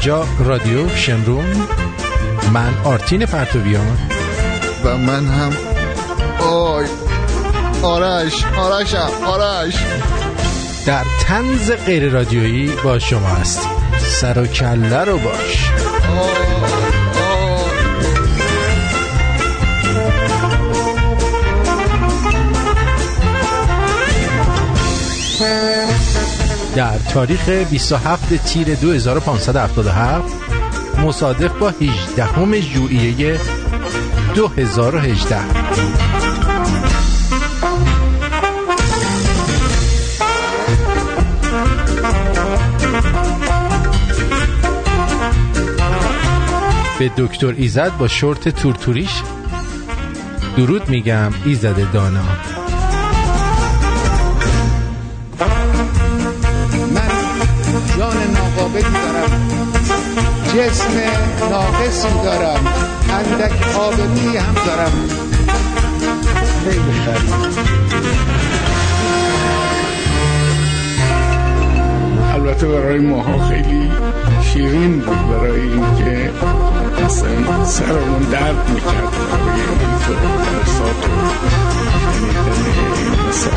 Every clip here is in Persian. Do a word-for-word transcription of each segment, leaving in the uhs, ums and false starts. اینجا رادیو شمرون، من آرتین پرتویان و من هم آی آرش آرشم آرش در طنز غیر رادیویی با شما هستیم. سر و کله رو باش. آه. در تاریخ بیست و هفتم تیر دو هزار و پانصد و هفتاد و هفت مصادف با هجدهم ژوئیه دو هزار و هجده به دکتر ایزد با شورت تورتوریش درود میگم. ایزد دانا جسم ناقصی دارم، اندک آبی هم دارم. خیلی خیلی البته برای ماها خیلی شیرین بود، برای اینکه اصلا سرمون درد میکرد برای اینطور درسات و نمیدن این مسائل.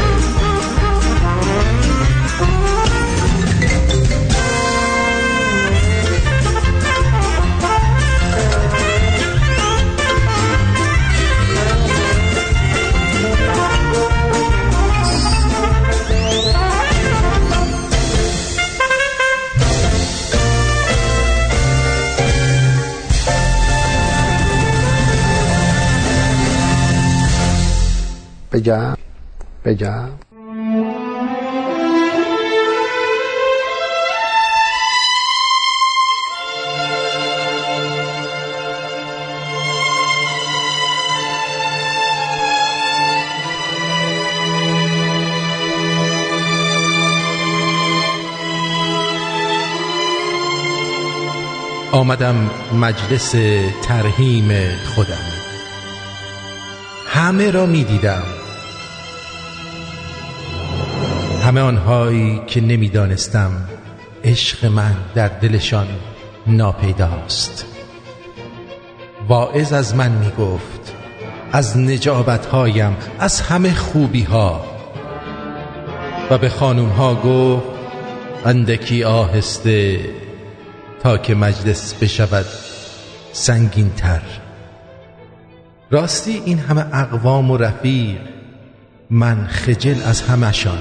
بگم بگم آمدم مجلس ترحیم خودم، همه را می دیدم، همه آنهایی که نمیدانستم عشق من در دلشان ناپیداست. واعظ از من میگفت، از نجابتهایم، از همه خوبیها، و به خانومها گفت اندکی آهسته تا که مجلس بشود سنگین‌تر. راستی این همه اقوام و رفیق، من خجل از همشان.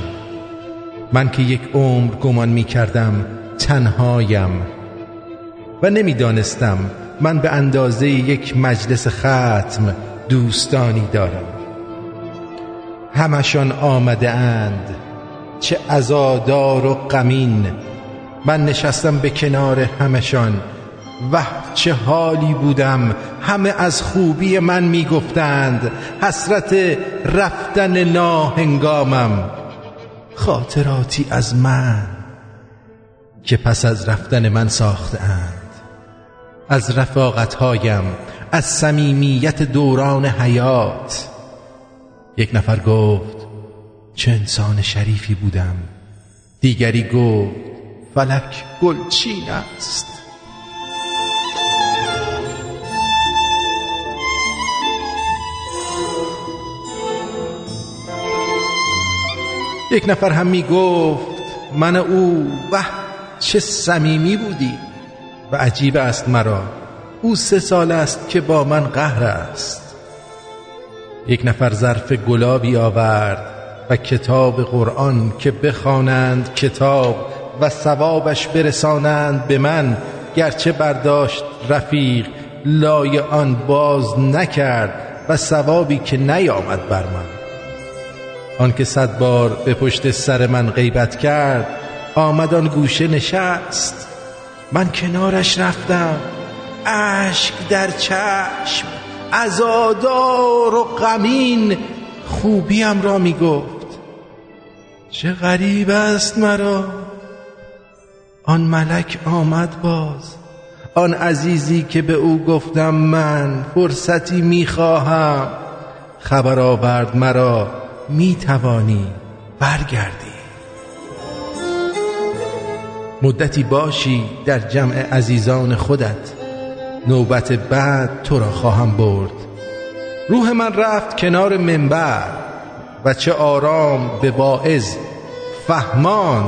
من که یک عمر گمان می کردم تنهایم و نمی دانستم من به اندازه یک مجلس ختم دوستانی دارم. همشان آمده اند، چه عزادار و غمین. من نشستم به کنار همشان، وه چه حالی بودم. همه از خوبی من می گفتند، حسرت رفتن ناهنگامم، خاطراتی از من که پس از رفتن من ساختند، از رفاقتهایم، از صمیمیت دوران حیات. یک نفر گفت چه انسان شریفی بودم، دیگری گفت فلک گلچین است. یک نفر هم می گفت من او وه چه صمیمی بودی. و عجیب است مرا، او سه سال است که با من قهر است. یک نفر ظرف گلابی آورد و کتاب قرآن که بخوانند کتاب و ثوابش برسانند به من، گرچه برداشت رفیق لای آن باز نکرد و ثوابی که نیامد بر من. آن که صد بار به پشت سر من غیبت کرد آمد آن گوشه نشست. من کنارش رفتم، اشک در چشم، عزادار و غمین، خوبیم را می گفت. چه غریب است مرا. آن ملک آمد باز، آن عزیزی که به او گفتم من فرصتی می خواهم، خبر آورد مرا می توانی برگردی. مدتی باشی در جمع عزیزان خودت، نوبت بعد تو را خواهم برد. روح من رفت کنار منبر و چه آرام به واعظ فهمان.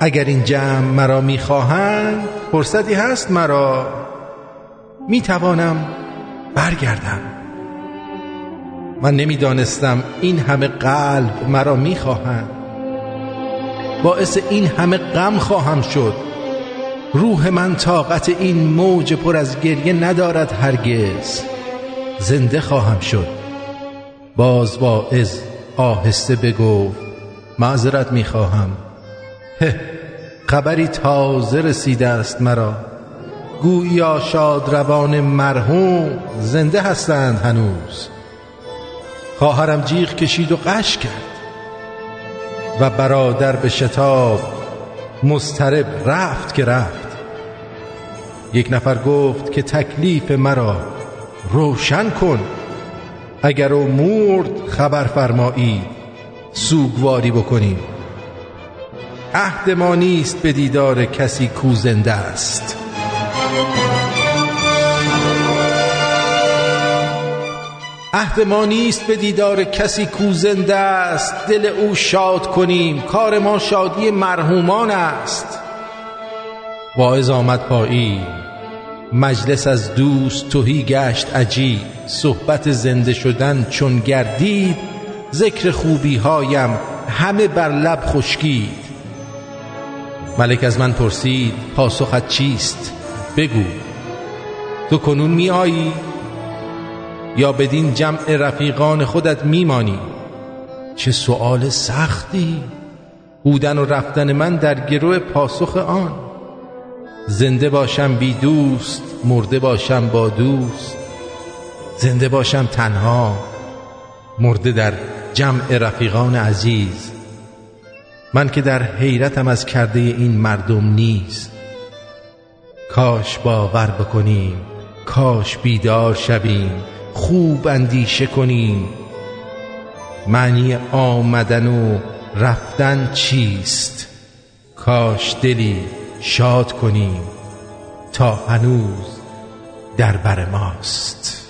اگر این جمع مرا میخواهند، فرصتی هست مرا، میتوانم برگردم. من نمیدانستم این همه قلب مرا میخواهند. باعث این همه غم خواهم شد. روح من طاقت این موج پر از گریه ندارد هرگز. زنده خواهم شد. باز واعظ آهسته بگفت: معذرت میخواهم. هه، خبری تازه رسیده است مرا، گویا شادروان مرحوم زنده هستند هنوز. خواهرم جیغ کشید و غش کرد و برادر به شتاب مضطرب رفت که رفت. یک نفر گفت که تکلیف مرا روشن کن، اگر او مرد خبر فرمایید سوگواری بکنیم. عهد ما نیست به دیدار کسی کو زنده است. عهد ما نیست به دیدار کسی کو زنده است. دل او شاد کنیم، کار ما شادی مرحومان است. واعظ آمد پایین، مجلس از دوست تهی گشت عجیب. صحبت زنده شدن چون گردید، ذکر خوبی هایم همه بر لب خشکید. ملک از من پرسید: پاسخت چیست؟ بگو. تو کنون می آیی یا بدین جمع رفیقان خودت میمانی؟ چه سؤال سختی! بودن و رفتن من در گروه پاسخ آن. زنده باشم بی دوست، مرده باشم با دوست. زنده باشم تنها، مرده در جمع رفیقان عزیز. من که در حیرتم از کرده این مردم نیست. کاش باور بکنیم، کاش بیدار شویم، خوب اندیشه کنیم. معنی آمدن و رفتن چیست؟ کاش دلی شاد کنیم تا هنوز در بر ماست.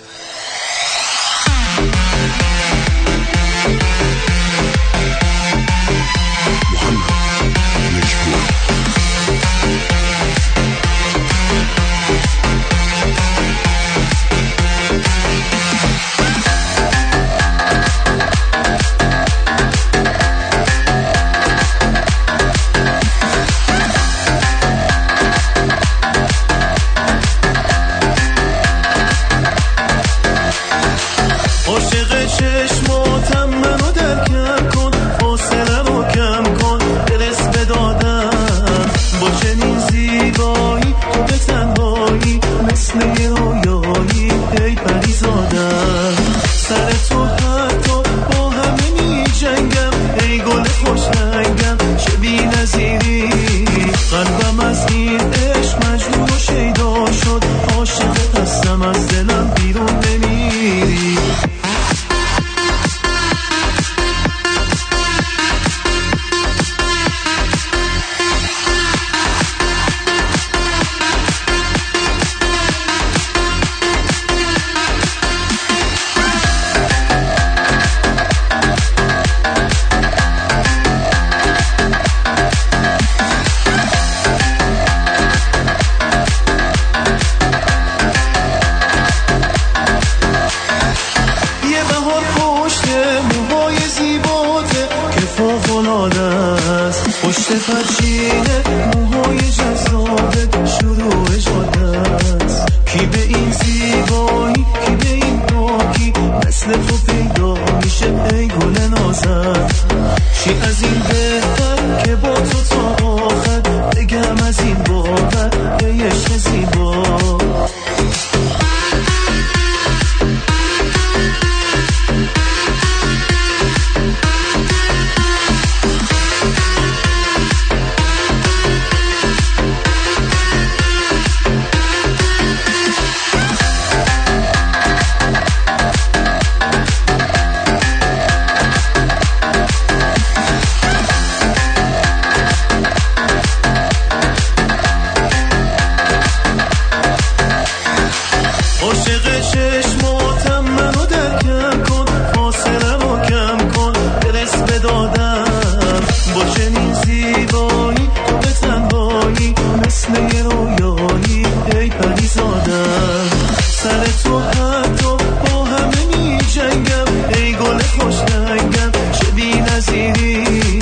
زیبایی به تنهایی مثل یه رویایی ای پری زادم سر تو حتی با همه می جنگم ای گل خوش رنگم چه بی نظیری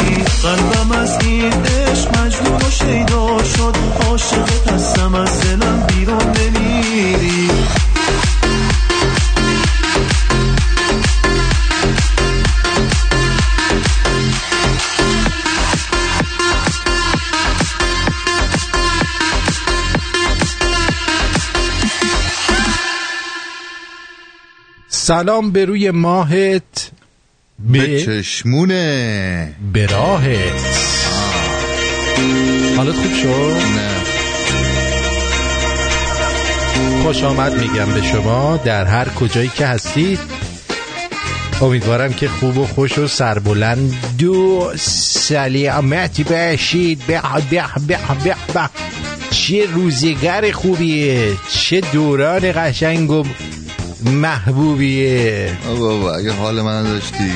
قلبم از این عشق مجنون و شیدا شد عاشقت هستم از دلم بیرون نمیری سلام به روی ماهت به, به چشمونه به راهت حالت خوب شد؟ نه خوش آمد میگم به شما در هر کجایی که هستید امیدوارم که خوب و خوش و سربلند و سلامتی باشید به به به به به چه روزگار خوبیه چه دوران قشنگ و محبوبیه بابا اگه حال من داشتی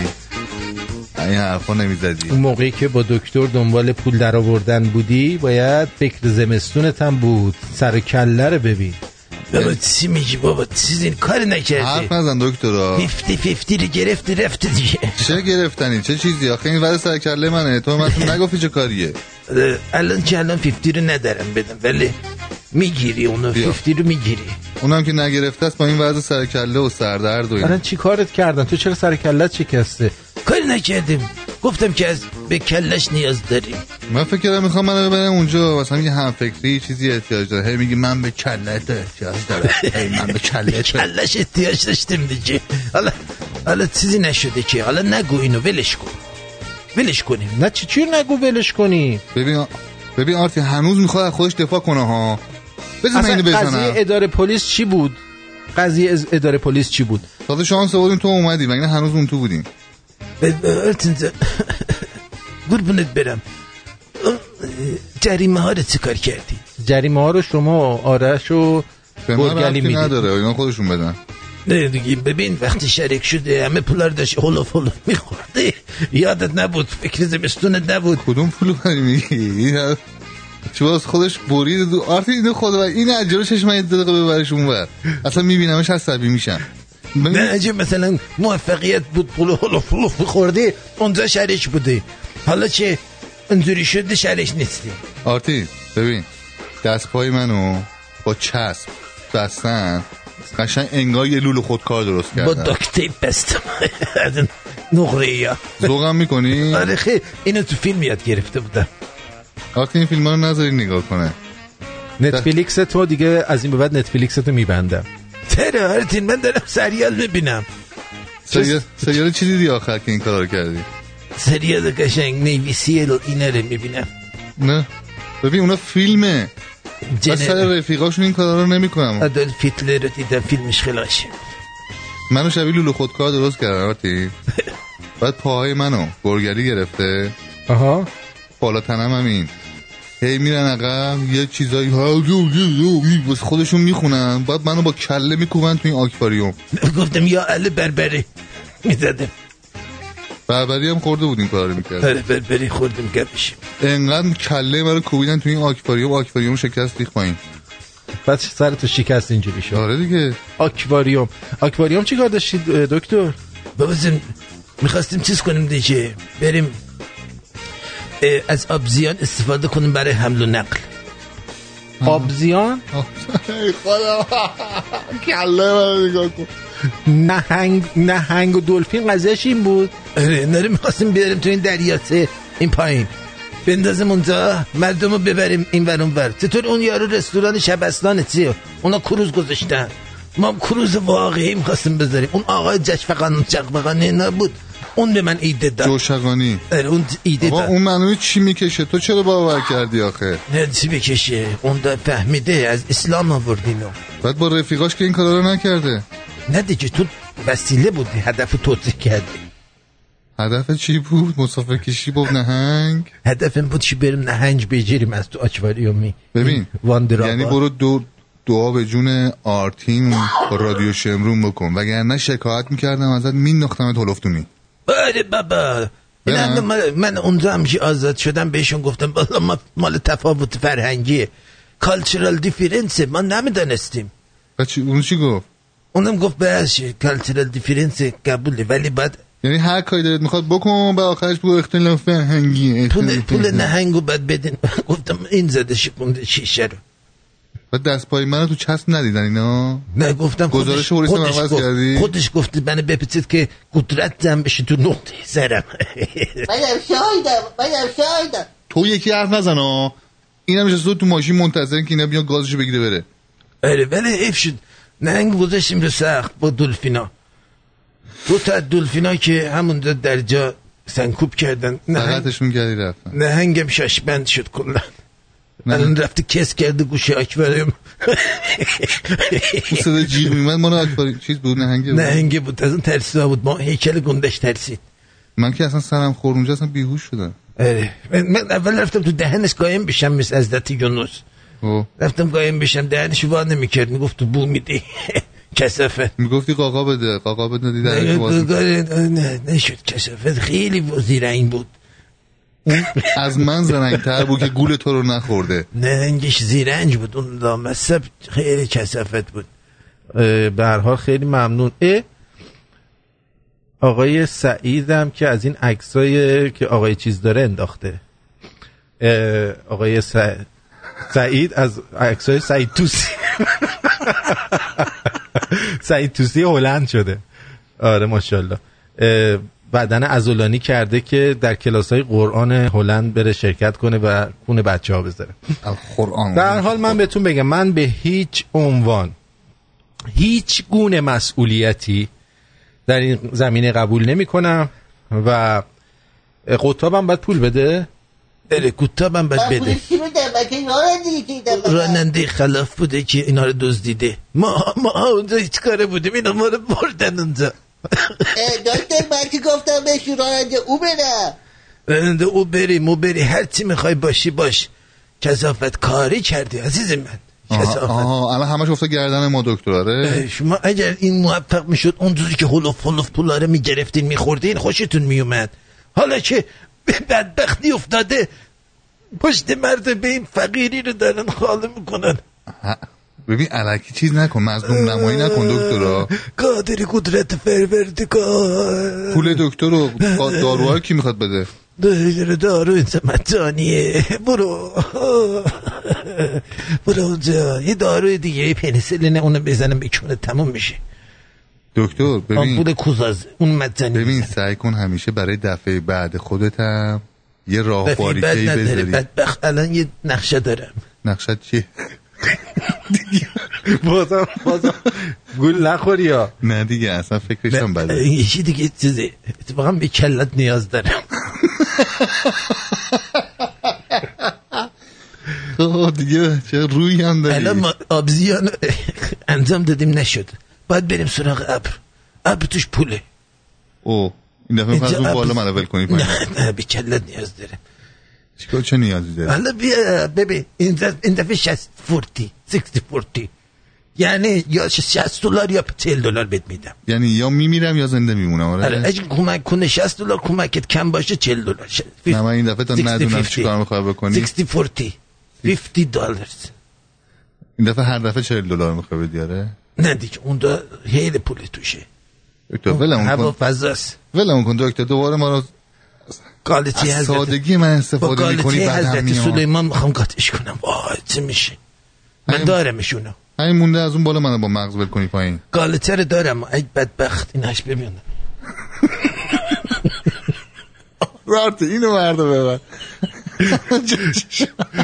این حرفا نمیزدی اون موقعی که با دکتر دنبال پول در آوردن بودی باید فکر زمستونت هم بود سر کله رو ببین بابا چی میگی بابا چیزی کار نکردی حرف نزن دکترا هفتی هفتی رو گرفتی رفتی دیگه چه گرفتنی چه چیزی آخه این ور سر کله منه تو من نگفتی چه کاریه الان که الان هفتی رو ندارم بدم ولی میگیری اونو هفتی رو میگیری اونم که نگرفته است با این وضع سرکله و سردرد و این الان چی کارت کردن تو چرا سرکلت شکسته کاری نکردیم گفتم که از به کلش نیاز داریم من فکر کردم میخوام منو ببرم اونجا واسه همین هم فکری چیزی احتیاج داره هی میگی من به کلت احتیاج دارم هی من به کلت کلش احتیاج داشتم دیگه حالا حالا چیزی نشده که حالا نگو اینو ولش کن ولش کنیم نه چی چی نگو ولش کنی ببین ببین آرتی هنوز میخواد خودش دفاع کنه ها اصلا قضیه اداره پلیس چی بود؟ قضیه اداره پلیس چی بود؟ تازه شانس آوردیم تو اومدی مگه هنوز اون تو بودیم. قربونت برم. جریمه ها رو چیکار کردی؟ جریمه ها رو شما آرش و گلگلی میدید. نداره اینا خودشون بدن. نه دیگه ببین وقتی شریک شده همه پولار داشت هولف هولف میخورده یادت نبود فکر زمستونت نبود. کدوم پولو میگی؟ چواز خودش برید دو آرتی اینو خود و این عجب چشم یه دقیقه ببرش اونور اصلا میبینمش عصبی میشم نه عجب مثلا موفقیت بود پول هلو فلو خوردی اونجا شریک بودی حالا چه اینجوری شده شریک نیستی آرتی ببین دست پای منو با چسب بستن قشنگ انگار یه لولو خودکار درست کردن با داکتیپ بستم نقره یا ذوقم میکنی آره خیلی اینو تو فیلم یاد گرفته بودم آخه این فیلم رو نذاری نگاه کنه نتفلیکس تو دیگه از این به بعد نتفلیکس تو میبندم چرا آرتین من دارم سریال میبینم سریال سریال چی دیدی آخر که این کار رو کردی سریال قشنگ نویسیل و اینا رو میبینم نه ببین اونا فیلمه جنر... سر رفیقاشون این کار رو نمی کنم ادال فیتلر رو دیدم فیلمش خلاشه منو شبیه لولو خودکار درست کردن آرتین بعد پاهای منو گرگلی گرفته آها بالا تنم هم این هی میرن عقب یه چیزایی بس خودشون میخونن بعد منو با کله میکوبن تو این آکواریوم گفتم یا ال بربری میزدم بربری هم خورده بود این کارو میکرد آره بربری خوردم گپش انقدر کله منو کوبیدن تو این آکواریوم آکواریوم شکست ریخت پایین بعد سر تو شکست اینجوری شد آره دیگه آکواریوم آکواریوم چیکار داشتید دکتر ببین میخواستیم چیز کنیم دیگه بریم از آبزیان استفاده کنیم برای حمل و نقل آبزیان؟ ای خدا کله برای نگاه کن نهنگ نهنگ و دلفین قضیهش این بود ناره میخواستیم بیاریم تو این دریاچه این پایین بندازم اونجا مردم رو ببریم این ور اون ور چطور اون یارو رستوران شبستانه چیه اونا کروز گذاشتن ما کروز واقعی میخواستیم بذاریم اون آقای جشفقان چقبقانه نبود اون به من ایده داد جوشقانی اون ایده داد اون منوی چی میکشه تو چرا باور کردی آخه نه چی بکشه اون دا فهمیده از اسلام آوردینو بعد با رفیقاش که این کارا رو نکرده نه دیگه تو وسیله بودی هدف توضیح کردی هدف چی بود مسافر کشی بود نهنگ هدفم بود چی بریم نهنگ بگیریم از تو آکواریومی ببین یعنی برو دو دعا به جون آرتین رادیو شمرون بکن وگرنه شکایت میکردم ازت مینداختمت هلفتونی آره بابا این من اونجا همجی آزاد شدم بهشون گفتم بالا ما مال تفاوت فرهنگیه cultural difference ما نمیدانستیم. بچه اون چی گفت؟ اونم گفت باشه cultural difference قبوله ولی بعد یعنی هر کاری دارید میخواد بکن و آخرش بگو اختلاف فرهنگیه پول پول نهنگو بعد بدین. گفتم این زده شکونده شیشه رو و دست پای منو تو چسب ندیدن اینا؟ نه گفتم گزارش خودش, خودش, گفت. خودش گفت منو بپیچید که قدرت زن بشه تو نقطه سرم. منم شایدم منم شایدم تو یکی حرف نزن ها. این همیشه صد تو ماشین منتظرن که اینا بیان گازشو بگیره بره. آره ولی حیف شد نهنگ گذاشتیم رو سخت با دلفینا. دو تا دلفینا که همونجا در جا سنکوب کردن نهنگشون گری رفتن. نهنگم ششبند شد کلا. الان رفته کس کرده گوشه اکبریم. اون صدا جیغ میمد منو اکبری چیز بود نهنگه بود نهنگه بود از اون ترسیده بود ما هیکل گندش ترسید. من که اصلا سرم خورد اونجا اصلا بیهوش شدم. آره من اول رفتم تو دهنش قایم بشم مثل حضرت یونس. رفتم قایم بشم دهنش وا نمیکرد میگفت تو بو میدی کثافه میگفتی قاقا بده قاقا بده دیدن نه نشد کثافه خیلی زیرنگ بود. از من زرنگتر بود که گول تو رو نخورده. نهنگش زیرنج بود اون لامصب خیلی کثافت بود. به هر حال خیلی ممنون. اه آقای سعیدم که از این عکسای که آقای چیز داره انداخته آقای سع... سعید از عکسای سعید توسی سعید توسی هلند شده. آره ماشاءالله بدن عضلانی کرده که در کلاس‌های قرآن هلند بره شرکت کنه و خون بچه‌ها بذاره قرآن. در حال من بهتون بگم من به هیچ عنوان هیچ گونه مسئولیتی در این زمینه قبول نمی‌کنم و قطابم باید پول بده. بله قطابم باید بده. راننده خلاف بوده که اینا رو دزدیده. ما ما اونجا هیچ کاره بودیم اینا ما رو بردن اونجا. دکتر من که گفتم بهش راننده او بره راننده او بری مو بری هر چی میخوای باشی باش کثافت کاری کردی عزیز من. آها الان همش افتاد گردن ما دکتره. شما اگر این موفق میشد اونجوری که هلوف هلوف پولاره میگرفتین میخوردین خوشتون میومد. حالا که بدبختی افتاده پشت مرد به این فقیری رو دارن خاله میکنن. ببین الکی چیز نکن مظلوم نمایی نکن دکترا. قادر قدرت فروردگار پول دکتر رو داروها کی میخواد بده؟ دارو انسان مجانیه. برو برو اونجا یه داروی دیگه یه پنیسیلینه اونو بزنم بکنه تموم میشه دکتر. ببین پول کوزاز اون مجانی. ببین سعی کن همیشه برای دفعه بعد خودت هم یه راه باریکه‌ای بذاری. بدبخت الان یه نقشه دارم. نقشه چیه؟ بازم بازم گول نخوری ها. نه دیگه اصلا فکرشم بده یه چی دیگه چیزی اتفاقا به کلت نیاز دارم. خب دیگه چه روی هم داری. الان ما آبزیان انجام دادیم نشد باید بریم سراغ ابر. ابر توش پوله. اوه این دفعه میخواد اون بالا منو ول کنی. نه نه به کلت نیاز دارم. چیکار چه نیازی داره؟ حالا بیا ببین این دفعه شصت چهل شصت چهل یعنی یا شصت دلار یا چهل دلار بهت میدم. یعنی یا میمیرم یا زنده میمونم. آره آره اگه کمک کنه شصت دلار کمکت کم باشه چهل دلار. نه من این دفعه تا ندونم چیکار میخوای بکنی. شصت چهل پنجاه دلار این دفعه هر دفعه چهل دلار میخوای بدی. آره نه دیگه اونجا خیلی پول توشه دکتر. ولمون کن فضاست ولمون کن دکتر. دوباره ما رو قالتی از سادگی من استفاده میکنی بعد هم میام سلیمان میخوام قاطعش کنم. آه چه میشه من دارمشونو همین مونده از اون بالا منو با مغز ول کنی پایین. قالتی رو دارم ای بدبخت ایناش ببینم رارت اینو مردم ببر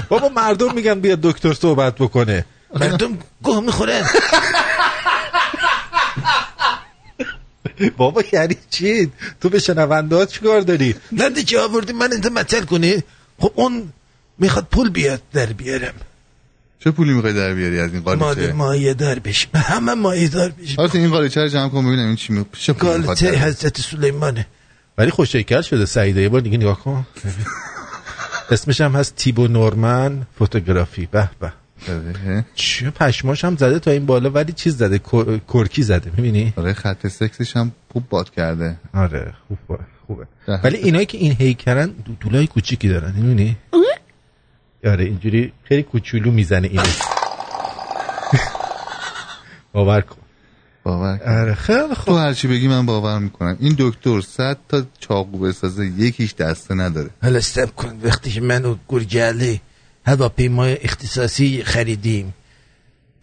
بابا مردم میگن بیا دکتر صحبت بکنه مردم گوه میخورن بابا یعنی چی؟ تو به شنونده ها چیکار داری؟ نه دیگه آوردی من اینجا مطل کنی. خب اون میخواد پول بیاد در بیارم. چه پولی میخوای در بیاری از این قالیچه؟ ماده مایه دار بشه همه مایه دار بشه. آره این قالیچه رو جمع کن ببینم این چی میخواد. چه قالیچه حضرت سلیمانه ولی خوشگل شده سعیده. یه بار دیگه نگاه کن. اسمش هم هست تیبو نورمن فوتوگرافی. به به چه پشماش هم زده تا این بالا ولی چیز زده کرکی زده میبینی؟ آره خط سکسش هم خوب باد کرده. آره خوب باد خوبه. ولی اینایی که این هیکرن دولای کوچیکی دارن، می‌دونی؟ آره اینجوری خیلی کوچولو میزنه اینو. باور کن. باور کن. آره خیلی خوب. تو هر چی بگی من باور میکنم. این دکتر صد تا چاقو بسازه یکیش دسته نداره. حالا استپ کن وقتی که من و گرگالی هواپیمای اختصاصی خریدیم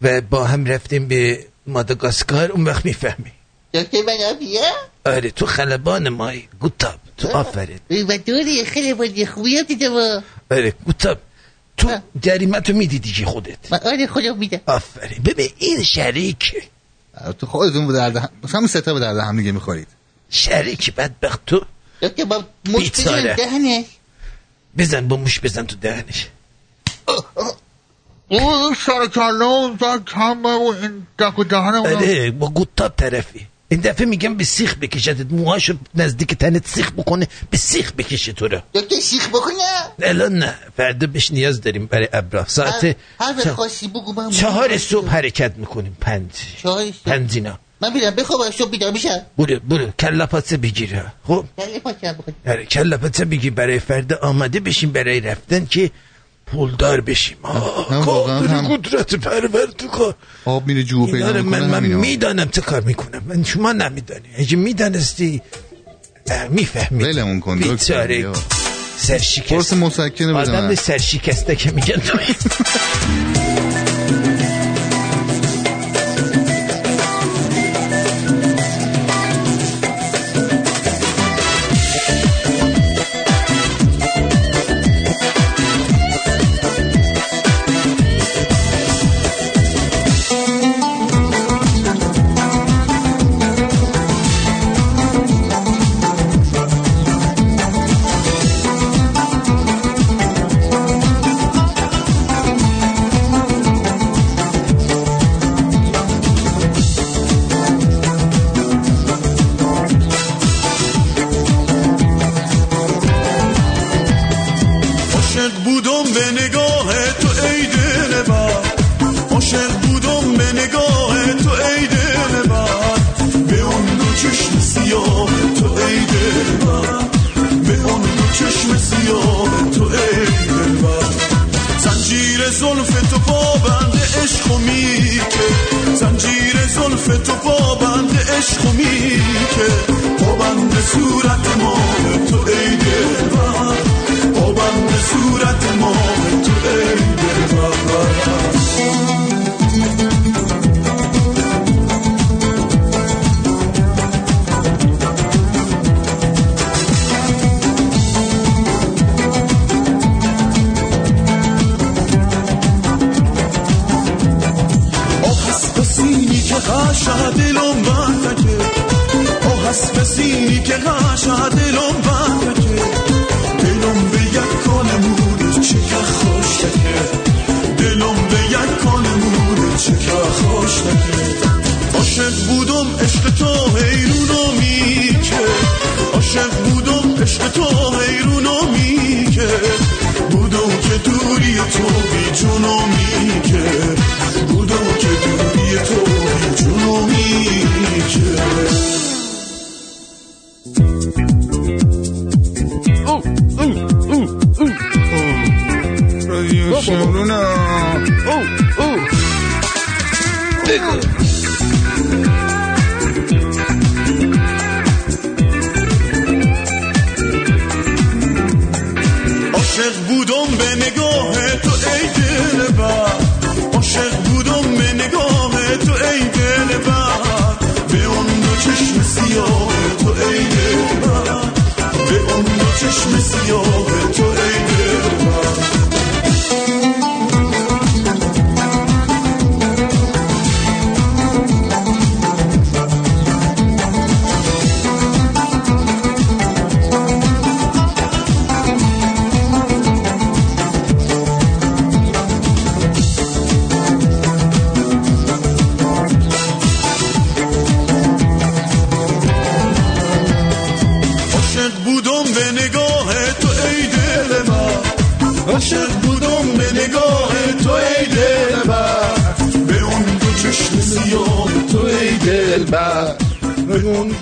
و با هم رفتیم به ماداگاسکار اون وقت میفهمی. دکتر منابیه؟ آره تو خلبان مایی گوتاب تو آفرین و دوری خلبانی خوبیه دیده ما آره گوتاب تو جریمتو میدیدی که خودت من آره خودم میدم آفرین ببین این شریکه تو خودتون به درده همون ستا به درده هم نگه میخورید شریکی بدبخت تو دکتر با موش بزن دهنش بزن با موش بزن تو دهنش او سرکاله و کمه و این دکو دهنه آره با گوتاب طرفی این دفعه میگم به سیخ بکشتت موهاشو نزدیک تنت سیخ بکنه به سیخ بکشه تو را دکتر سیخ بکنه؟ الان نه فردا بهش نیاز داریم برای ابراح ساعت چهار صبح حرکت میکنیم پنج پنج اینا من بیدم بخواب از صبح بیدم میشم برو برو کلا پاتسه بگیر خب کلا پاتسه بگیر برای فردا آماده بشیم برای رفتن که پولدار بشیم کار قدرت پرور تو کار آب میره جوه پیدا میکنه من, من میدانم تو کار میکنم من شما نمیدانی اگه میدانستی میفهمید بلمون کن بیچاره سرشکست پرس مسکنه بزنم آدم سرشکسته که میگن دایی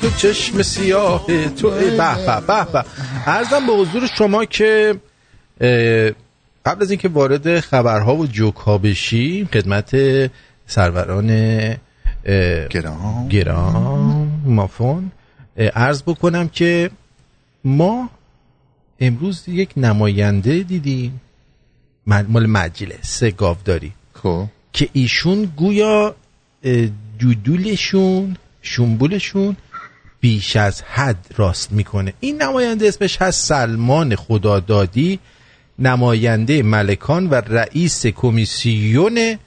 دو چشم سیاه تو به به به. عرضم به حضور شما که قبل از اینکه وارد خبرها و جوک‌ها بشیم خدمت سروران گرام گرام مافون عرض بکنم که ما امروز یک نماینده دیدیم مال مجلس گاوداری خب که ایشون گویا جدولشون شنبولشون بیش از حد راست میکنه. این نماینده اسمش هست سلمان خدادادی، نماینده ملکان و رئیس کمیسیون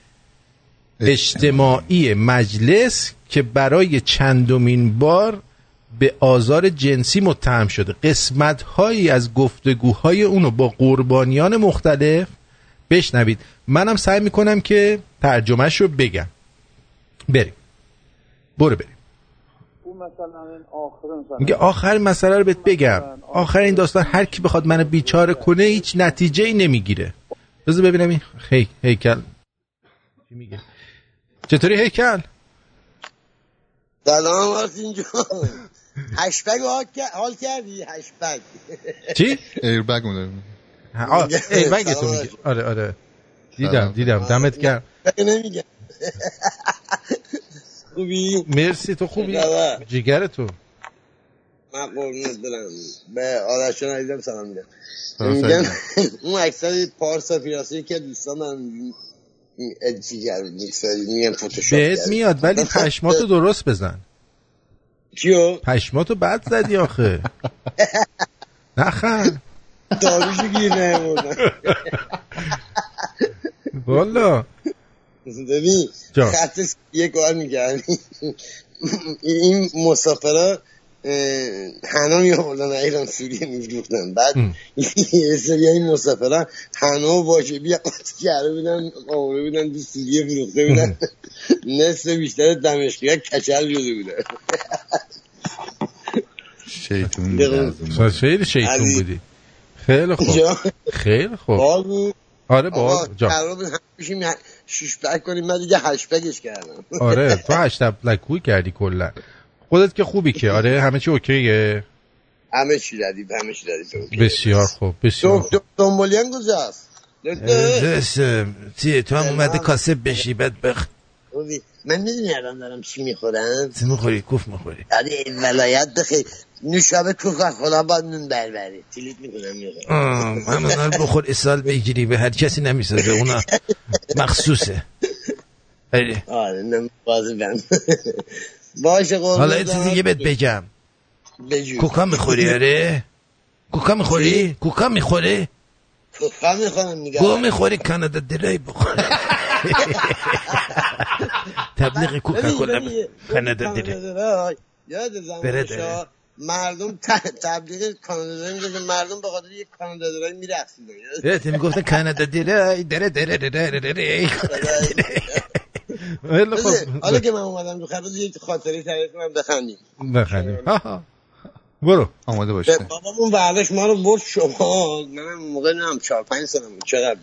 اجتماعی مجلس که برای چندمین بار به آزار جنسی متهم شده. قسمت هایی از گفتگوهای اونو با قربانیان مختلف بشنوید. منم سعی میکنم که ترجمهش رو بگم. بریم برو بریم میگه آخر مسئله رو بهت بگم. آخر این داستان هر کی بخواد منو بیچاره کنه هیچ نتیجه ای نمیگیره. بذار ببینم این هی هیکل چی میگه. چطوری هیکل؟ سلام حسین جان. هشبگ حال کردی؟ هشبگ چی؟ ایربگ مدارم. ایربگ تو میگه. آره آره دیدم دیدم دمت گرم. نمیگه خوبی؟ مرسی. تو خوبی؟ جیگر تو من قربونت برم. به آرشان عزیزم سلام میدم. میگم اون اکثر پارسا پیاسی که دوستانم جیگر میگم فوتوشاپ بهت میاد ولی پشماتو درست بزن. چیو؟ پشماتو بد زدی آخه. نخن داروشو گیر نه بردن والا. ببین خطش یه کار میکردی این مسافرها حنا میابردن ایران سوریه میفروختن. بعد یه سری این مسافرها حنا واجبی قطع کرده بودن آورده بودن به سوریه فروخته بودن. نصف بیشتر دمشقی‌ها کچل شده بودن. شیطون بودی. خیلی شیطون بودی. خیلی خوب خیلی خوب. آره با جا قرار بشیم شش بک کنیم. من دیگه هشت بکش کردم. آره تو هشت بکوی کردی کلا خودت که خوبی که آره همه چی اوکیه. همه چی ردیف همه چی ردیف. بسیار خوب بسیار خوب. دنبالیان کجاست؟ درستم چیه تو هم اومده کاسب بشی بعد بخ من میدونی الان دارم چی میخورم؟ چی میخوری؟ کوف میخوری؟ آره ولایت بخیر نوشابه کوف خدا باید نون بربری تلیت میکنم میخورم. من اونا رو بخور اسهال میگیری به هر کسی نمیسازه اونا مخصوصه. آره آره نمیخوازم باشه قول حالا این دیگه بهت بگم بجو کوکا میخوری؟ آره کوکا میخوری؟ کوکا میخوری؟ کوکا میخورم میگم گو میخوری کانادا دلای بخور تبلیغ کوکاکولا کانادا دل یاد زمان مردم تبلیغ کانادا میگه مردم به خاطر یک کانادا دلای میرقصن. راست میگفتن کانادا دلای دره دره دره دره. حالا که من اومدم تو خبر یک خاطره تعریف کنم بخندیم بخندیم. برو آماده باش. بابامون بعدش ما رو برد شما منم موقع نم چهار پنج سالم چقدر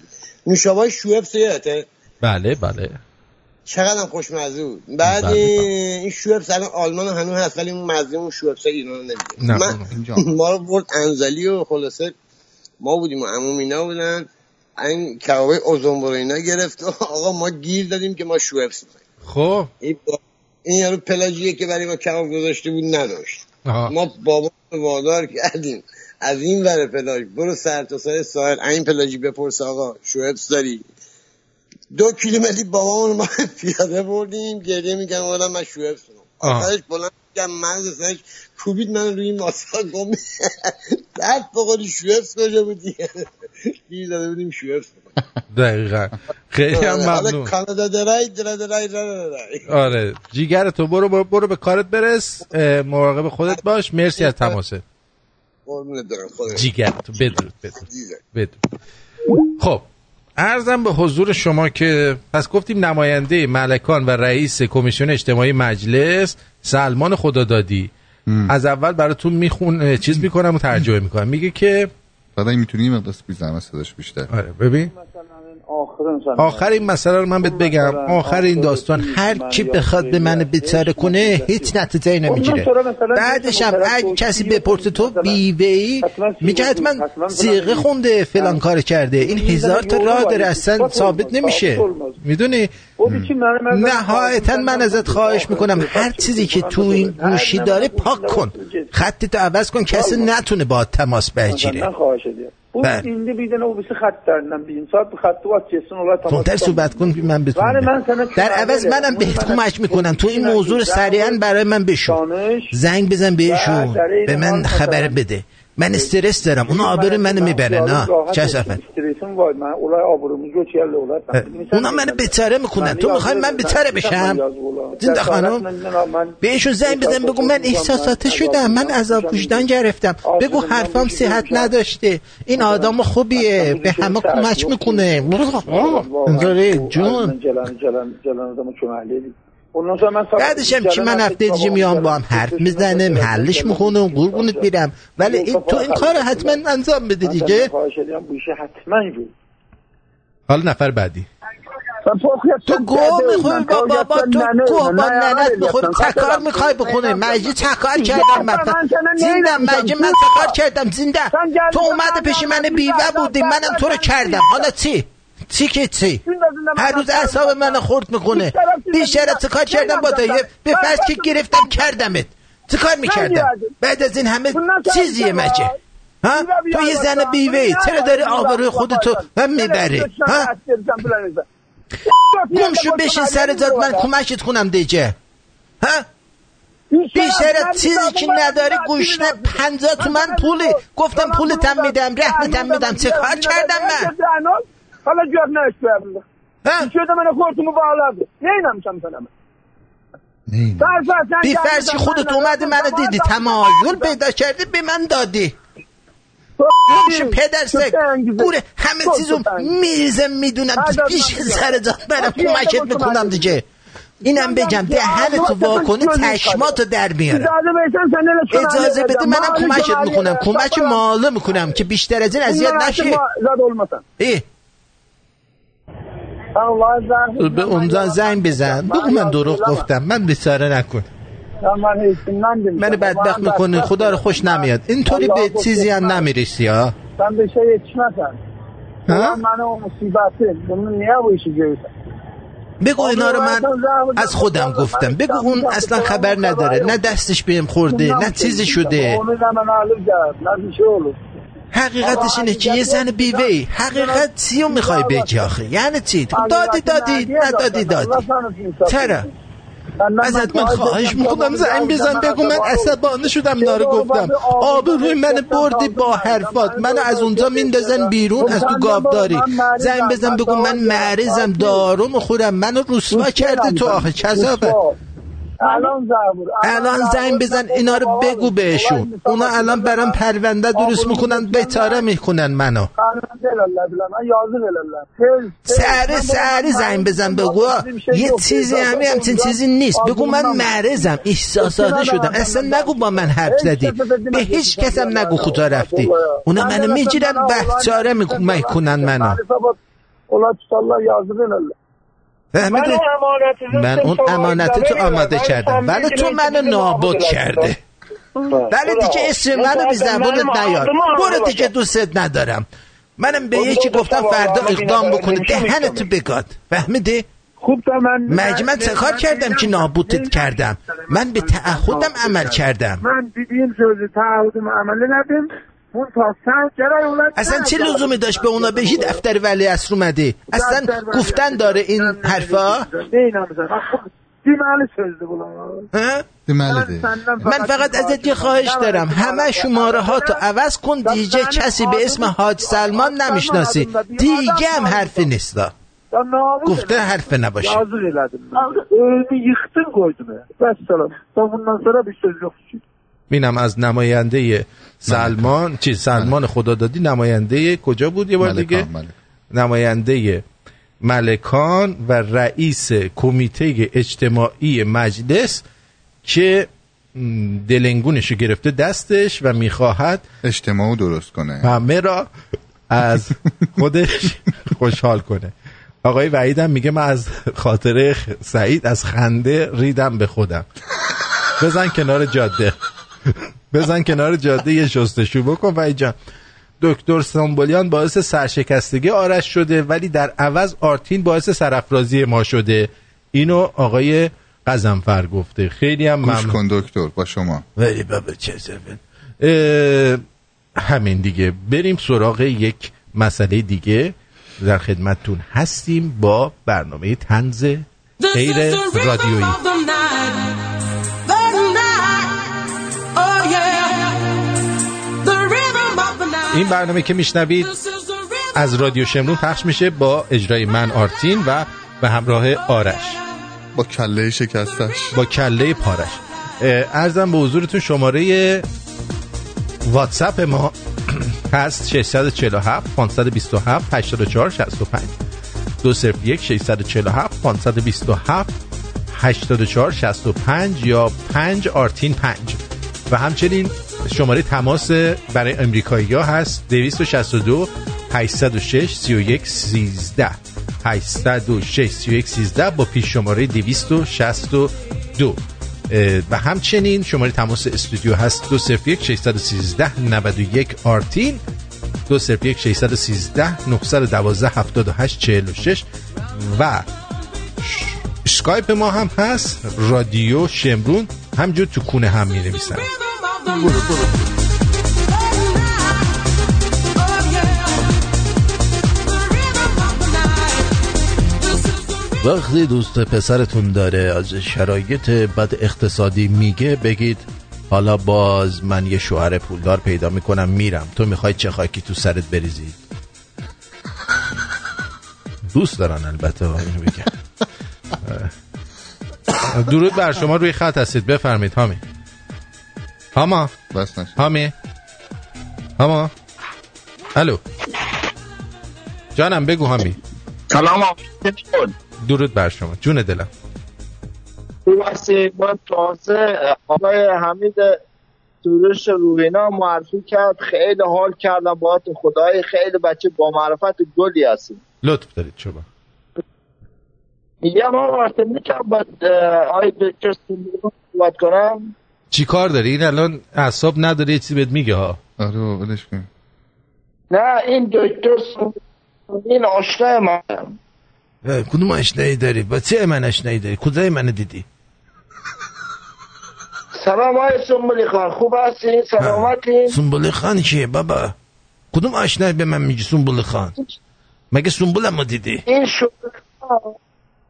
نوشابه شوبس یادته؟ بله بله چقدر هم خوشمزه بود. بعد این شوبس الان آلمان هنوز هست ولی اون مزه اون شوبس ایران نمیده. من ما رو برد انزلی و خلاصه ما بودیم و عموم اینا بودن این کباب اوزنبرو اینا گرفت و آقا ما گیر دادیم که ما شوبس خب این یارو پلاژیه که برای ما کباب گذاشته بود نداشت. آه. ما بابا وادار کردیم از این ور پلاژ برو سر تا سر ساحل این پلاژی بپرس آقا شوبس داری؟ دو کیلومتری بابامون ما پیاده بردیم گریه میکنم آدم من شویف سنم آخرش بلند میکنم من زنش کوبید من روی ماسا گم درد بخوری شویف سنجا بودی گیر داده بودیم شویف سنم دقیقا. خیلی هم ممنون. کانادا درای درای درای درای. آره جیگر تو برو برو به کارت برس مراقب خودت باش. مرسی از تماسه جیگر تو بدرود بدرود. خب عرضم به حضور شما که پس گفتیم نماینده ملکان و رئیس کمیسیون اجتماعی مجلس سلمان خدادادی. از اول براتون میخون چیز میکنم و ترجمه میکنم. میگه که بعد این میتونی یه مقدار بیزحمت صداش بیشتر. آره ببین آخر این مسئله رو من بهت بگم، آخر این داستان هر کی بخواد به من بیچاره کنه هیچ نتیجه‌ای نمیگیره. بعدش هم اگه کسی بپرسه تو بیوی میگه حتما صیغه خونده فلان کار کرده. این هزار تا راه داره اصلا ثابت نمیشه، میدونی؟ نهایتا من ازت خواهش میکنم هر چیزی که تو این گوشی داره پاک کن، خطت رو عوض کن، کسی نتونه با تماس بگیره. بله. İndi bir dənə o birisi xəttlərlə bir insan bu xətti vaxt keçsin onlar tamam. Sonda söhbət qın ki mən betun. Dar əvəz mənəm bəhət kəmək mikunam. Tu in mövzuru səriən bəray mən beşun. Zəng bizən beşun. Bə mən xəbər bedi. Mən stress dəram. Onu aburu məni mibərən ha. Kəsəfən. Stresim var mən. Olay aburumu göçərlə olar. Ona məni biçərə mikunan. Tu mixay mən biçərə beşəm. Zinda xanım. Beşun zəng bizən bəgün mən ihsasatı şudam. Mən əzab vicdan gərəftəm. Bəgün hərfəm sihət nədəşdi. İn adamı xubiyə. Bə həmə kəmək mikunə. Əndəri cun. Gələn adamı köməkləyirik. بعدش هم که من هفته دیگه میام با هم حرف میزنم، حلش میخونم، قربونت میرم، ولی این تو این کار حتما انجام بده دیگه. حالا نفر بعدی. تو گوه میخوری با بابا، تو گوه با ننت میخوری، تکار میخوای بخونه. مجی تکار کردم مثلا زنده، مجی من تکار کردم زنده. تو اومده پیش من بیوه بودی، منم تو رو کردم. حالا چی؟ چی که چی؟ هر روز اعصاب منو خورد میکنه. بیشتر از کار کردم با تایب به فرض که گرفتم کردمت چی کار میکردم؟ بعد از این همه چیزیه مجه ها؟ تو یه زن بیوهی چرا داری آبروی خودتو هم میبری؟ گمشو بشین سر جات، من کمکت کنم دیگه ها؟ بیشتر از چیزی که نداری گوشنه. پنجاه تومن پولی گفتم پولتم میدم، رحمتم میدم، چی کار کردم من؟ Hala görünə işləyəbildim. İşləyədə mənə kortumu bağlardı. Neynəmişəm sənə mən? Neynəmişəm? Bir fərz ki, xudut umadı mənə dedi, təmayül peyda kərdi, bir mən dadi. Yoxşu pədərsək, qure, həmin sizum mirzəm midunəm, işin sərəcəm mənə kumaket mikunam dikə. اینم بگم دهنتو وا کنی تشماتو در میارم. اجازه بده منم کمکت میکنم، کمک مالی میکنم که بیشتر از این اذیت نشی. ای به اونجا زنگ بزن بگو من دروغ گفتم، من بیچاره نکن، من بدبخت میکنی، خدا رو خوش نمیاد. اینطوری به چیزی هم نمیرسی ها. من به شای یتشمتم من اون مصیبته من نیه با ایشی گویتم. بگو اینا رو من از خودم گفتم. بگو اون اصلا خبر نداره، نه دستش بهم خورده نه چیزی شده. حقیقتش اینه که یه زن بیوه‌ای حقیقت چی رو میخوای بگی آخه؟ یعنی چی؟ دادی دادی نه دادی دادی. چرا؟ ازت من خواهش میکنم زنگ بزن بگو من عصبانی شدم، اینا رو گفتم، آبروی منو بردی با حرفات، منو از اونجا میندازن بیرون از تو گاوداری. زنگ بزن بگو من مریضم، دارو میخورم، منو رسوا کردی تو آخه کذابه. الان الان زنگ بزن اینا رو بگو بهشون، اونا الان برام پرونده درست میکنن، بیچاره میکنن منو. سری سری زنگ بزن بگو یه چیزی همین همچین چیزی نیست، بگو من مریضم، احساساتی شدم. اصلا نگو با من حرف زدی، به هیچ کسم نگو خدا رفتی. اونا منو میگیرن بیچاره میکنن منو. فهمیدی؟ من اون امانت تو آماده کردم ولی تو منو نابود کرده. ولی دیگه اسم منو بی زبونت نیار، برو دیگه دوست ندارم. منم به یکی گفتم فردا اقدام بکنه، دهنتو بگاد. فهمیدی؟ مگه من چه کار کردم که نابودت کردم؟ من به تعهدم عمل کردم. من بیبیم شده تعهدم عمل ندیم. اصلا چه لزومی داشت به اونا بگی دفتر ولیعصر اومدی؟ اصلا گفتن داره این حرفا؟ من فقط ازت یه خواهش دارم، همه شماره ها تو عوض کن دیگه کسی به اسم حاج سلمان نمیشناسی دیگه. هم حرفی نیست گفته حرف نباشه. بینم از نماینده سلمان ملکا. چی سلمان خدادادی نماینده کجا بود یه بار ملکان، دیگه ملک. نماینده ملکان و رئیس کمیته اجتماعی مجلس که دلنگونشو گرفته دستش و میخواهد اجتماعو درست کنه، همه را از خودش خوشحال کنه. آقای وحید هم میگه من از خاطره سعید از خنده ریدم به خودم. بزن کنار جاده، بزن کنار جاده یه شستشو بکن. وحید جان، دکتر سامبولیان باعث سرشکستگی آرش شده ولی در عوض آرتین باعث سرافرازی ما شده. اینو آقای قزنفر گفته. خیلی هم ممنون. گوش کن دکتر با شما. ولی بابا چه همین دیگه. بریم سراغ یک مسئله دیگه. در خدمتتون هستیم با برنامه طنز غیر رادیویی. این برنامه که میشنوید از رادیو شمرون پخش میشه با اجرای من آرتین و به همراه آرش با کله شکستش، با کله پارش. عرضم به حضورتون شماره واتساپ ما هست شش چهار هفت پانصد و بیست و هفت هشتاد و چهار شصت و پنج دو صفر یک شش چهار هفت پانصد و بیست و هفت هشتاد و چهار شصت و پنج یا پنج آرتین پنج. و همچنین شماره تماس برای امریکایی‌ها هست دویست و شصت و دو هشتصد و شش سی و یک سیزده هشتصد و شش سی و یک سیزده با پیش شماره دویست و شصت و دو. و همچنین شماره تماس استودیو هست دو صفر یک شش یک سه نه یک آرتین دو صفر یک شش یک سه نه یک دو هفت هشت چهار شش. و اسکایپ ما هم هست رادیو شمرون، همجور تو کونه هم می نویسن. وقتی دوست پسرتون داره از شرایط بد اقتصادی میگه بگید حالا باز من یه شوهر پولدار پیدا میکنم میرم، تو میخوای چه خاکی تو سرت بریزید. دوست دارن البته اینو بگن. درود بر شما، روی خط هستید، بفرمید. هامی هاما بس نشد. هامی هاما الو جانم بگو. هامی سلام علیکم. درود بر شما، جون دلم. من تازه آقای حمید سروش روینا معرفی کرد، خیلی حال کردم باهات، خدای خیلی بچه با معرفت گلی هستی، لطف دارید شما. میگم آقا واسه میگم بعد آی دکتر سروش صحبت کنم. چی کار داری این الان؟ اعصاب نداره یه چیزی بهت میگه ها. آره ولش کن. نه این دکتر این آشنای منم. کدوم آشنایی داری؟ با چه من آشنایی داری؟ کجای منو دیدی؟ سلام آقای سنبولی خان، خوب هستی؟ سلامتی؟ سنبولی خان چیه بابا؟ کدوم آشنایی به من میگی سنبولی خان؟ مگه سنبولمو دیدی؟ این سنبولی خان،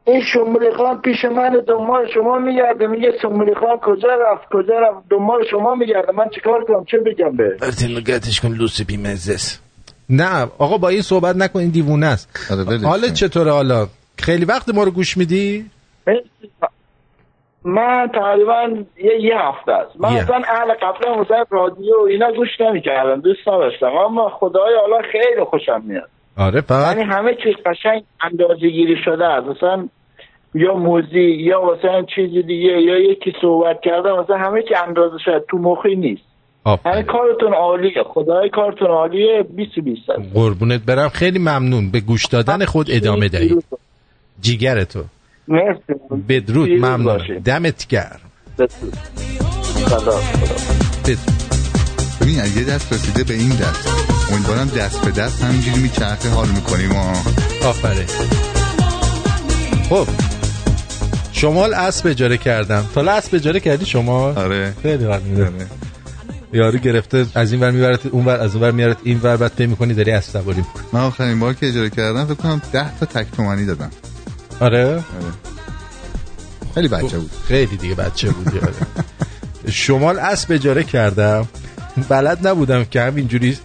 این سنبولی خان پیش من دنبال شما میگرده، میگه سنبولی خان کجا رفت کجا رفت، دنبال شما میگرده. من چیکار کنم چه بگم به؟ برتین نگهتش کن لوسی بیمزس. نه آقا با این صحبت نکن، این دیوونه است. حالت چطوره حالا؟ خیلی وقت ما رو گوش میدی؟ من تقریبا یه, یه هفته است. من yeah. اصلا اهل قبل موزه رادیو اینا گوش نمی‌کردم، دوست نداشتم، اما خدای حالا خیلی خوشم میاد. آره فقط یعنی همه چیز قشنگ اندازه‌گیری شده است، مثلا یا موزیک یا مثلا چیزی دیگه یا یکی صحبت کرده، مثلا همه چی اندازه شده، تو مخی نیست. آره کارتون عالیه، خدای کارتون عالیه. بیست بیست قربونت برم، خیلی ممنون. به گوش دادن خود ادامه دهید جیگر تو. مرسی، بدرود، ممنون، دمت گرم. ببین یه دست رسیده به این دست، امیدوارم دست به دست همینجوری میچرخه حال میکنیم. آفره. خب شمال اسب اجاره کردم. تا اسب اجاره کردی شما؟ آره خیلی وقت میدونه یارو گرفته از این ور میبرد اون ور، از اون ور میارد این ور، بعد پی میکنی داری از سواری. من آخرین بار که اجاره کردم فکر کنم ده تا تک تومانی دادم. آره؟ آره خیلی بچه بود، خیلی دیگه بچه بود. آره. شمال اسب اجاره کردم، بلد نبودم که همینجوری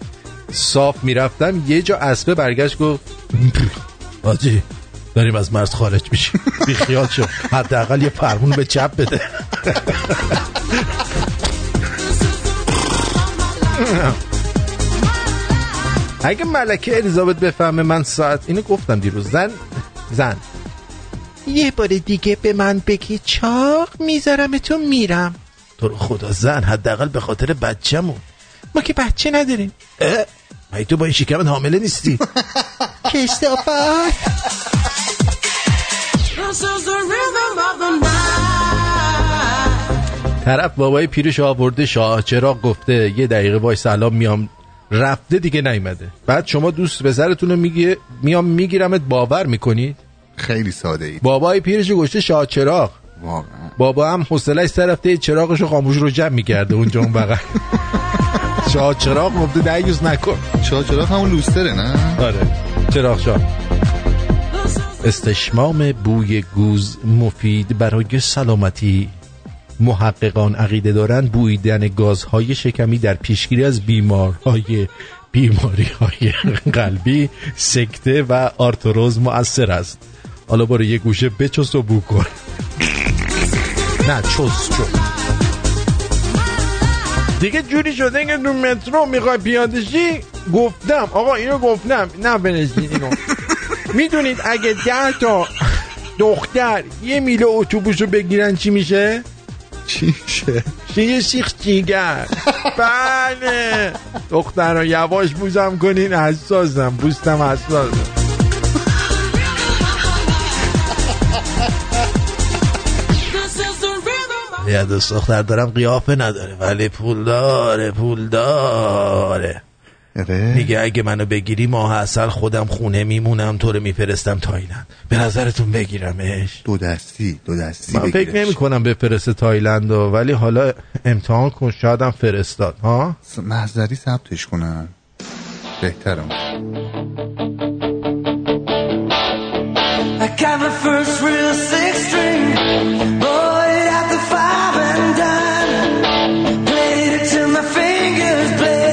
صاف میرفتم، یه جا اسبه برگشت گفت آجی داریم از مرز خارج میشیم، بیخیال شو، حداقل یه فرمون به چپ بده. اگه ملکه الیزابت بفهمه من ساعت اینو گفتم دیروز، زن زن یه بار دیگه به من بگی چاق میذارم تو میرم، تو رو خدا زن حداقل به خاطر بچه‌مون. ما که بچه نداریم. اه مگه تو با این شکمت حامله نیستی؟ کشتاپا طرف بابای پیر شاه برده شاه چراغ گفته یه دقیقه وای سلام میام رفته دیگه نیومده. بعد شما دوست پسرتون میگه میام میگیرمت باور میکنید؟ خیلی ساده اید. بابای پیرش گفته شاه چراغ واقعا بابا هم حوصله‌اش سر رفته چراغشو خاموش رو جمع میکرده اونجا اون بغل. شاه چراغ مبده دعیوز نکن. شاه چراغ همون لوستره نه؟ آره چراغ شاه. استشمام بوی گوز مفید برای سلامتی. محققان عقیده دارند بویدن گازهای شکمی در پیشگیری از بیمارهای بیماریهای قلبی، سکته و آرتروز مؤثر است. حالا برو یه گوشه بچست و بو کن. نه چست چست دیگه جوری شده که تو مترو میخوای پیادشی. گفتم آقا اینو گفتم نه بنشین اینو. میدونید اگه ده تا دختر یه میله اتوبوسو بگیرن چی میشه؟ چی شه؟ یه سیخ جیگر. بله دخترها یواش بوزم کنین حساسم. بوستم حساسم. یه دوست دختر دارم قیافه نداره ولی پول داره. پول داره میگه اگه منو بگیری ماه عسل خودم خونه میمونم تو رو میفرستم تایلند. به نظرتون بگیرمش؟ دو دستی دو دستی من فکر نمی کنم بفرسته تایلند ولی حالا امتحان کن شاید هم فرستاد. ها محضری ثبتش کنن بهترم. I got my first real six string bought at the five and done played it till my fingers bled.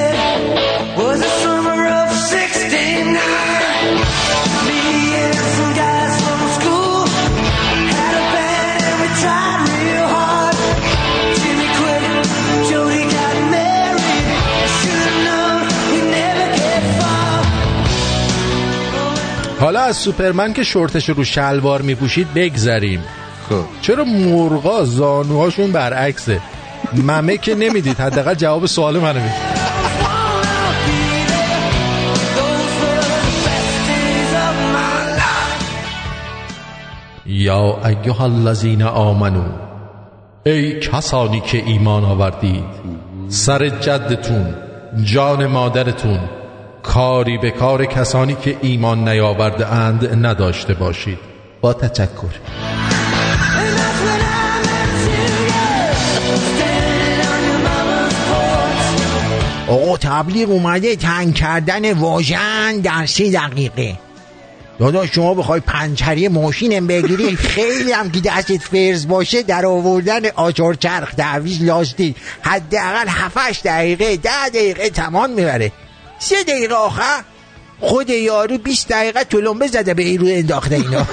حالا از سوپرمن که شورتش رو شلوار میپوشید بگذریم. خب چرا مرغا زانوهاشون برعکسه؟ ممه که نمیدید حداقل جواب سوال منو بدید. یا ایها الذین آمنو ای کسانی که ایمان آوردید سر جدتون جان مادرتون کاری به کار کسانی که ایمان نیاورده اند نداشته باشید. با تشکر. آقا تبلیغ اومده تنگ کردن واژن در سی دقیقه. دادا شما بخوای پنچری ماشینم بگیری خیلی هم که دستت فرز باشه در آوردن آجر چرخ تعویض لاستیک حداقل هفت دقیقه ده دقیقه تمام میبره. سه دقیقه آخر خود یارو بیست دقیقه تلمبه زده به ایرو انداخته اینا.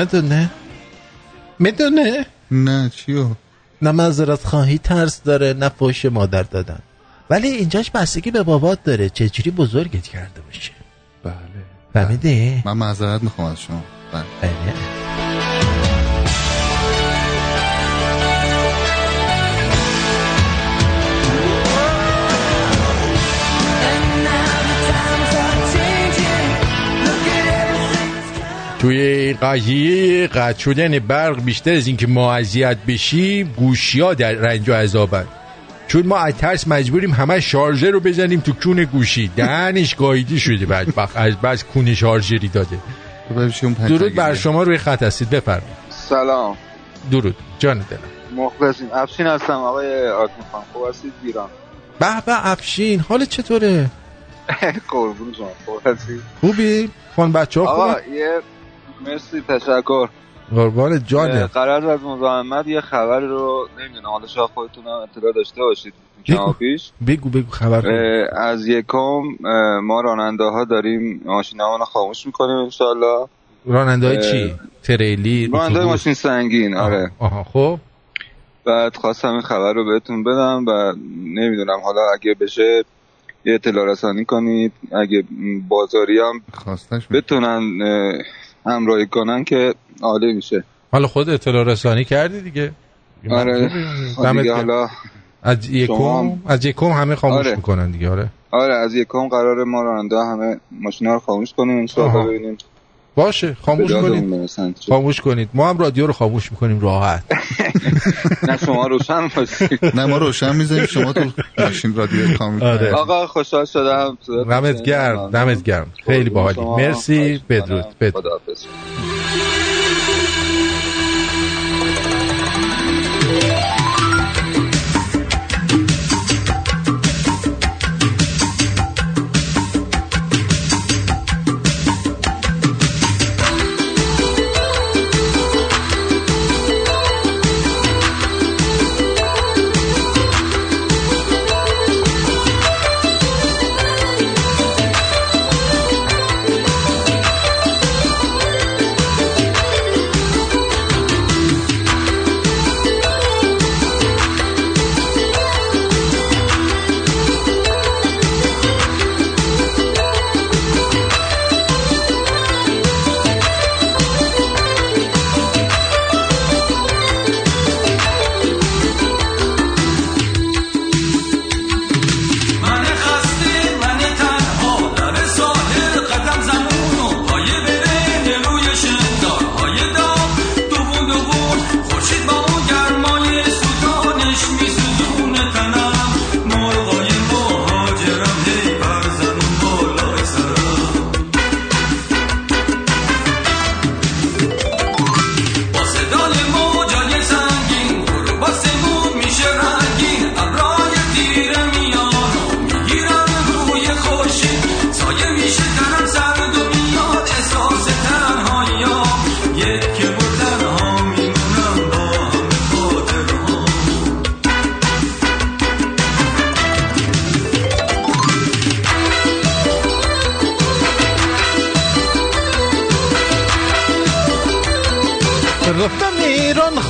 مدونه مدونه نه چیو نه معذرت خواهی ترس داره نه فحش مادر دادن ولی اینجاش بستگی به بابات داره چجوری بزرگت کرده باشه. بله فهمیدی؟ من معذرت میخوام از شما. بله توی قضیه قطع شدن برق بیشتر از اینکه ما اذیت بشیم گوشی‌ها در رنج و عذابن چون ما از ترس مجبوریم همه شارژر رو بزنیم تو کون گوشی. دهنش گاییدی شده بدبخت از بس کون شارژری داده. درود بر شما روی خط هستید بفرمایید. سلام درود جان دلم. مخلصیم افشین هستم آقای آتمی خان. خوب هستید ایران؟ به به افشین حالت چطوره؟ قربون شما خوب هستید خوبی؟ خان بچه ها خوب؟ آقا یه مرسی تشکر قربان جانم. قرار از مزاحمت یه خبر رو نمیدونم حالا شاید خودتونم اطلاع داشته باشید بگو بگو, بگو خبر بگو. از یکم ما راننده ها داریم ماشینمون رو خاموش میکنیم انشالله. راننده های چی؟ تریلی؟ راننده های ماشین سنگین. آره آها خب بعد خواستم این خبر رو بهتون بدم و نمیدونم حالا اگه بشه اطلاع رسانی کنید، اگه بازاری هم بتونن همراهی کنن که عالی میشه. حالا خود اطلاع رسانی کردی دیگه؟ آره دیگه، حالا از یکم از یکم همه خاموش آره. میکنن دیگه. آره آره از یکم قراره ما راننده همه ماشینا رو خاموش کنیم، انشاءالله ببینیم. باشه خاموش کنید، خاموش کنید، ما هم رادیو رو خاموش میکنیم راحت. نه شما روشن باشید. نه ما روشن میذاریم، شما تو ماشین رادیو خاموش کنید. آقا خوشحال شدم، دمت گرم، دمت گرم، خیلی باحالی، مرسی، بدرود، بدرود. خداحافظ.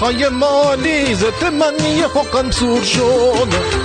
های مالی زت منی حقم سور شد،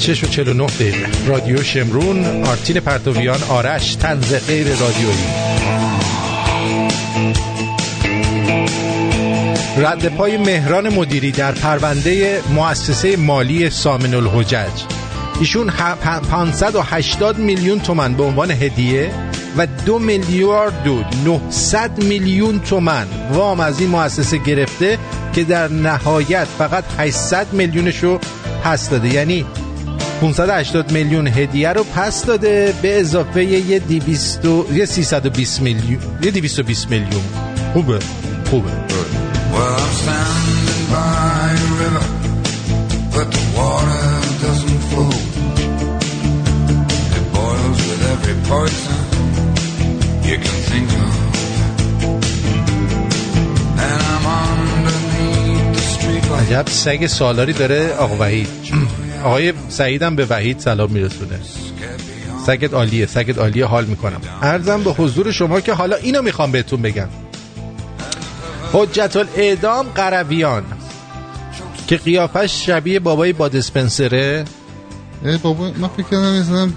شش و چهل و نه دقیقه. رادیو شمرون، آرتین پرتویان، آرش، طنز غیر رادیویی. رد پای مهران مدیری در پرونده مؤسسه مالی سامن الحجج. ایشون پانصد و هشتاد میلیون تومان به عنوان هدیه و دو میلیارد و نهصد میلیون تومان وام از این مؤسسه گرفته که در نهایت فقط هشتصد میلیونش رو پس داده، یعنی پانصد و هشتاد میلیون هدیه رو پس داده به اضافه یه دویست و... یه سیصد و بیست میلیون، یه دویست و بیست میلیون. خوبه خوبه. عجب سگ سالاری داره آقا وحید. آقای سعید هم به وحید سلام میرسونه. سگت عالیه، سگت عالیه، حال میکنم. عرضم به حضور شما که حالا اینو میخوام بهتون بگم. حجت الاعدام قرویان که قیافش شبیه بابای باد اسپنسره. بابا من فکر کردم مثلا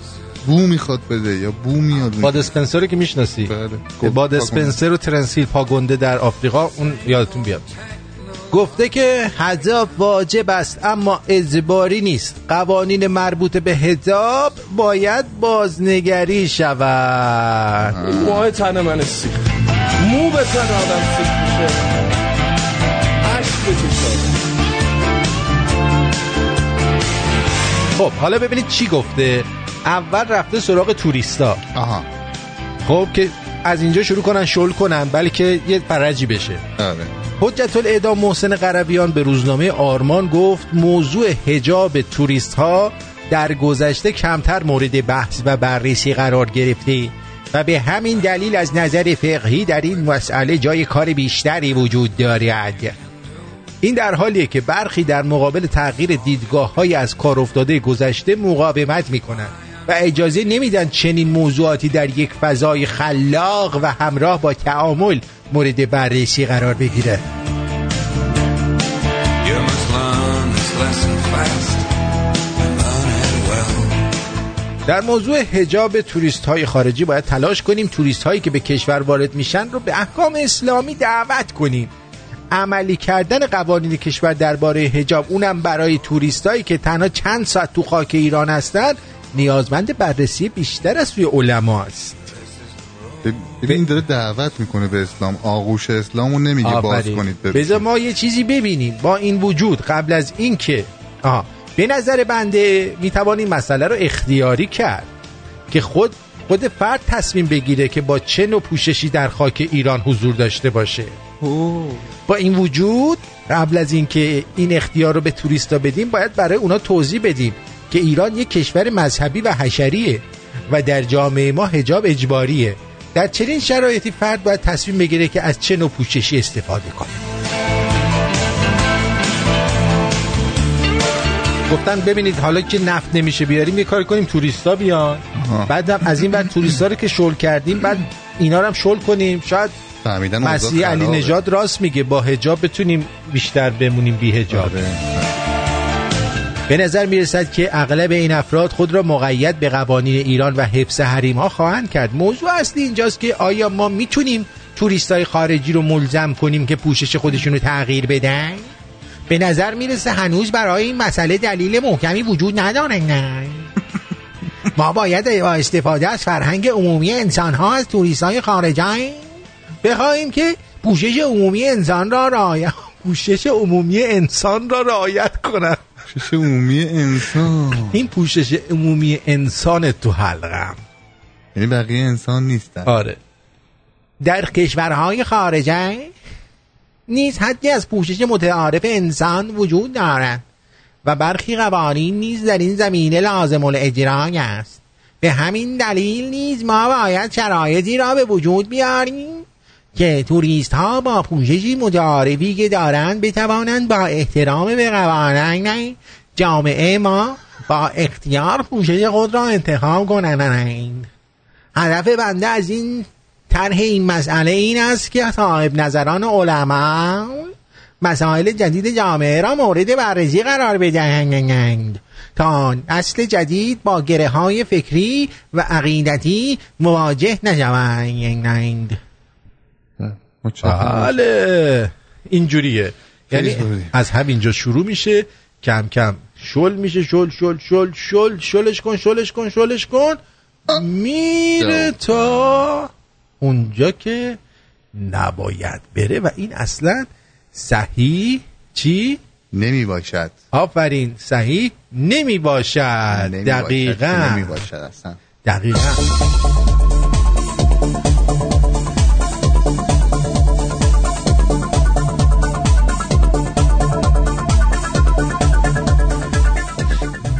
بو میخواد بده یا بو میاد. باد اسپنسر رو که میشناسی؟ بله. باد اسپنسر و ترنسیل پاگونده در آفریقا، اون یادتون بیاد. گفته که حجاب واجب است اما اجباری نیست. قوانین مربوط به حجاب باید بازنگری شود. موهای تن من سیخ، مو به تن آدم سیخ میشه، عشق بکشه. خب حالا ببینید چی گفته. اول رفته سراغ توریستا. آها. خب که از اینجا شروع کنن شل کنن بلکه یه پرجی بشه. آره. حجت الاعدام محسن قربیان به روزنامه آرمان گفت موضوع حجاب توریست ها در گذشته کمتر مورد بحث و بررسی قرار گرفته و به همین دلیل از نظر فقهی در این مسئله جای کار بیشتری وجود دارد. این در حالیه که برخی در مقابل تغییر دیدگاه‌های از کار افتاده گذشته مقاومت می‌کنند و اجازه نمیدن چنین موضوعاتی در یک فضای خلاق و همراه با تعامل مورد بررسی قرار بگیره. در موضوع حجاب توریست‌های خارجی باید تلاش کنیم توریست‌هایی که به کشور وارد میشن رو به احکام اسلامی دعوت کنیم. عملی کردن قوانین کشور درباره حجاب، اونم برای توریستایی که تنها چند ساعت تو خاک ایران هستن، نیازمند بررسی بیشتر از سوی علما است. ببین داره دعوت میکنه به اسلام، آغوش اسلامو نمیگه باز کنید. بذار ما یه چیزی ببینیم. با این وجود قبل از این که آه. به نظر بنده میتوان این مسئله رو اختیاری کرد که خود خود فرد تصمیم بگیره که با چه نوع پوششی در خاک ایران حضور داشته باشه. اوه. با این وجود قبل از اینکه این اختیار رو به توریستا بدیم باید برای اونا توضیح بدیم که ایران یک کشور مذهبی و حشریه و در جامعه ما حجاب اجباریه. در چنین شرایطی فرد باید تصمیم بگیره که از چه نوع پوششی استفاده کنه. گفتن ببینید حالا که نفت نمیشه بیاریم یه کار کنیم توریستا بیان، بعدم از این بعد توریستا رو که شل کردیم بعد اینا رو هم شل کنیم. شاید مسیح علی نژاد راست میگه، با حجاب بتونیم بیشتر بمونیم بی حجاب. به نظر میرسد که اغلب این افراد خود را مقید به قوانین ایران و حفظ حریم ها خواهند کرد. موضوع اصلی اینجاست که آیا ما میتونیم توریست های خارجی رو ملزم کنیم که پوشش خودشون رو تغییر بدن؟ به نظر میرسه هنوز برای این مسئله دلیل محکمی وجود نداره. نه ما باید با استفاده از فرهنگ عمومی انسان ها از توریست های خارجی بخواهیم که پوشش عمومی انسان را رعایت پوشش عمومی انسان را رعایت کنند. پوشش عمومی انسان، این پوشش عمومی انسان تو حلقم، یعنی بقیه انسان نیستن. آره. در کشورهای خارجی نیز حدی از پوشش متعارف انسان وجود دارد و برخی قوانین نیز در این زمینه لازم الاجرای است. به همین دلیل نیز ما باید شرایطی را به وجود بیاریم که توریست ها با پوششی متعارفی که دارند بتوانند با احترام به قوانین جامعه ما با اختیار پوشش خود را انتخاب کنند. هدف بنده از این طرح این مسئله این است که صاحب نظران علما مسائل جدید جامعه را مورد بررسی قرار بدهند تا اصل جدید با گره های فکری و عقیدتی مواجه نشوند. بله اینجوریه، یعنی از همینجا شروع میشه، کم کم شل میشه، شل شل شل شل شلش کن شلش کن شلش کن میره تا اونجا که نباید بره و این اصلا صحیح چی نمیباشد. آفرین، صحیح نمیباشد. دقیقاً نمیباشد اصلا. دقیقاً.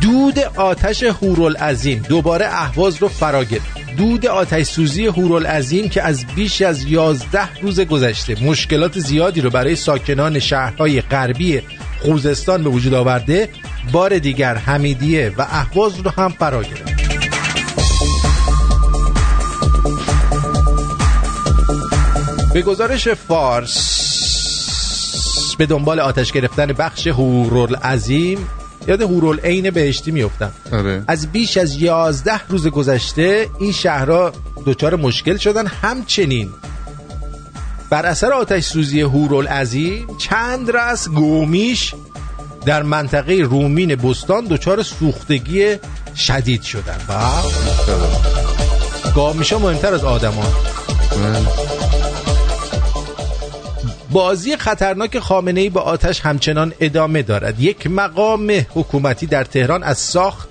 دود آتش هورالعظیم دوباره اهواز رو فرا گرفت. دود آتش سوزی هورالعظیم که از بیش از یازده روز گذشته مشکلات زیادی رو برای ساکنان شهرهای غربی خوزستان به وجود آورده، بار دیگر حمیدیه و اهواز رو هم فرا گرفت. به گزارش فارس، به دنبال آتش گرفتن بخش هورالعظیم، یاد هورالعین بهشتی میفتم. آره. از بیش از یازده روز گذشته این شهرها دچار مشکل شدن. همچنین بر اثر آتش سوزی هورالعظیم چند رأس گومیش در منطقه رومین بستان دچار سوختگی شدید شدن. گومیش ها مهمتر از آدم ها. بازی خطرناک خامنه‌ای با آتش همچنان ادامه دارد. یک مقام حکومتی در تهران از ساخت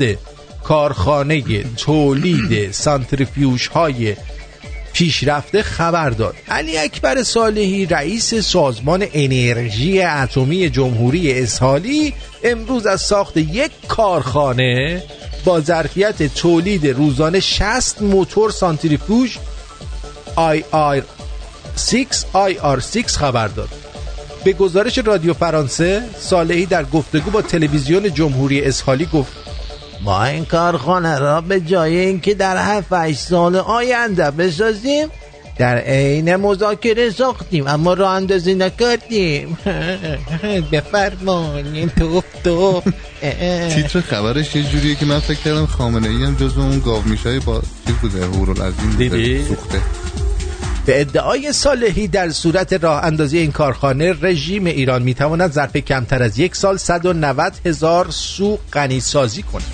کارخانه تولید سانتریفیوژهای پیشرفته خبر داد. علی اکبر صالحی رئیس سازمان انرژی اتمی جمهوری اسلامی امروز از ساخت یک کارخانه با ظرفیت تولید روزانه شصت موتور سانتریفیوژ آی آر آی آر شش خبر داد. به گزارش رادیو فرانسه، صالحی در گفتگو با تلویزیون جمهوری اسلامی گفت ما این کارخانه را به جای اینکه در هفت هشت سال آینده بسازیم در عین مذاکره ساختیم، اما راه اندازی نکردیم. بفرمایید توف توف. تیتر خبرش یه جوریه که من فکر کردم خامنه‌ای هم جزو اون گاومیشای با چیز بوده، هورالعظیم سوخته. به ادعای صالحی در صورت راه اندازی این کارخانه رژیم ایران میتواند ظرف کمتر از یک سال صد و نود هزار سوق غنی سازی کند.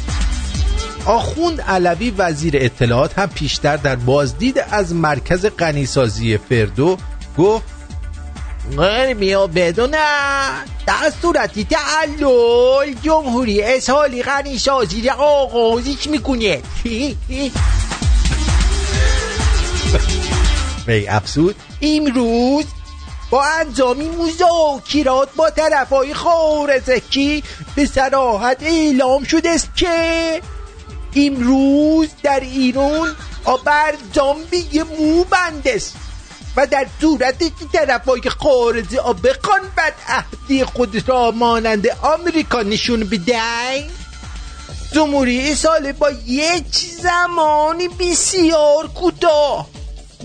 آخوند علوی وزیر اطلاعات هم پیشتر در بازدید از مرکز غنی سازی فردو گفت غربی ها بدونه در صورتی تعلل جمهوری اسلامی غنی سازی را آغازیش میکنه. وی افسود امروز با انجامی مذاکرات با طرفهای خوارزکی به صراحت اعلام شده است که امروز در ایران آبرجام به مو بند است و در صورتی که طرفهای خوارزه بخوان بدعهدی خود را مانند آمریکا نشون بدهند، جمهوری اسلامی با یک زمانی بسیار کوتاه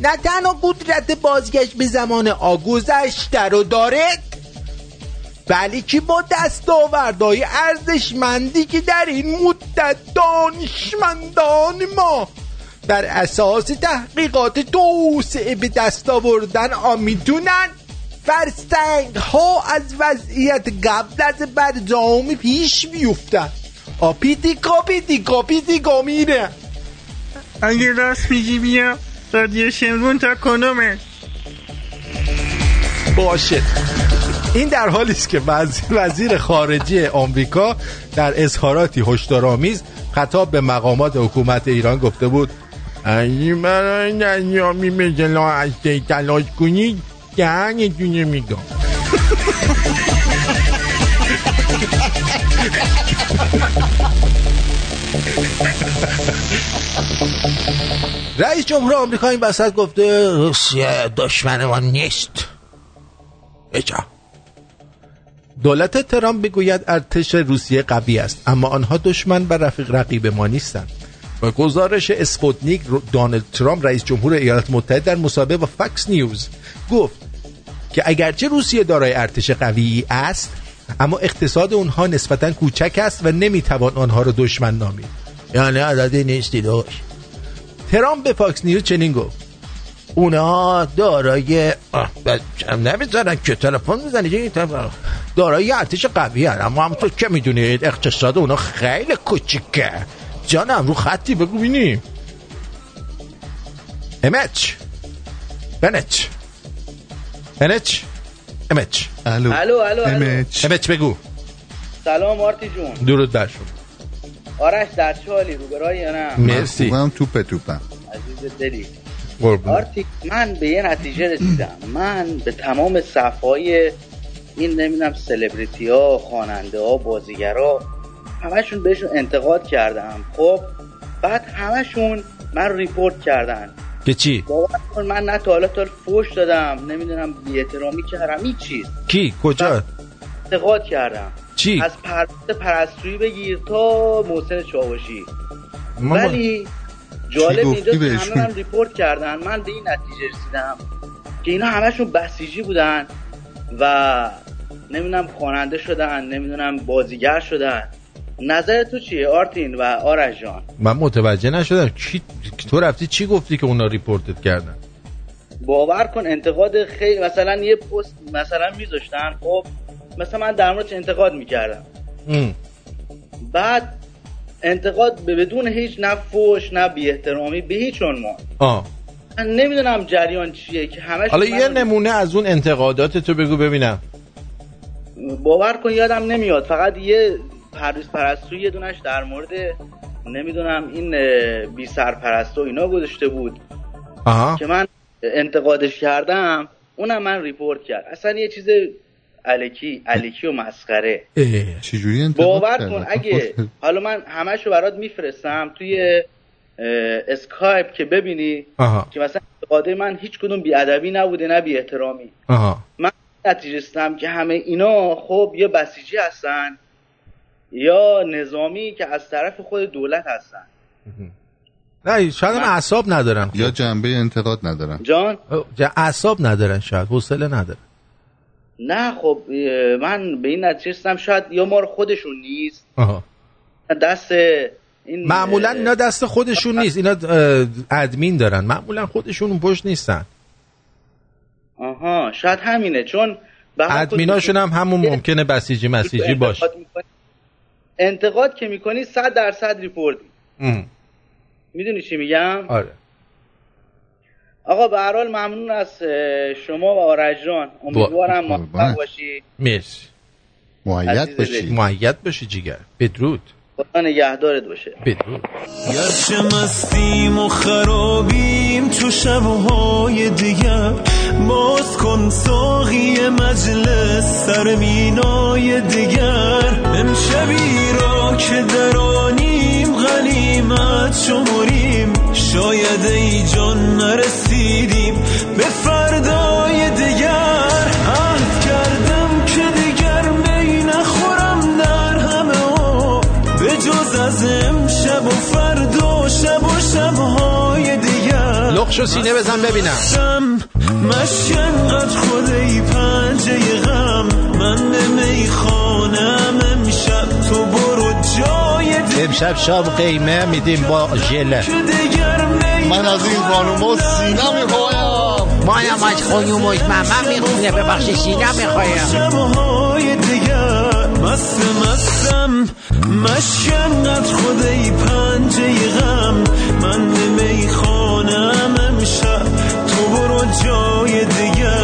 نه تنها قدرت بازگشت به زمان آگذشته رو دارد، بلکه با دستاوردهای ارزشمندی که در این مدت دانشمندان ما بر اساس تحقیقات توسعه به دست آوردن آمیدونن فرسنگ ها از وضعیت قبل از برجام پیش بیفتن. آپیتیکا پیتیکا پیتیکا میره. اگه راست میگی بیا رادیو شمرون تا کنومه باشه. این در حالی است که وزیر خارجه آمریکا در اظهاراتی هشدارآمیز خطاب به مقامات حکومت ایران گفته بود اگه برای نظامی مثل هسته تلاش کنید دهنتونه میگم. رئیس جمهور آمریکا این وسط گفته روسیه دشمن ما نیست. اجا دولت ترامپ بگوید ارتش روسیه قوی است، اما آنها دشمن و رفیق رقیب ما نیستند. با گزارش اسپوتنیک، دونالد ترامپ رئیس جمهور ایالات متحده در مصاحبه با فاکس نیوز گفت که اگرچه روسیه دارای ارتش قوی است، اما اقتصاد آنها نسبتاً کوچک است و نمیتوان آنها را دشمن نامید. یعنی عددی نیستی داشت. ترامپ به فاکس نیوز چنین گفت اونا دارای نمیذارن که تلفن بزنید دارای ارتش قوی هست، اما همونطور که میدونید اقتصاد اونا خیلی کوچیکه. جانم رو خطی بگو بینیم امچ بنچ بنچ امچ الو الو الو امچ امچ بگو سلام آرتی جون. درود بر شما. آرش در چالی روبرای یا نه؟ مرسی. من توپه توپم عزیز دلی آرتی. من به یه نتیجه رسیدم. من به تمام صفحای این نمیدونم سلبریتی ها، خواننده ها، بازیگر ها همشون بهشون انتقاد کردم. خب بعد همشون من ریپورت کردن که چی؟ باور کن من نه تا حالا تا فوش دادم، نمیدونم بی احترامی کردم، هیچ چیز. کی؟ کجا؟ انتقاد کردم. چی؟ از پرست پرستویی بگیر تا محسن چاوشی. ولی جالب اینجاست که همه من ریپورت کردن، من به این نتیجه رسیدم که اینا همشون بسیجی بودن و نمیدونم خواننده شدن، نمیدونم بازیگر شدن. نظر تو چیه آرتین و آرش جان؟ من متوجه نشدم کی... تو رفتی چی گفتی که اونا ریپورتت کردن؟ باور کن انتقاد خیلی، مثلا یه پست مثلا میذاشتن، خب مثلا من در موردش انتقاد میکردم ام. بعد انتقاد بدون هیچ نه فوش نه بی احترامی به هیچ عنوان. آه من نمیدونم جریان چیه که همش. حالا یه نمونه از اون انتقادات تو بگو ببینم. باور کن یادم نمیاد، فقط یه پرست پرستوی یه دونش در مورد نمیدونم این بی سر پرستو اینا گذاشته بود. آها. که من انتقادش کردم، اونم من ریپورت کرد. اصلا یه چیز الکی الکی و مسخره. چه جوری انتقاد؟ باور کن اگه حالا من همشو برات میفرستم توی اسکایپ که ببینی. آها. که مثلا انتقاد من هیچ کدوم بی ادبی نبوده نه بی احترامی. آها. من نتیجه رسیدم که همه اینا خب یه بسیجی هستن یا نظامی که از طرف خود دولت هستن. نه شاید من اعصاب ندارن یا جنبه انتقاد ندارن. جان اعصاب ندارن، شاید حوصله ندارن. نه خب من به این نتیجه رسیدم شاید یا مار خودشون نیست. آها. دست این معمولا اینا دست خودشون نیست، اینا ادمین دارن، معمولا خودشون اون پشت نیستن. آها شاید همینه، چون ادمیناشون هم همون ممکنه بسیجی مسیجی باشه. انتقاد که میکنی صد درصد ریپورت میدونی چی میگم؟ آره آقا به هر حال ممنون از شما و آرش جان، امیدوارم موفق باشی. مرسی. مؤید باشی، مؤید باشی جیگر. بدرود. خدا نگهدارت باشه. بدرود. گرچه مستیم و خرابیم تو شب‌های دیگر، باز کن ساقی مجلس سر مینای دیگر. امشبی را که درانیم غنیمت شمریم، شاید ای جان نرسیدیم به فردای دیگر. عهد کردم که دیگر می نخورم در همه آب، به جز از امشب و فردا شب و شبهای دیگر. لخشو سینه بزن ببینم مشکن قد خدای پنجه غم. من به میخانم امشب تو برو جای دیگر. امشب شب قیمه میدیم با ژله. من از این خانوما سینه میخوایم. ما هم از خانوماش ممم میخونه ببخشی سینه میخوایم. شبهای دیگر مست مستم مشکن قد خدای پنجه غم. من به میخانم امشب برو جای دیگر.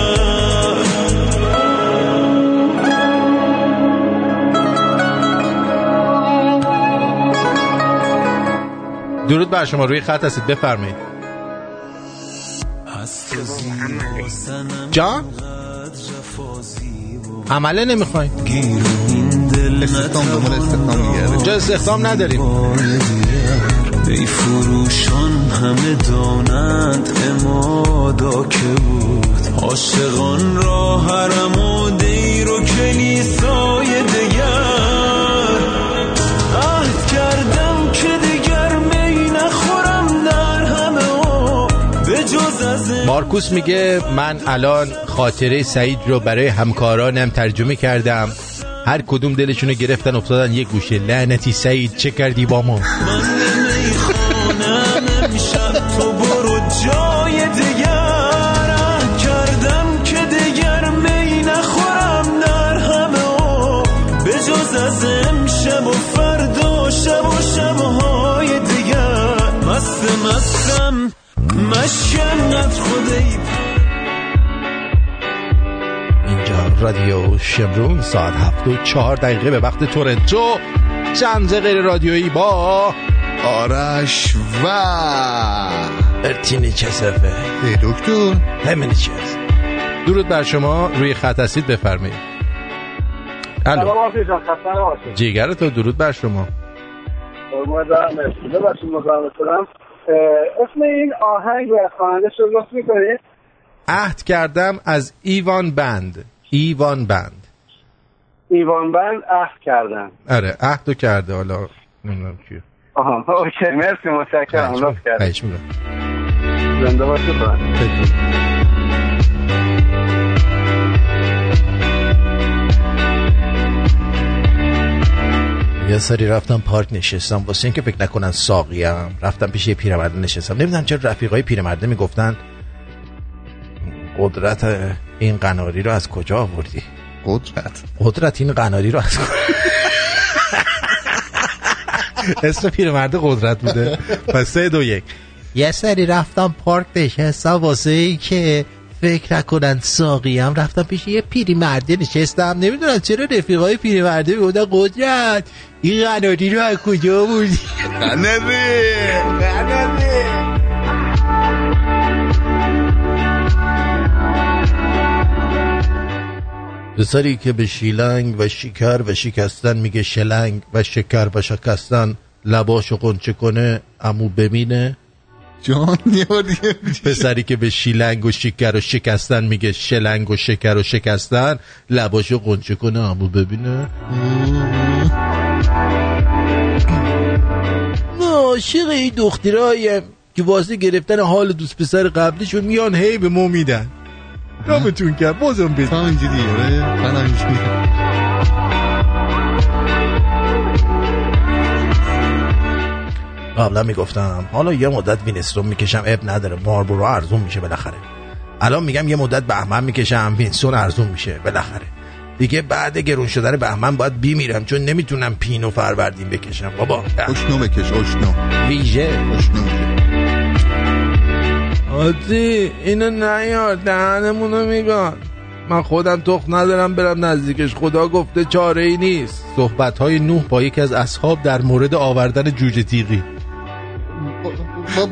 درود بر شما، روی خط هستید بفرمایید. جان عمله نمیخوایم استخدام دوباره استخدام میگرد جا استخدام نداریم. ای فروشان همه دانند امادا که بود، عاشقان را حرم و دیر و کلیسای دگر. عهد کردم که دیگر می نخورم در همه آب، به جز از مارکوس میگه من الان خاطره سعید رو برای همکارانم ترجمه کردم، هر کدوم دلشونو گرفتن افتادن یک گوشه. لعنتی سعید چه کردی با ما؟ شب تو برو جای دیگر. کردم که دیگر می نخورم در همه آب، به جز از امشب و فردا شب و شبهای دیگر. مست مستم مشکنت خدایی. اینجا رادیو شمرون، ساعت هفت و چهار دقیقه به وقت تورنتو. چنز غیر رادیویی با آرش و ارتینی چسفه ای دکتر همینی چیز. درود بر شما، روی خط هستید بفرمایید. الو جیگرتو. درود بر شما. اسم این آهنگ و خواننده رو لطف می‌کنید؟ عهد کردم از ایوان بند. ایوان بند ایوانبند عهد کردن. آره عهدو کرده، حالا نمیدونم کیه. آها اوکی مرسی متشکرم. لطف کردید. هیچ میگم زنده باشید. یه سری رفتم پارک نشستم واسه اینکه فکر نکنن ساقیم، رفتم پیش یه پیرمرد نشستم. نمیدونم چرا رفیقای پیرمرده میگفتن قدرت این قناری رو از کجا آوردی؟ قدرت قدرت این قناری رو از اسم پیرمرد قدرت بوده. پس سه دو یک. یه سری رفتم پارک نشستم واسه این که فکر نکنن ساقیم، رفتم پیش یه پیرمرده نشستم. نمیدونم چرا رفیقای پیرمرده میگفتن قدرت این قناری رو از کجا آوردی؟ قناری قناری پسری که به شیلنگ و شکر و شکستن میگه شلنگ و شکر و شکستن لباشو قنچه کنه عمو بمینه جان یادیه. پسری که به شیلنگ و شکر و شکستن میگه شلنگ و شکر و شکستن لباشو قنچه کنه عمو ببینه. عاشق این دخترایی که واسه گرفتن حال دوست پسر قبلیشون میان هی به مو میدن رابطون که بازم بزن تا اینجوریه. من اینجوریه. قبلا میگفتم حالا یه مدت وینستون میکشم اب نداره باربورا ارزون میشه بالاخره. الان میگم یه مدت بهمن میکشم وینستون ارزون میشه بالاخره. دیگه بعد گرون شدن بهمن باید بیمیرم چون نمیتونم پینو فروردین بکشم. بابا اشنو بکش اشنو ویژه اشنو آتی اینو نیار دهنمونو میگن. من خودم تخت ندارم برم نزدیکش، خدا گفته چاره ای نیست. صحبت‌های نوح با یکی از اصحاب در مورد آوردن جوجه تیغی.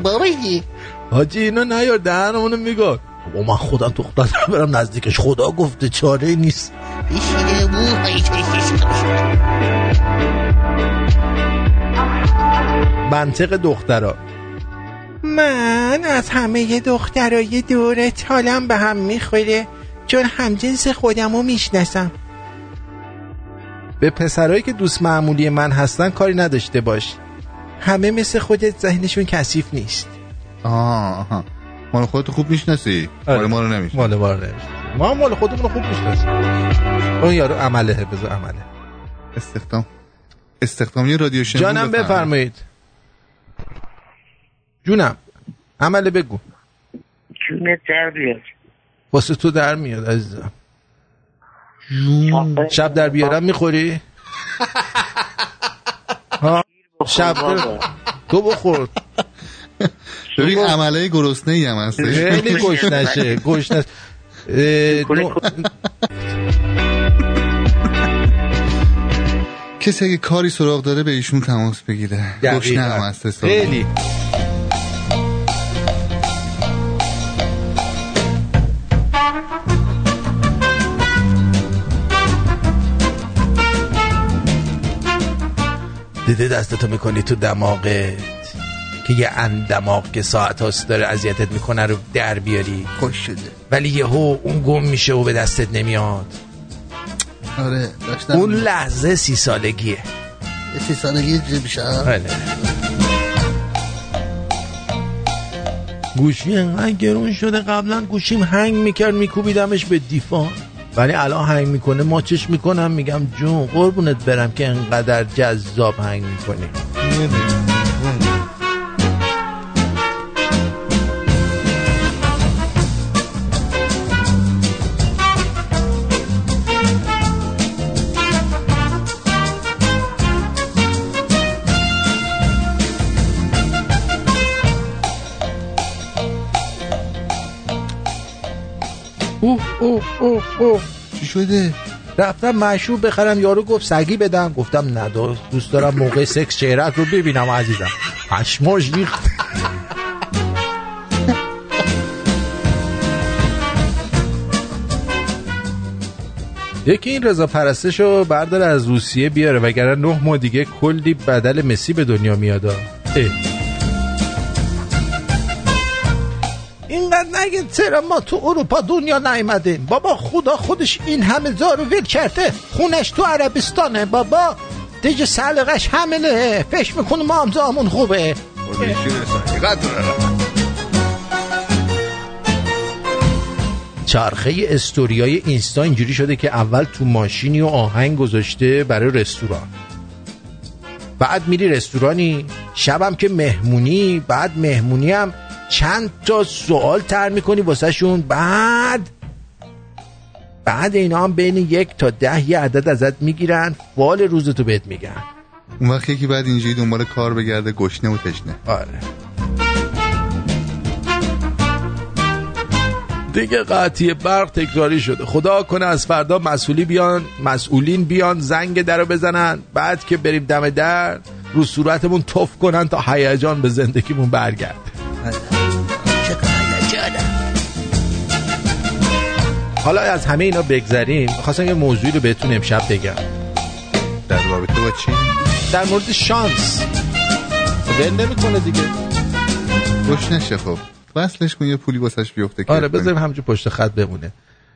بابایی آتی اینو نیار دهنمونو میگن. من خودم تخت ندارم برم نزدیکش، خدا گفته چاره ای نیست. منطق دخترها. من از همه دخترای دورت حالم به هم میخوره چون همجنس خودمو میشناسم. به پسرایی که دوست معمولی من هستن کاری نداشته باش، همه مثل خودت ذهنشون کثیف نیست. آها آها مال خودتو خوب میشناسی. مال ما رو نمیشناسی. مال ما رو نمیشناسی. ما مال خودمون رو خوب میشناسیم. اون یارو عمله بذار عمله استخدام استخدامی رادیو شنبه. جانم بفرمایید. جونم عمله بگو. جونت در بیاد واسه تو در میاد عزیزم. جون شب در بیارم میخوری؟ شب تو بخور. ببین عمله گرسنه ای هم هستی. خیلی گشنشه گشنش. کسی اگه کاری سراغ داره به ایشون تماس بگیره. گشنه هم هست. خیلی دیده دستتو میکنی تو دماغت که یه اندماغ که ساعت هاست داره اذیتت میکنه رو در بیاری. خوش شده ولی یهو اون گم میشه و به دستت نمیاد. آره داشتم اون لحظه سی سالگیه. سی سالگی چی میشه؟ آره گوشی انقدر گرون شده. قبلا گوشیم هنگ میکرد میکوبیدمش به دیوار ولی الان هنگ میکنه ما چش میکنم میگم جون قربونت برم که انقدر جذاب هنگ میکنی. اوه اوه اوه چی شده؟ رفتم مشروب بخرم یارو گفت سگی بدم گفتم ندار دوست دارم موقع سکس چهرت رو ببینم عزیزم. پشماش ریخت. یکی این رضا پرستشو بردار از روسیه بیاره وگرنه نه ماه دیگه کلی بدل مسی به دنیا میاد. اینقدر نگید چرا ما تو اروپا دنیا نیومدیم. بابا خدا خودش این همه زار و ول کرده، خونش تو عربستانه بابا، دیگه سلقش حمله، فکر میکنه ما امضامون خوبه. چرخه استوریای اینستا اینجوری شده که اول تو ماشینی و آهنگ گذاشته برای رستوران، بعد میری رستورانی، شبم که مهمونی، بعد مهمونی هم چند تا سوال تر میکنی واسه شون، بعد بعد اینا هم بین یک تا ده یه عدد ازت میگیرن، فال روزتو بهت میگن. اون وقت یکی بعد اینجوری دنبال کار بگرده، گشنه و تشنه. آره دیگه قطعی برق تکراری شده. خدا کنه از فردا مسئولی بیان مسئولین بیان زنگ درو بزنن، بعد که بریم دم در رو صورتمون توف کنن تا هیجان به زندگیمون برگرده. حالا از همه اینا بگذریم، خواستم یه موضوعی رو بهتون امشب بگم. در رابطه با چی؟ در مورد شانس. ول نمی‌کنه دیگه. گوش نشه خب. وصلش کن، یه پولی واسش بیفته. آره بذاریم همونجوری پشت خط بمونه.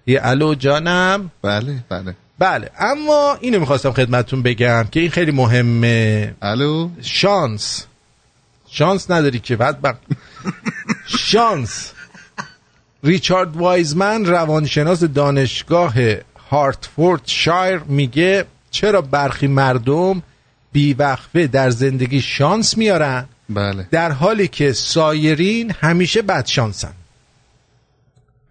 یه الو جانم. بله بله بله. اما اینو میخواستم خدمتتون بگم که این خیلی مهمه. الو شانس. شانس نداری که بعد بق... شانس. ریچارد وایزمن روانشناس دانشگاه هارتفورد شایر میگه چرا برخی مردم بیوقفه در زندگی شانس میارن، بله، در حالی که سایرین همیشه بدشانسن.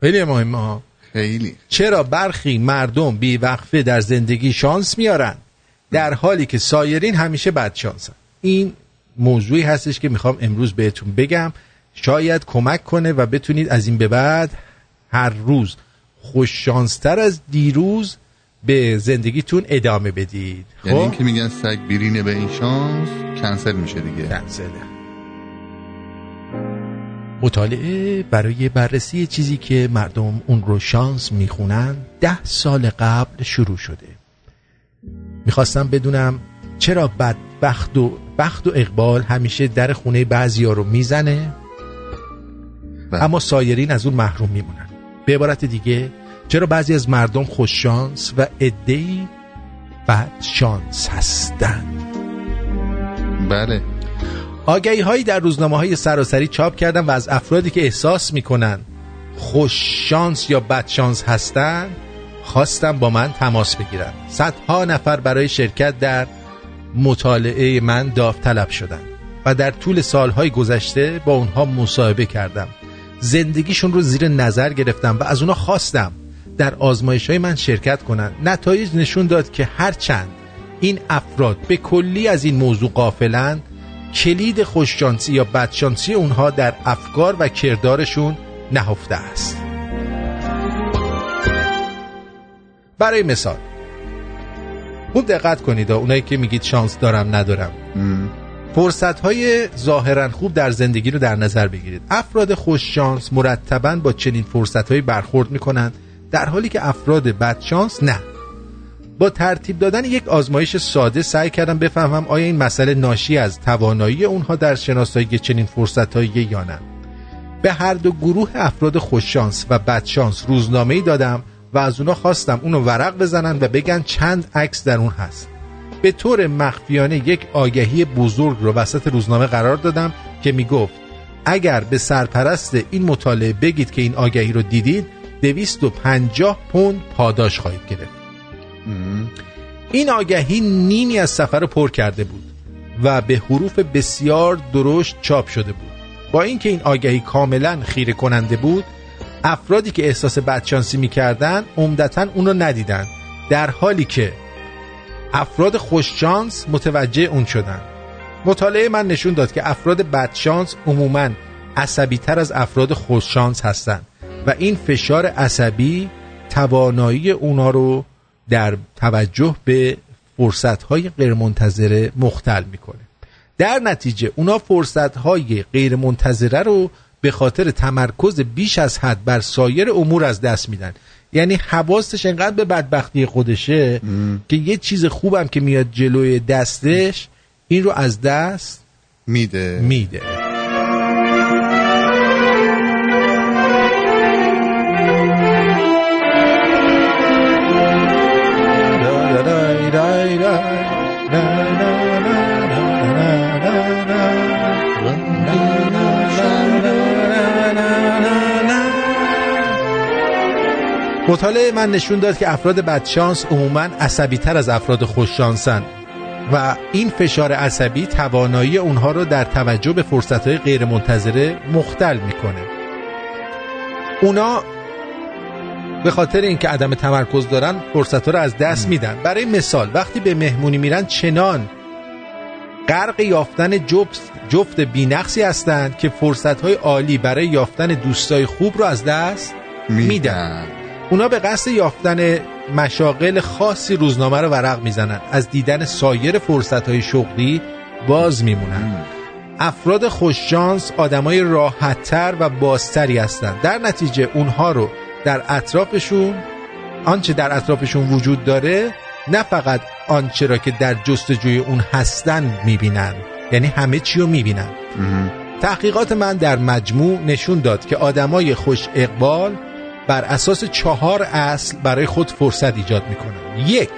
خیلی مهمه ها. خیلی. چرا برخی مردم بیوقفه در زندگی شانس میارن در حالی که سایرین همیشه بدشانسن. این موضوعی هستش که میخوام امروز بهتون بگم، شاید کمک کنه و بتونید از این به بعد هر روز خوششانستر از دیروز به زندگیتون ادامه بدید. یعنی این که میگن سگ بیرینه به این شانس کنسل میشه دیگه. کنسله. مطالعه برای بررسی چیزی که مردم اون رو شانس میخونن ده سال قبل شروع شده. میخواستم بدونم چرا بدبخت و بخت و اقبال همیشه در خونه بعضیا رو میزنه بس، اما سایرین از اون محروم میمونن. به عبارت دیگه چرا بعضی از مردم خوش شانس و عده‌ای بد شانس هستند. بله. آگهی هایی در روزنامه های سراسری چاپ کردن و از افرادی که احساس میکنن خوش شانس یا بد شانس هستند خواستم با من تماس بگیرن. صدها نفر برای شرکت در مطالعه من داوطلب شدن و در طول سالهای گذشته با اونها مصاحبه کردم، زندگیشون رو زیر نظر گرفتم و از اونها خواستم در آزمایش‌های من شرکت کنن. نتایج نشون داد که هرچند این افراد به کلی از این موضوع غافلند، کلید خوششانسی یا بدشانسی اونها در افکار و کردارشون نهفته است. برای مثال خوب دقت کنید اونایی که میگید شانس دارم ندارم، فرصت‌های ظاهراً خوب در زندگی رو در نظر بگیرید. افراد خوششانس مرتباً با چنین فرصت‌هایی برخورد می‌کنند، در حالی که افراد بدشانس نه. با ترتیب دادن یک آزمایش ساده سعی کردم بفهمم آیا این مسئله ناشی از توانایی اونها در شناسایی چنین فرصت‌هایی یا نه. به هر دو گروه افراد خوششانس و بدشانس روزنامه‌ای دادم و از اونها خواستم اونو ورق بزنن و بگن چند عکس در اون هست. به طور مخفیانه یک آگهی بزرگ رو وسط روزنامه قرار دادم که میگفت اگر به سرپرست این مطالعه بگید که این آگهی رو دیدید دویست و پنجاه پوند پاداش خواهید گرفت. این آگهی نیمی از سفر رو پر کرده بود و به حروف بسیار درشت چاپ شده بود. با اینکه این آگهی کاملا خیره کننده بود، افرادی که احساس بدشانسی میکردن عمدتاً اون رو ندیدن، در حالی که افراد خوششانس متوجه اون شدن. مطالعه من نشون داد که افراد بدشانس عموماً عصبی تر از افراد خوششانس هستند و این فشار عصبی توانایی اونا رو در توجه به فرصت‌های غیرمنتظره مختل میکنه. در نتیجه اونا فرصت‌های غیرمنتظره رو به خاطر تمرکز بیش از حد بر سایر امور از دست میدن. یعنی حواسش انقدر به بدبختی خودشه ام. که یه چیز خوبم که میاد جلوی دستش این رو از دست میده میده. مطالعه من نشون داد که افراد بدشانس عموماً عصبی‌تر از افراد خوششانسن و این فشار عصبی توانایی اونها رو در توجه به فرصت‌های غیرمنتظره مختل می‌کنه. اونا به خاطر اینکه عدم تمرکز دارن فرصت‌ها رو از دست میدن. برای مثال وقتی به مهمونی میرن چنان غرق یافتن جفت جفت بی‌نقصی هستند که فرصت‌های عالی برای یافتن دوستای خوب رو از دست میدن. اونا به قصد یافتن مشاغل خاصی روزنامه رو ورق میزنن، از دیدن سایر فرصت‌های شغلی باز میمونن. افراد خوششانس آدمای راحت‌تر و بازتری هستند، در نتیجه اونها رو در اطرافشون آنچه در اطرافشون وجود داره نه فقط آنچه را که در جستجوی اون هستن میبینن، یعنی همه چی رو میبینن. تحقیقات من در مجموع نشون داد که آدمای خوش اقبال بر اساس چهار اصل برای خود فرصت ایجاد میکنن. یک،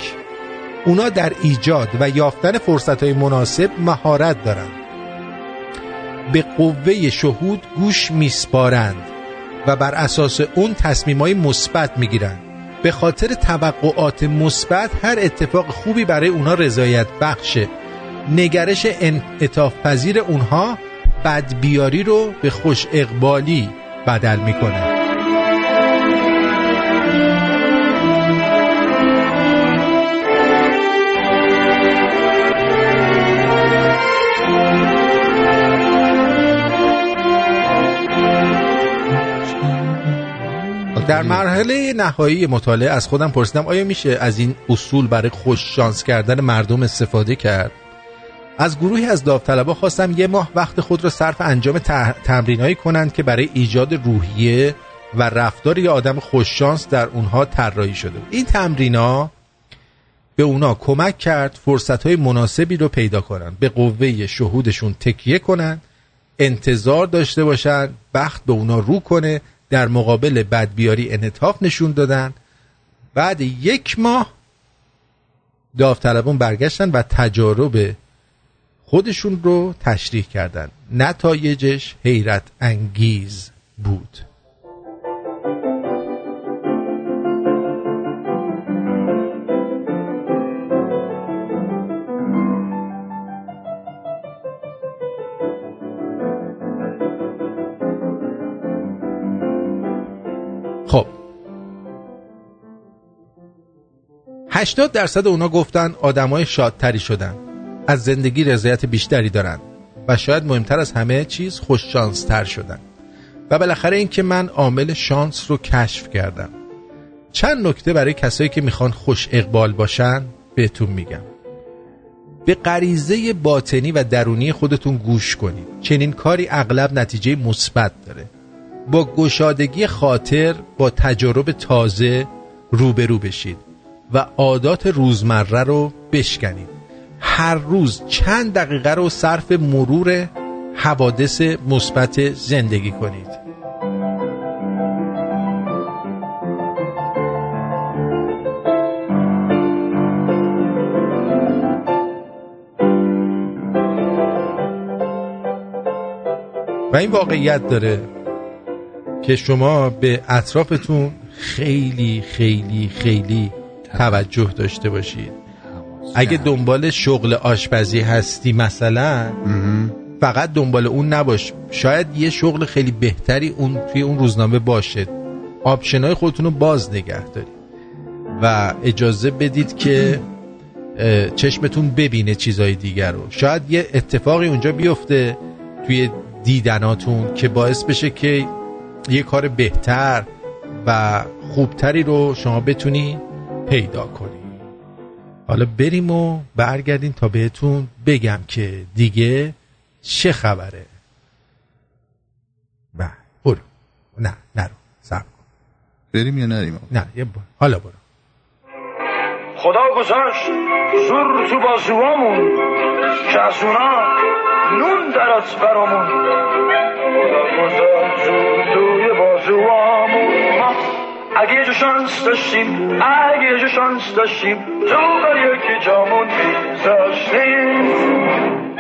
اونا در ایجاد و یافتن فرصتهای مناسب مهارت دارن، به قوه شهود گوش میسپارند و بر اساس اون تصمیمای مثبت میگیرن. به خاطر توقعات مثبت هر اتفاق خوبی برای اونا رضایت بخشه. نگرش انعطاف پذیر اونها بدبیاری رو به خوش اقبالی بدل میکنه. در مرحله نهایی مطالعه از خودم پرسیدم آیا میشه از این اصول برای خوش شانس کردن مردم استفاده کرد؟ از گروهی از داوطلبا خواستم یه ماه وقت خود را صرف انجام تمرینایی کنند که برای ایجاد روحیه و رفتار یه آدم خوش شانس در اونها طراحی شده. این تمرینا به اونها کمک کرد فرصت‌های مناسبی رو پیدا کنن، به قوه شهودشون تکیه کنن، انتظار داشته باشن بخت به اونها رو کنه، در مقابل بدبیاری انعطاف نشون دادن. بعد یک ماه داوطلبان برگشتن و تجارب خودشون رو تشریح کردن. نتایجش حیرت انگیز بود. هشتاد درصد اونا گفتن آدمای شادتری شدن، از زندگی رضایت بیشتری دارن و شاید مهمتر از همه چیز خوش شانس تر شدن. و بالاخره این که من عامل شانس رو کشف کردم. چند نکته برای کسایی که میخوان خوش اقبال باشن بهتون میگم. به غریزه باطنی و درونی خودتون گوش کنید. چنین کاری اغلب نتیجه مثبت داره. با گشادگی خاطر با تجارب تازه روبرو بشید و عادات روزمره رو بشکنید. هر روز چند دقیقه رو صرف مرور حوادث مثبت زندگی کنید. و این واقعیت داره که شما به اطرافتون خیلی خیلی خیلی توجه داشته باشید. اگه دنبال شغل آشپزی هستی مثلا فقط دنبال اون نباش، شاید یه شغل خیلی بهتری اون توی اون روزنامه باشه. آپشن‌های خودتون رو باز نگه دارید و اجازه بدید که چشمتون ببینه چیزای دیگر رو. شاید یه اتفاقی اونجا بیفته توی دیدناتون که باعث بشه که یه کار بهتر و خوبتری رو شما بتونی پیدا کنیم. حالا بریم و برگردیم تا بهتون بگم که دیگه چه خبره. نه برو، نه نرو، صبر کن. بریم یا نریم؟ نه یه بار. حالا برو. خدا گذاشت زور تو بازوامون که از اونا نون در از برامون. خدا گذاشت زور توی بازوامون. ما اگه یه جو شانس داشتیم، اگه یه جو شانس داشتیم، تو بر یکی جامون میذاشتیم.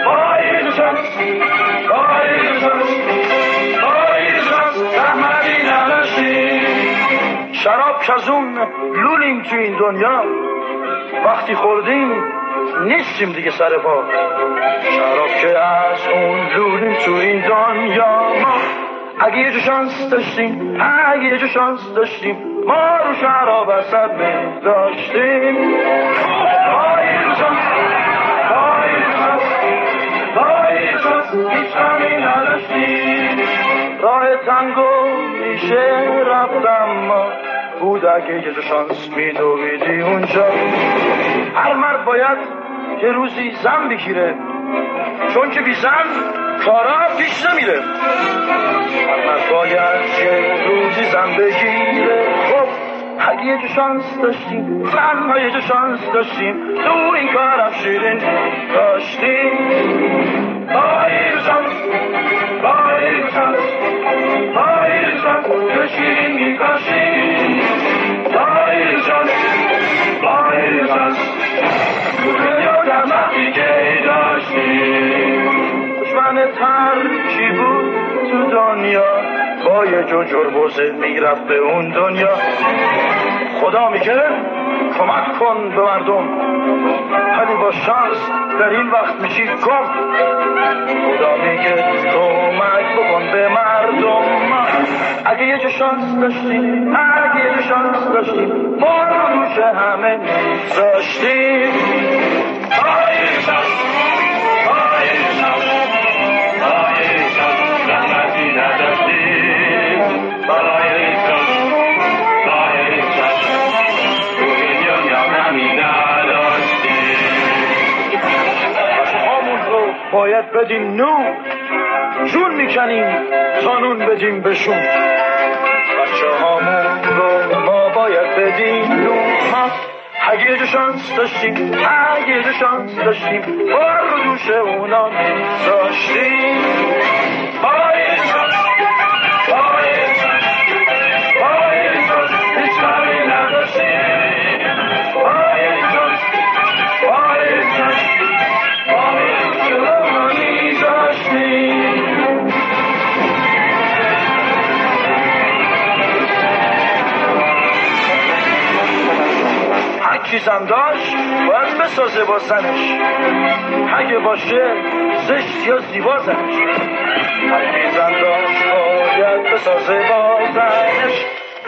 بایی جو شانس، بایی جو شانس، بایی جو شانس، رحمتی نداشتیم. شراب کزون لولیم تو این دنیا وقتی خوردیم نیستیم دیگه سر پا شراب که از اون لولیم تو این دنیا ما اگه یه جو شانس داشتیم اگه یه جو شانس داشتیم ما رو شراب اصد می داشتیم ما یه شانس هیچ غمی نداشتیم راه تنگو میشه رفتم ما بود اگه یه جو شانس میدویدی اونجا هر مرد باید که روزی زن بگیره چون که بی زن کارا پیش نمیره هر مرد باید که روزی زن بگیره خب اگه یه جو شانس داشتیم تنها یه جو شانس داشتیم تو این کارم شیرین داشتیم Hayır şans, hayır şans, hayır şans, köşeyin bir kaşeyin. Hayır şans, hayır şans, bu dünyada mahkeye daştin. Düşmanı terki bu tu dünya, boya cocor boze migraf be un dünya. خدا میگه کمک کن به مردم ولی با شانس در این وقت میشی گم خدا میگه کمک بکن به مردم اگه یه جو شانس داشتیم اگه یه جو شانس داشتیم ما رو روش همه میذاشتیم آی شانس آی شانس آی شانس رحمتی نداشتیم برای باید بدیم نو جون میکنیم قانون بدیم بشون بچه هامون رو ما باید بدیم نو اگه یه جو شانس داشتیم اگه یه جو شانس داشتیم بار رو دوش اونا میذاشتیم باید شانس باید شانس باید شانس هیچ کاری نداشتیم باید شانس باید شانس چیزم داشت باید بسازه با زنش اگه باشه زشت یا زیبا زنش اگه زن داشت باید بسازه با زنش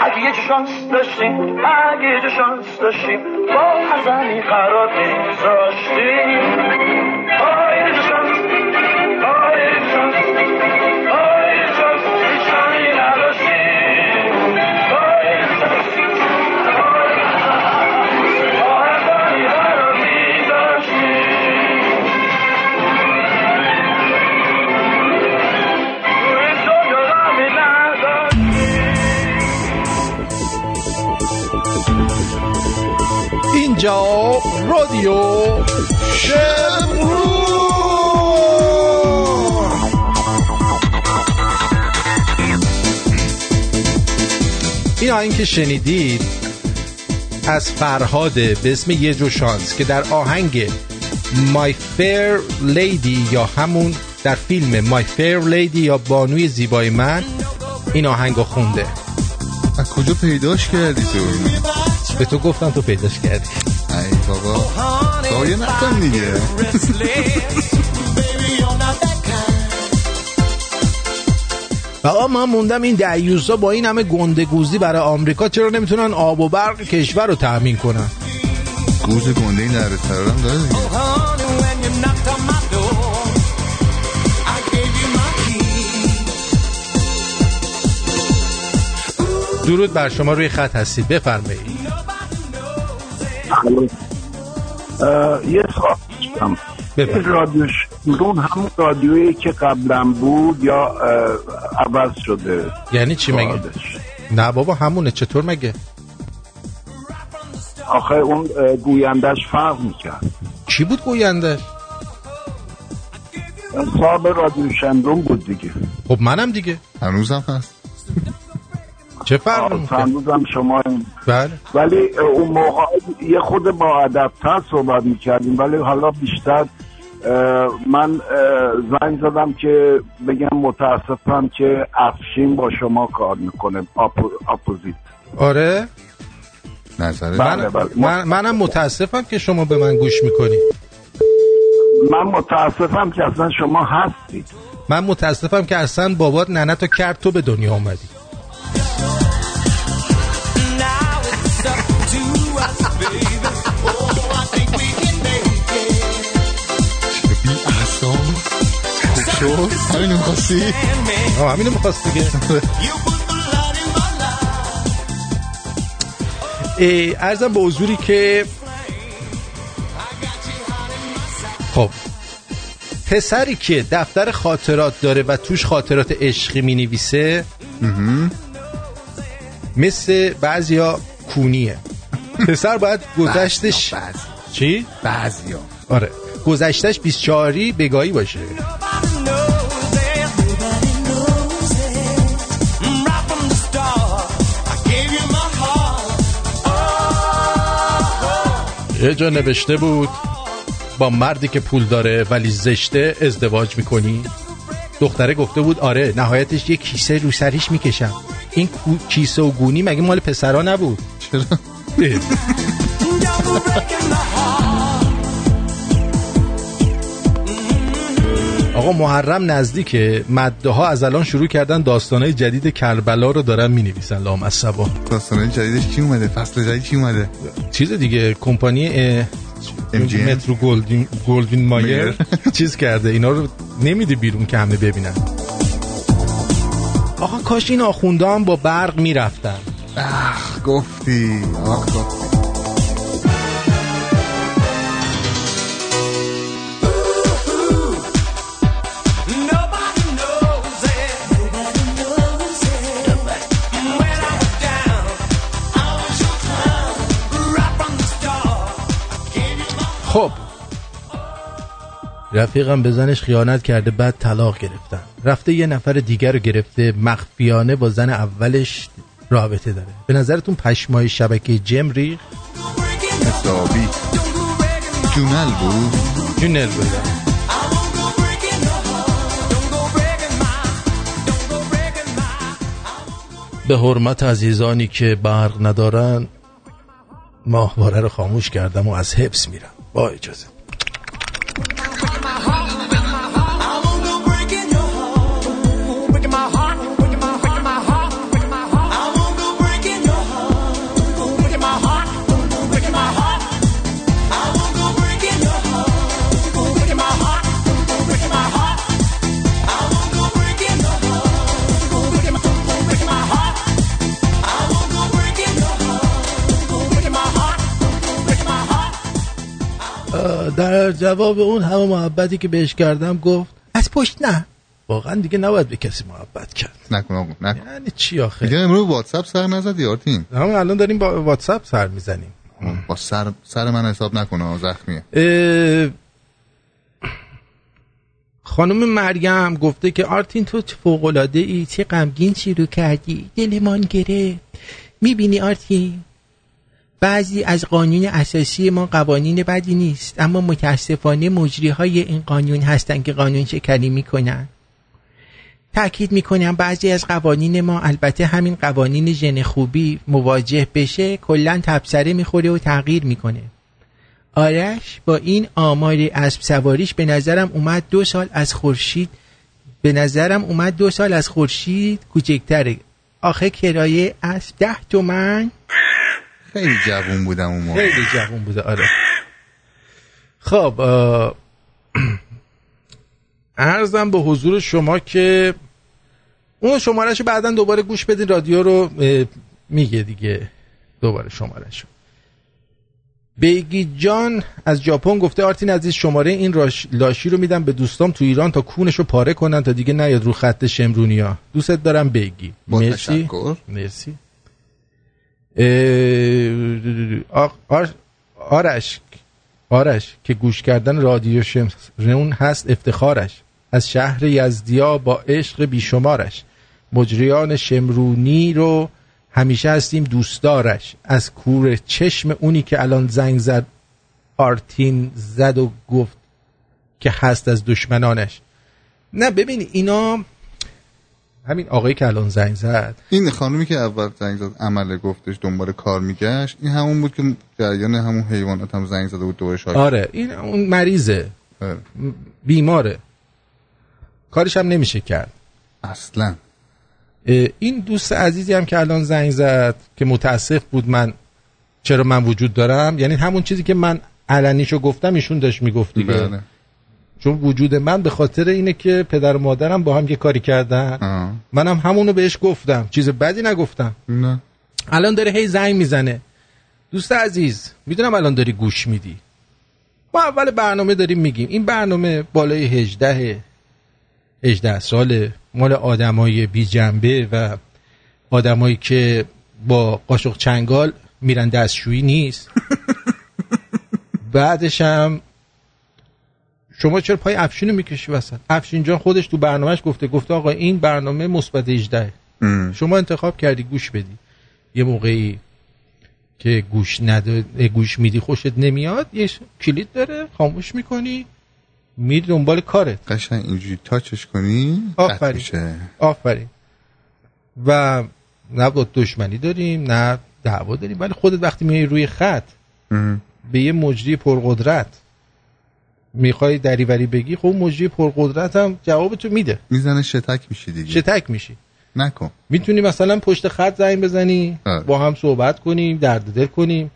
اگه یه جو شانس داشتیم اگه یه جو شانس داشتیم با هر زنی قرار میذاشتیم آی یه جو شانس آی یه جو شانس آی یه جو شانس هیچ غمی نداشتیم آی یه جو شانس اینجا رادیو شمرو این آهنگ که شنیدید از فرهاد به اسم یه جو شانس که در آهنگ My Fair Lady یا همون در فیلم My Fair Lady یا بانوی زیبای من این آهنگ رو خونده. از کجا پیداش کردی تو اینو؟ به تو گفتم تو پیداش کردی. ای بابا دایه نکن دیگه. بابا من موندم این دعیوزا با این همه گندگوزی برای آمریکا چرا نمیتونن آب و برق کشور رو تأمین کنن؟ گوز گنده این در ترم داره دیگه. درود بر شما روی خط هستید بفرمایید. یه سوال داشتم رادیو شمرون همون رادیویی که قبلا بود یا عوض شده؟ یعنی چی مگه؟ نه بابا همونه. چطور مگه؟ آخه اون گویندش فرق میکرد. چی بود گویندش؟ صاحب رادیو شمرون بود دیگه. خب منم دیگه هنوزم هست. چه فرق میکنه؟ هنوزم شما این بله. ولی اون موقع یه خود با ادب‌تر صحبت میکردیم ولی حالا بیشتر من زنگ زدم که بگم متاسفم که افشین با شما کار میکنه اپو، اپوزیت. آره نظره بله بله. من منم متاسفم که شما به من گوش میکنی. من متاسفم که اصلا شما هستید. من متاسفم که اصلا بابات ننتو کرد تو به دنیا اومدی. همینو میخواستی؟ آه همینو میخواستی که ارزم به حضوری که خب پسری که دفتر خاطرات داره و توش خاطرات عشقی می نویسه مثل بعضیا کونیه. پسر باید گذشتش بعضی. چی؟ بعضیا آره گذشتش بیست و چهاری بگاهی باشه. یه جا نوشته بود با مردی که پول داره ولی زشته ازدواج میکنی. دختره گفته بود آره نهایتش یه کیسه رو سرش میکشم. این کیسه و گونی مگه مال پسرا نبود؟ چرا؟ آقا محرم نزدیکه. مده ها از الان شروع کردن داستانه جدید کربلا رو دارن می نویسن. لام از سبا داستانه جدیدش کی اومده؟ فصل جدید کی اومده؟ چیز دیگه کمپانی مترو گلدین گلدین مایر چیز کرده اینا رو نمیده بیرون که همه ببینن. آقا کاش این آخونده هم با برق می رفتن. اخ گفتی آخ گفتی خب رفیقم به زنش خیانت کرده بعد طلاق گرفتن. رفته یه نفر دیگر رو گرفته مخفیانه با زن اولش رابطه داره. به نظرتون پشمای شبکه جم ریخ؟ حسابی جونل بود جونل بود به حرمت عزیزانی که برق ندارن ماهواره رو خاموش کردم و از حبس میرم با اجازه. در جواب اون همه محبتی که بهش کردم گفت از پشت نه. واقعا دیگه نباید به کسی محبت کرد. نکن آقا نکن. یعنی چی آخه؟ دیگه امروز واتساپ سر نزدی آرتین. همون الان داریم با واتساپ سر میزنیم. با سر سر من حساب نکنه زخمیه. اه... خانم مریم گفته که آرتین تو فوق العاده ای چه غمگین شروع کردی دلمان گره. میبینی آرتین بعضی از قانون اساسی ما قوانین بدی نیست اما متاسفانه مجریهای این قانون هستند که قانون شکنی میکنن. تأکید میکنم بعضی از قوانین ما البته همین قوانین ژن خوبی مواجه بشه کلا تبصره میخوره و تغییر میکنه. آرش با این آمار اسب سواریش به نظرم اومد دو سال از خورشید به نظرم اومد دو سال از خورشید کوچکتره. آخه کرایه اسب ده تومن. خیلی جوون بودم اون موقع. خیلی جوون بوده آره. خب عرضم به حضور شما که اون شمارهشو بعدن دوباره گوش بدین. رادیو رو میگه دیگه دوباره شمارهشو. بیگی جان از ژاپن گفته آرتین عزیز شماره این لاشی رو میدم به دوستام تو ایران تا کونشو پاره کنن تا دیگه نیاد رو خط شمرونیا. دوستت دارم بیگی. مرسی مرسی. آرش آرش آرش که گوش کردن رادیو شمرون هست افتخارش. از شهر یزدیا با عشق بیشمارش مجریان شمرونی رو همیشه هستیم دوستدارش. از کور چشم اونی که الان زنگ زد آرتین زد و گفت که هست از دشمنانش. نه ببین اینا، همین آقایی که الان زنگ زد، این خانومی که اول زنگ زد عمله گفتش دنبال کار میگشت، این همون بود که جریان همون حیوانات هم زنگ زده بود دوره شاید. آره این اون مریضه، آره. بیماره، کارش هم نمیشه کرد اصلا. این دوست عزیزی هم که الان زنگ زد که متاسف بود من چرا من وجود دارم، یعنی همون چیزی که من علنیشو گفتم ایشون داشت میگفت دیگه، چون وجود من به خاطر اینه که پدر و مادرم با هم یه کاری کردن. آه. منم همونو بهش گفتم، چیز بدی نگفتم. نه الان داره هی زنگ میزنه. دوست عزیز میدونم الان داری گوش میدی، ما اول برنامه داریم میگیم این برنامه بالای هجده هجده ساله، مال آدمای بی جنبه و آدمایی که با قاشق چنگال میرن دستشویی نیست. بعدش هم شما چرا پای افشینو میکشی وسط؟ افشین جان خودش تو برنامهش گفته، گفته آقا این برنامه مثبت هجده، شما انتخاب کردی گوش بدی. یه موقعی که گوش نده، گوش میدی خوشت نمیاد، یه کلید داره، خاموش میکنی میری دنبال کارت. قشنگ اینجوری تاچش کنی آفرین میشه. آفرین. و نه با دشمنی داریم نه دعوا داریم، ولی خودت وقتی میای روی خط ام. به یه مجری پرقدرت میخوای دریوری بگی، خب مجری پرقدرت هم جوابتو میده، میزنه شتک میشی دیگه. شتک میشی نکن، میتونی مثلا پشت خط زنگ بزنی، آره. با هم صحبت کنیم، درد دل کنیم.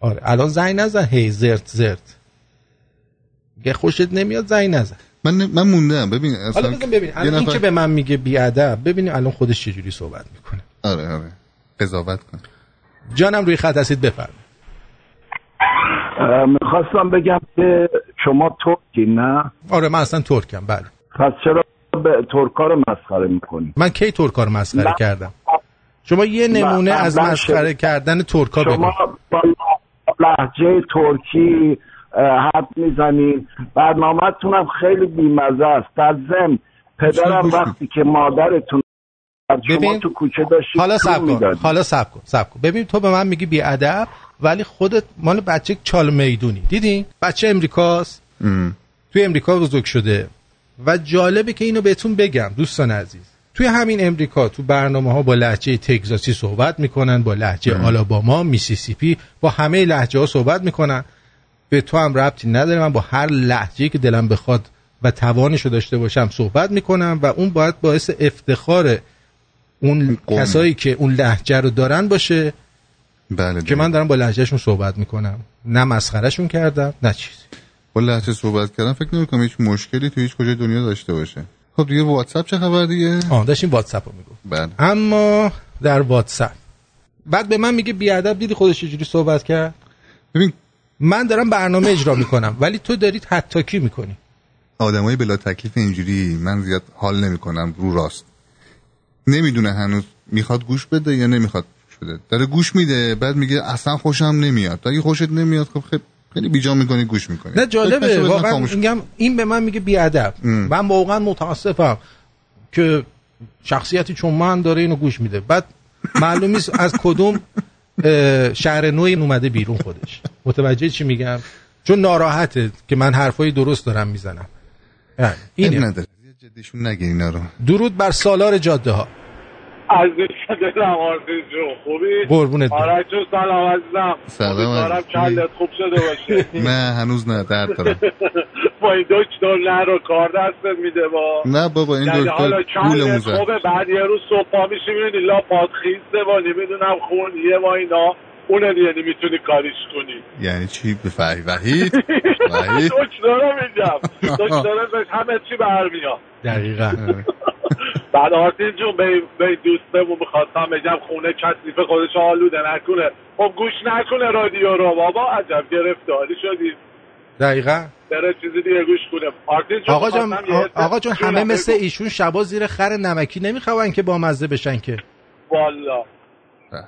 آره الان زنگ نزن هی زرت زرت، گه خوشت نمیاد زنگ نزن. من من موندم. ببین اصلا ببین الان این که به من میگه بی ادب، ببینیم الان خودش چه جوری صحبت میکنه. آره آره قضاوت کن. جانم روی خط هستید بفرمایید. میخواستم بگم که شما ترکی نه؟ آره من اصلا ترکم. بله پس چرا به ترکا رو مسخره میکنی؟ من کی ترکا رو مسخره کردم؟ شما یه نمونه من از مسخره کردن ترکا بگو. شما با لهجه ترکی حد میزنین، برنامه‌تون هم خیلی بیمزه است. در ضمن پدرم وقتی که مادرتون شما تو کوچه داشتید. حالا صبر کن، حالا صبر کن، صبر کن. ببین تو به من میگی بی ادب، ولی خودت مال بچه چال میدونی. دیدین بچه امریکاست، ام. توی امریکا بزرگ شده و جالبه که اینو بهتون بگم دوستان عزیز، توی همین امریکا تو برنامه‌ها با لهجه تگزاسی صحبت میکنن، با لهجه ام. آلاباما، میسیسیپی، با همه لهجه‌ها صحبت میکنن. به تو هم ربطی نداره، من با هر لهجه‌ای که دلم بخواد و توانشو داشته باشم صحبت میکنم و اون باید باعث افتخار اون قوم. کسایی که اون لهجه رو دارن باشه. بله که من دارم با لهجهشون صحبت میکنم، نه مسخرهشون کردم نه چیزی. با لهجه صحبت کردم فکر نمیکنم هیچ مشکلی تو هیچ کجای دنیا داشته باشه. خب دیگه واتساپ چه خبر دیگه؟ آه داشتیم واتساپ رو میگفت. بله. اما در واتساپ بعد به من میگه بی ادب، دیدی خودش چه جوری صحبت کرد. ببین من دارم برنامه اجرا میکنم ولی تو دارید حتاکی میکنی. آدمای بلا تکلیف اینجوری من زیاد حال نمیکنم. رو راست نمیدونه هنوز میخواد گوش بده یا نمیخواد گوش بده. داره گوش میده بعد میگه اصلا خوشم نمیاد. اگه خوشت نمیاد خب خیلی بیجا میکنی گوش میکنی. نه جالبه واقعا. میگم این به من میگه بی ادب، من واقعا متاسفم که شخصیتی چون من داره اینو گوش میده. بعد معلوم نیست از کدوم شهر نو اومده بیرون خودش. متوجه چی میگم؟ چون ناراحته که من حرفای درست دارم میزنم. اینه جدیشون نگه اینا رو. درود بر سالار جاده ها. از دلم آرزوی جون خوبی؟ قربونت برم. آره جون سلام عزیزم. سلام عزیزم. کلت خوب شده باشه. نه هنوز نه درد دارم. با این دکتر نه رو کار دستت میده با. نه بابا این دکتر گولمون زد. خوبه بعد یه روز صبح پا میشی میبینی لا پادخیز زبانی میدونم خون یه ما اینا. اونه یعنی میتونی کاریش کنی. یعنی چی بفهمی وحید؟ وحید دکترا میگم. دکترا بهش همه چی برمیاد. دقیقاً. بعد آرتین جون به به دوستمون می‌خواستم بگم خونه کثیفه خودش آلوده نکنه. خب گوش نکنه رادیو رو بابا، عجب گرفتاری شدی. دقیقاً. برای چیزی دیگه گوش کنه. آرتین جون آقا جون آقا جون همه مثل ایشون شبا زیر خر نمکی نمیخوان که با مزه بشن که. والله.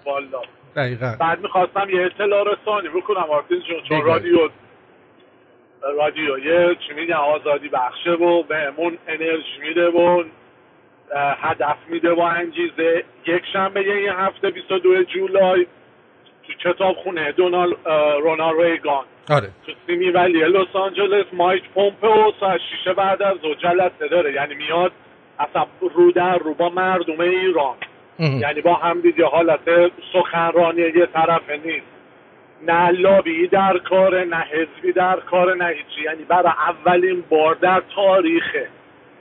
والله. دقیقا. بعد میخواستم یه اطلاع رسانی بکنم آرتین جون، چون رادیو رادیو یه چی میگن آزادی بخشه و بهمون انرژی میده و هدف میده و انگیزه. یک شنبه یه هفته بیست و دو جولای تو کتاب خونه دونالد رونالد ریگان آره. تو سیمی ولی لس آنجلس مایک پومپئو سر شیشه بعد از زوج جلسه داره، یعنی میاد اصلا رو در رو با مردم ایران یعنی با هم دیگه حالت سخنرانی یه طرف نیست، نه لابی در کار، نه حزبی در کار، نه هیچی. یعنی برای اولین بار در تاریخه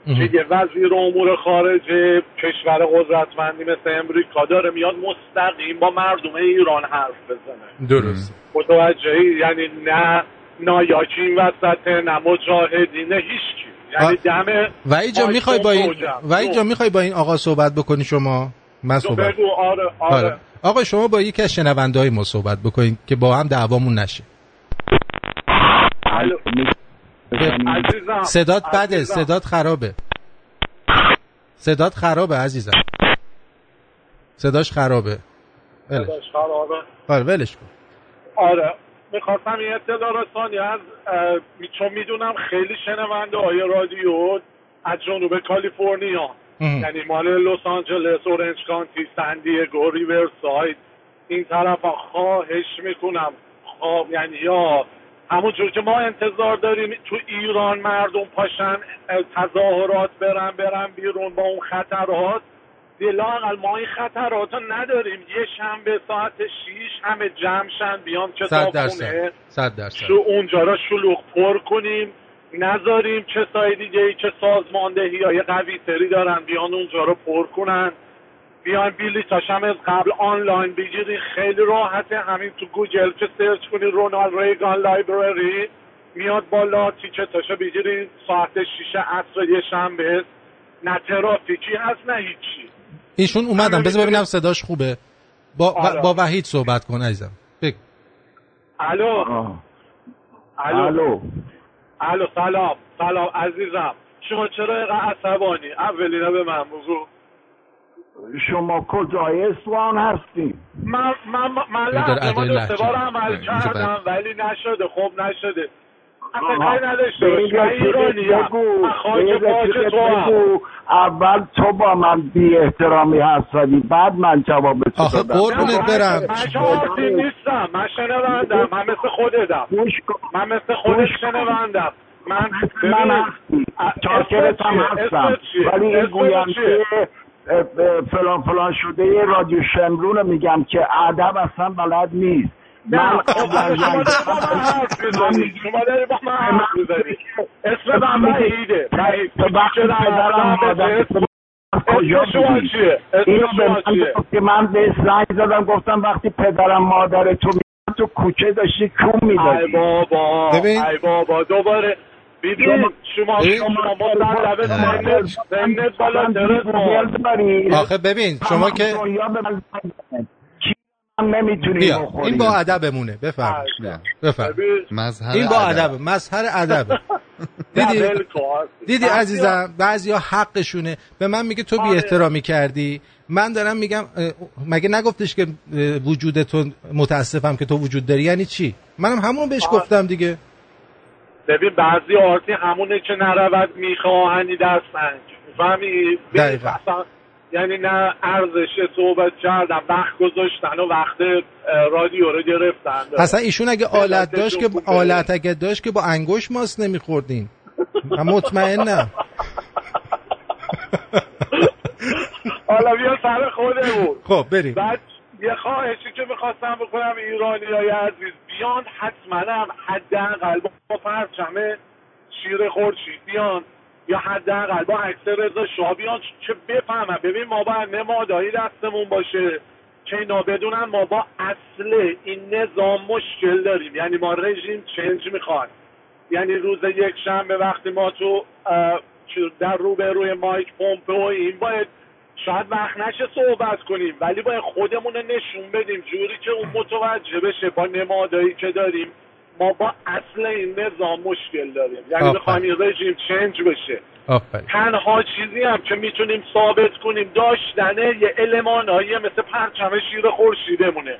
که یه وزیر امور خارجه کشور قدرتمندی مثل امریکا داره میاد مستقیم با مردم ایران حرف بزنه. درست متوجهی؟ یعنی نه نایاکی این وسطه، نه مجاهدینه، هیچ کی. یعنی دمه وحید جا میخوای با این وحید جا میخوای با این آقا صحبت بکنی شما؟ من صحبت بگو. آره آره, آره. آقا شما با یکی از شنونده‌های ما صحبت بکنید که با هم دعوامون نشه. الو عزیزم صدات بده، عزیزم. صدات خرابه. صدات خرابه عزیزم. صداش خرابه. بله. صداش خرابه. آره ولش کن. آره می‌خواستم یه اطلاع رسانی از چون میدونم خیلی شنونده های رادیو از جنوب کالیفرنیا یعنی مال لس آنجلس، اورنج کانتی، سن دیگو، ریورساید این طرفا خواهش میکنم خواب یعنی یا همون جور که ما انتظار داریم تو ایران مردم پاشن تظاهرات برن برن بیرون با اون خطرات، بلااقل ما این خطرات رو نداریم. یه شنبه ساعت شیش همه جمع شن بیام کتابخونه شو اونجا را شلوغ پر کنیم، نذاریم کسای دیگه ای که سازماندهی های قوی تری دارن بیان اونجا رو پر کنن. بیان بیلیتاش هم از قبل آنلاین بگیری، خیلی راحته. همین تو گوگل که سرچ کنی رونالد ریگان لایبرری میاد بالا، تیکتاشو بگیری. ساعت شیش عصر یه شنبه، نه ترافیکی هست نه هیچی. ایشون اومدن بذار ببینم صداش خوبه. با آره. با وحید صحبت کن عزیزم. بگو. الو الو الو الو سلام سلام عزیزم. شما چرا اینقدر عصبانی؟ اولینا به من بگو شما کجای اسوان هستی؟ من من من لحظه بار عمل کردم ولی نشده. خب نشده اصلا کاری نداشته باش. من ایرانیم، من خاک باک تو هم. اول تو با من بی احترامی هستی بعد من جواب تو دادم. آخه قربونت برم من شاهدی نیستم، من شنوندم، من مثل خودم من مثل خودت شنوندم. من من چاکرت هم هستم ولی این گویم که فلان فلان شده رادیو شمرون میگم که ادب اصلا بلد نیست. من قبلا شما داری با من حرف میزنی. اسم من وحیده. وحید پدرم مادرم کجا بودی؟ اینو به من گفت که من به زنگ زدم گفتم وقتی پدرم مادر تو میاد تو کوچه داشتی کون میدادی. ای بابا ای بابا دوباره بیدیم شما شما مادر دوست من زنگ بالا درست. آخه ببین شما که بیا این با ادبمونه. بفرمایید بفرمایید مظهر این با ادب، مظهر ادب. دیدی دیدی عزیزم بعضیا حقشونه. به من میگه تو بی احترامی کردی، من دارم میگم مگه نگفتش که وجود تو متاسفم که تو وجود داری یعنی چی؟ منم همون بهش گفتم دیگه. ببین بعضی آرتی همونه که نرود میخواهنی در سنگ فهمی دقیقا. یعنی نه ارزش صحبت کردن، وقت گذاشتن و وقت رادیو رو گرفتن. اصلا ایشون اگه آلت داشت که آلت اگه داشت که با انگوش ماست نمیخوردین. من مطمئنم. حالا بیا سر خودمون. خب بریم. بعد یه خواهشی که میخواستم بکنم ایرانیای عزیز بیان حتماً حداقل با پرچم شیر خورشید بیان یا حداقل با عکس رضا شاه بیان که بفهمن ببین ما با نمادایی دستمون باشه که اینا بدونن ما با اصل این نظام مشکل داریم. یعنی ما رژیم چنج میخوان. یعنی روز یک شنبه وقتی ما تو در روبروی مایک پومپئو این باید شاید وقت نشه صحبت کنیم ولی باید خودمون رو نشون بدیم جوری که اون متوجه بشه با نمادایی که داریم ما با اصل این نظام مشکل داریم. یعنی بخوایم رژیم چنج بشه آفر. تنها چیزی هم که میتونیم ثابت کنیم داشتنه یه المانایی مثل پرچم شیر خورشیدمونه،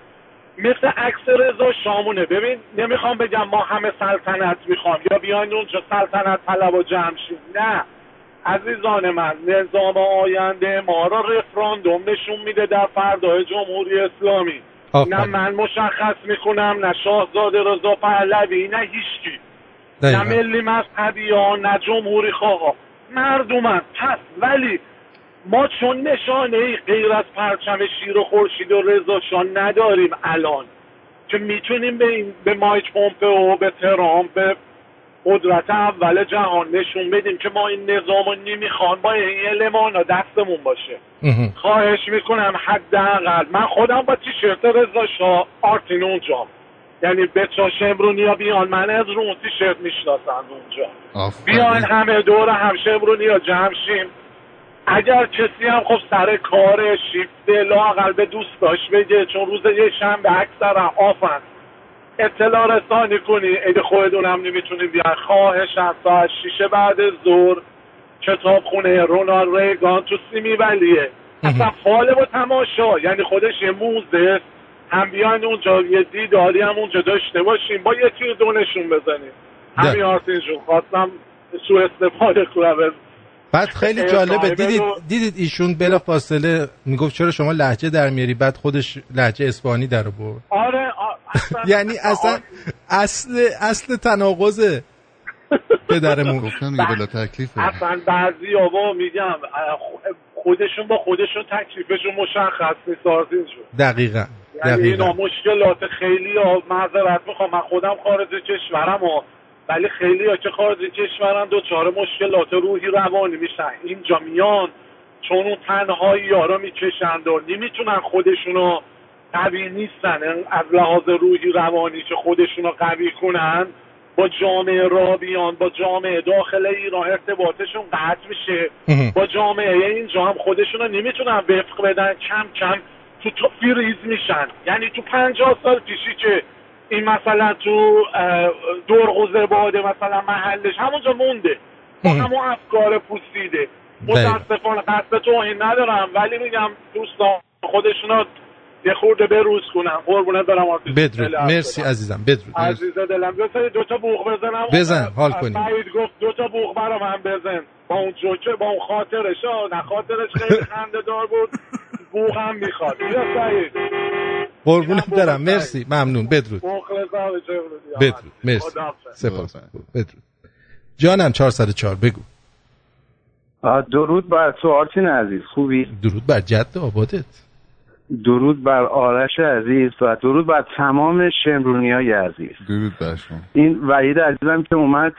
مثل عکس رضا شامونه. ببین نمیخوام بگم ما همه سلطنت میخوام یا بیاین اونجا سلطنت طلب و جمع شیم. نه عزیزان من، نظام آینده ما را رفراندوم نشون میده در فردای جمهوری اسلامی. نه من مشخص میخونم، نه شاهزاده رضا پهلوی، نه هیچکی، نه ملی مذهبی ها، نه جمهوری خواه، مردم هم پس. ولی ما چون نشانه ای غیر از پرچم شیر و خورشید و رضا شاه نداریم الان که میتونیم به این به مایک پومپئو، به ترامپ، به قدرت اول جهان نشون بدیم که ما این نظام رو نمیخوان، با این علمان دستمون باشه. خواهش میکنم حداقل من خودم با تیشرت رضا شاه آرتین اونجا، یعنی بچا شمرونیا بیان، من از رو اون تیشرت میشناسند اونجا، بیان همه دور هم شمرونیا جمع شیم. اگر کسی هم خب سر کار شیفته لااقل به دوستاش بگه، چون روز یه شنبه اکثرا آفن، اطلاع رسانی کنی. اگه خودتون هم نمیتونید بیان، خواهشم ساعت شیشه بعد ظهر کتابخونه رونالد ریگان تو سیمی ولیه اصلا فال و تماشا، یعنی خودش یه موزه، هم بیان اونجا یه دیداری هم اونجا داشته باشیم، با یه تیر دونشون بزنیم. همین آرتین جون خواستم سوء استفاده کنم. بعد خیلی جالبه، دیدید دیدید ایشون بلا فاصله میگفت چرا شما لهجه در میاری، بعد خودش لهجه اسپانی در آورد. آره یعنی اصلا اصل اصل تناقضه پدرمون. گفتن دیگه بلا تکلیفه. اصلا بعضی‌ها میگم خودشون با خودشون تکلیفشون مشخص نیست آرتین جون. دقیقاً. یعنی اینا مشکلات خیلی ها، معذرت میخوام من خودم خارج کشورم و ولی خیلی ها که خارج کشورن دوچاره مشکلات روحی روانی میشن، اینجا میان چون اون تنهایی ها را میکشند و نمیتونن خودشونو قوی نیستن از لحاظ روحی روانی که خودشونو قوی کنن، با جامعه را بیان، با جامعه داخل ایران ارتباطشون قطع میشه، با جامعه اینجا هم خودشونو نمیتونن وفق بدن، کم کم تو تو فریز میشن. یعنی تو پنجاه سال پیشی که این مثلا تو درغوزه باده مثلا محلش همونجا مونده با همون افکار پوسیده، متاسفانه قصد توهین ندارم ولی میگم دوستان خودشون یه خورده بروز کنن. قربونت برم آرتین، بدرود، مرسی عزیزم، بدرود عزیز دلم. دو تا بوق بزنم، بزن حال کنیم. سعید گفت دو تا بوق برام هم بزن با اون جوکه، با اون خاطرش ها، نه خاطرش خیلی خنده دار بود، بوق هم میخواد. بیا سعید قربونت برم، مرسی، ممنون، بدرود بدرود، مرسی، سپاس، بدرود جانم. چهارصد و چهار بگو. درود بر تو آرتین عزیز، خوبی؟ درود بر جد آبادت، درود بر آرش عزیز و درود بر تمام شمرونیای عزیز. درود بر شما. این وحید عزیزم که اومد،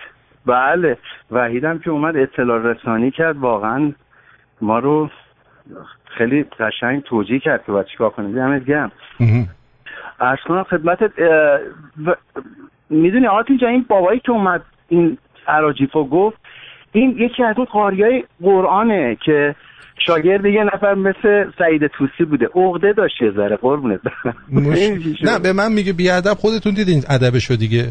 بله وحیدم که اومد اطلاع رسانی کرد، واقعا ما رو خیلی قشنگ توجیه کرد که باید چیکار کنیم. دمت گرم. اصلا خدمتت و... میدونی آرتین جا، این بابایی که اومد این اراجیفو گفت، این یکی از اون قاریای قرآنه که شاگرد یه نفر مثل سعید طوسی بوده، عقده داشت یه ذره. قربونت نه به من میگه بی ادب، خودتون دیدین ادبشو دیگه.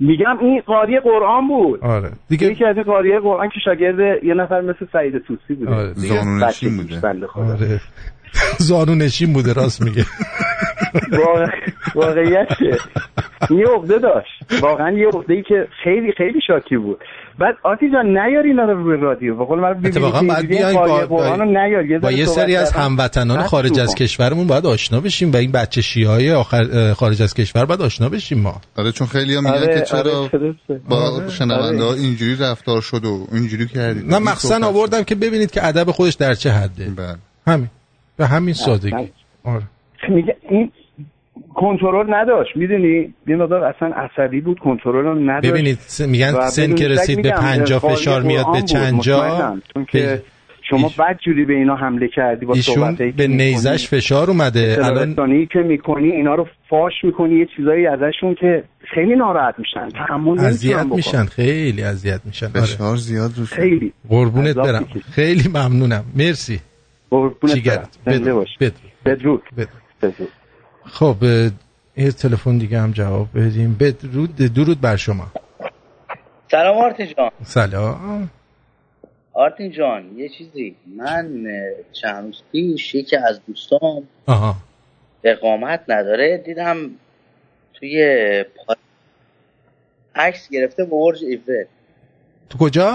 میگم این قاری قرآن بود. آره دیگه، یکی از این قاری قرآن که شاگرد یه نفر مثل سعید طوسی بوده. آره زانونشین بوده. آره زانونشین بوده، راست میگه. واقعیتشه یه عقده داشت، واقعا یه عقده‌ای که خیلی خیلی شاکی بود. بعد آتی جان نیاری اینا رو روی رادیو، به قول من ببینید قرآن رو نیاری. با یه سری از هموطنان خارج از کشورمون باید آشنا بشیم و این بچه شیعه‌های آخر خارج از کشور باید آشنا بشیم ما. آره چون خیلی‌ها میگن که چرا با شنونده‌ها اینجوری رفتار شد و اینجوری کردید. من مخصوصا آوردم که ببینید که ادب خودش در چه حده. همین به همین سادگی. آره میگه این کنترل نداشت، میدونی یه مقدار اصلا عصبی بود، کنترل هم نداشت. ببینید میگن سن که رسید به پنجاه فشار میاد به چند جا، چون که شما بدجوری به اینا حمله کردی با صحبتایی که به نیزش فشار اومده، الان که میکنی اینا رو فاش میکنی، یه چیزایی ازشون که خیلی ناراحت میشن، تحمل اذیت میشن، خیلی اذیت میشن، فشار زیاد روش. خیلی قربونت برم، خیلی ممنونم، مرسی قربونت برم، بدرود بدرود. خب یه تلفن دیگه هم جواب بدیم. بدرود، درود بر شما. سلام آرتین جان. سلام آرتین جان، یه چیزی، من چند روز پیش یکی از دوستام آها اقامت نداره، دیدم توی پا... عکس گرفته با برج ایفل. تو کجا؟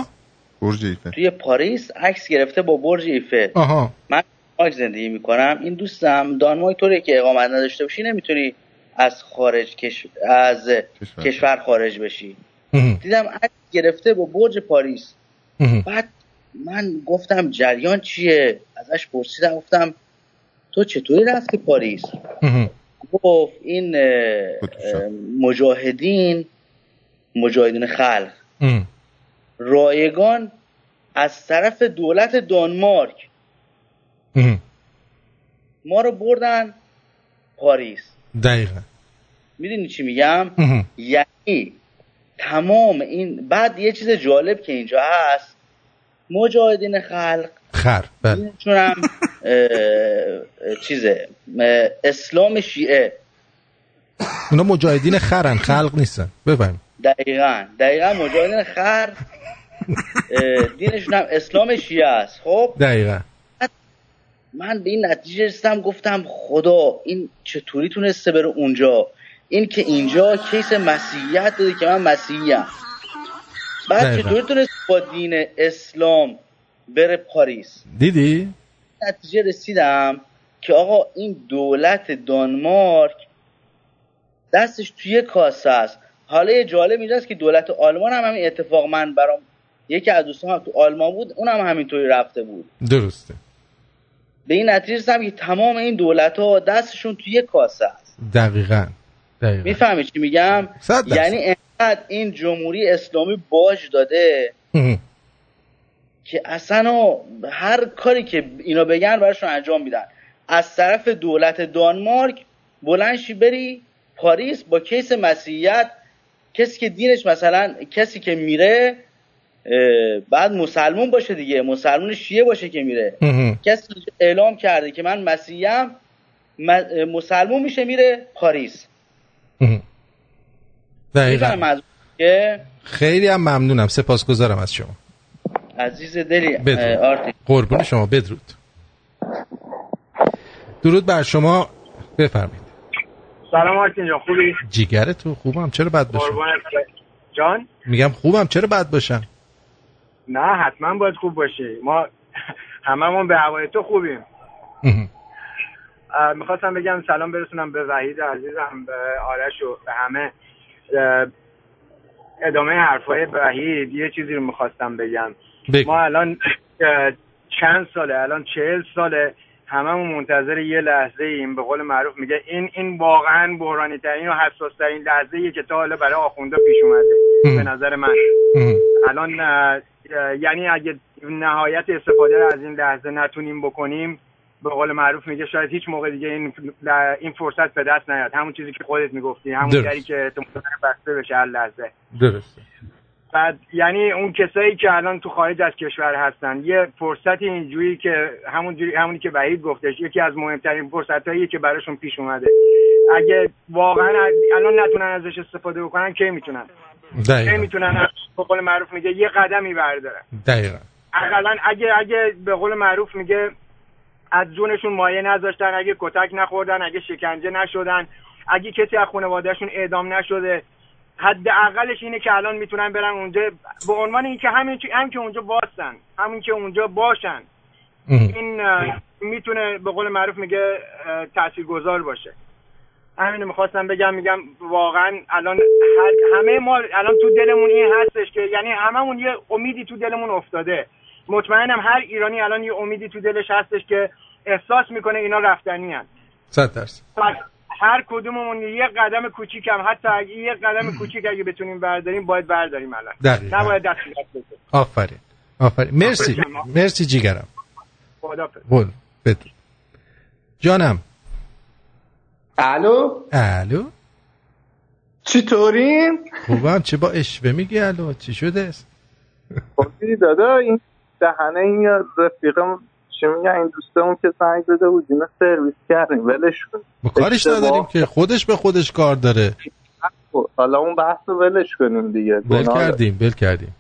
برج ایفل توی پاریس عکس گرفته با برج ایفل. آها من خاک زندگی میکنم. این دوستم دانمارک طوری که اقامت نداشته باشی نمیتونی از خارج کش... از کشور. کشور خارج بشی. دیدم عکس گرفته با برج پاریس. بعد من گفتم جریان چیه؟ ازش پرسیدم، گفتم تو چطوری رفتی پاریس؟ گفت این مجاهدین مجاهدین خلق رایگان از طرف دولت دانمارک ما رو بردن پاریس. دقیقا میدونی چی میگم؟ یعنی تمام این. بعد یه چیز جالب که اینجا هست، مجاهدین خلق خر بله چونم چیزه اسلام شیعه، اونا مجاهدین خرن، خلق نیستن. بفهم دقیقاً دقیقاً مجاهدین خر دینشون هم اسلام شیعه است. خب دقیقاً من به این نتیجه رسیدم، گفتم خدا این چطوری تونسته بره اونجا؟ این که اینجا کیس مسیحیت داده که من مسیحیم، بعد چطوری تونست با دین اسلام بره پاریس؟ دیدی؟ نتیجه رسیدم که آقا این دولت دانمارک دستش توی کاسه است. حالا یه جالب اینجاست که دولت آلمان هم همین اتفاق، من برام یکی از دوستان هم تو آلمان بود، اونم هم همینطوری رفته بود. درسته. به این نتیجه رسیدم که تمام این دولت‌ها دستشون توی کاسه است. دقیقاً. دقیقاً. میفهمی چی میگم؟ یعنی انقدر این جمهوری اسلامی باج داده که اصلا هر کاری که اینا بگن براشون انجام میدن. از طرف دولت دانمارک بلنشی بری پاریس با کیس مسیحیت، کسی که دینش مثلا کسی که میره بعد مسلمون باشه دیگه، مسلمون شیعه باشه که میره، کسی اعلام کرده که من مسیحیم مسلمون میشه میره پاریس. دقیقا. خیلی هم ممنونم، سپاسگزارم از شما عزیز دلی. آرتی قربون شما، بدرود. درود بر شما، بفرمایید. سلام آرتین جان، خوبی؟ جیگر تو خوبم، چرا بد باشم؟ قربون جان میگم خوبم، چرا بد باشم؟ نه حتما باید خوب باشی، ما هممون به هوای تو خوبیم. میخواستم بگم سلام برسونم به وحید عزیزم، به آرش و به همه. ادامه حرفای وحید یه چیزی رو میخواستم بگم. بگو. ما الان چند ساله، الان چهل ساله هممون منتظر یه لحظه ایم، به قول معروف میگه این این واقعا بحرانی ترین و حساس ترین لحظه ایه که تا حالا برای آخونده پیش اومده به نظر من. الان یعنی اگه نهایت استفاده رو از این لحظه نتونیم بکنیم، به قول معروف میگه شاید هیچ موقع دیگه این این فرصت به دست نیاد. همون چیزی که خودت میگفتی، همون کاری که احتمالاً بسته بشه هر لحظه. درسته. بعد یعنی اون کسایی که الان تو خارج از کشور هستن، یه فرصت اینجوری که همون جوری همونی که وحید گفتش، یکی از مهمترین فرصتاییه که براشون پیش اومده. اگه واقعا الان نتونن ازش استفاده بکنن، کی میتونن؟ دقیقاً. کی میتونن؟ به قول معروف میگه یه قدمی بردارن. دقیقاً. حداقل اگه اگه به قول معروف میگه از جونشون مایه نذاشتن، اگه کتک نخوردن، اگه شکنجه نشدن، اگه کسی از خانوادهشون اعدام نشده، حداقلش اینه که الان میتونن برن اونجا به عنوان اینکه همین هم که اونجا واسن، همین که اونجا باشن. این میتونه به قول معروف میگه تاثیرگذار باشه. همین میخواستم بگم. میگم واقعا الان همه ما الان تو دلمون این هستش که یعنی هممون یه امیدی تو دلمون افتاده. مطمئنم هر ایرانی الان یه امیدی تو دلش هستش که احساس میکنه اینا رفتنی هست. صد درصد. هر کدوممون یه قدم کوچیک هم، حتی اگه یه قدم کوچیک اگه بتونیم برداریم باید برداریم الان. دقیقاً. نباید دست بزنیم. آفرین. آفرین. مرسی. آفرین. مرسی جیگرم. خدافظ. بول. بدرود. جانم. الو؟ الو؟ چطورین؟ خوبم. چه با اشوه میگی الو؟ چی شده است؟ خوبی دادا. این دهنه این رفیقم چی میگه، این دوستمون که زنگ زده بود اینا سرویس کردیم، ولش کن، ما کارش نداریم که، خودش به خودش کار داره. حالا اون بحثو ولش کنیم دیگه. بل کردیم بل کردیم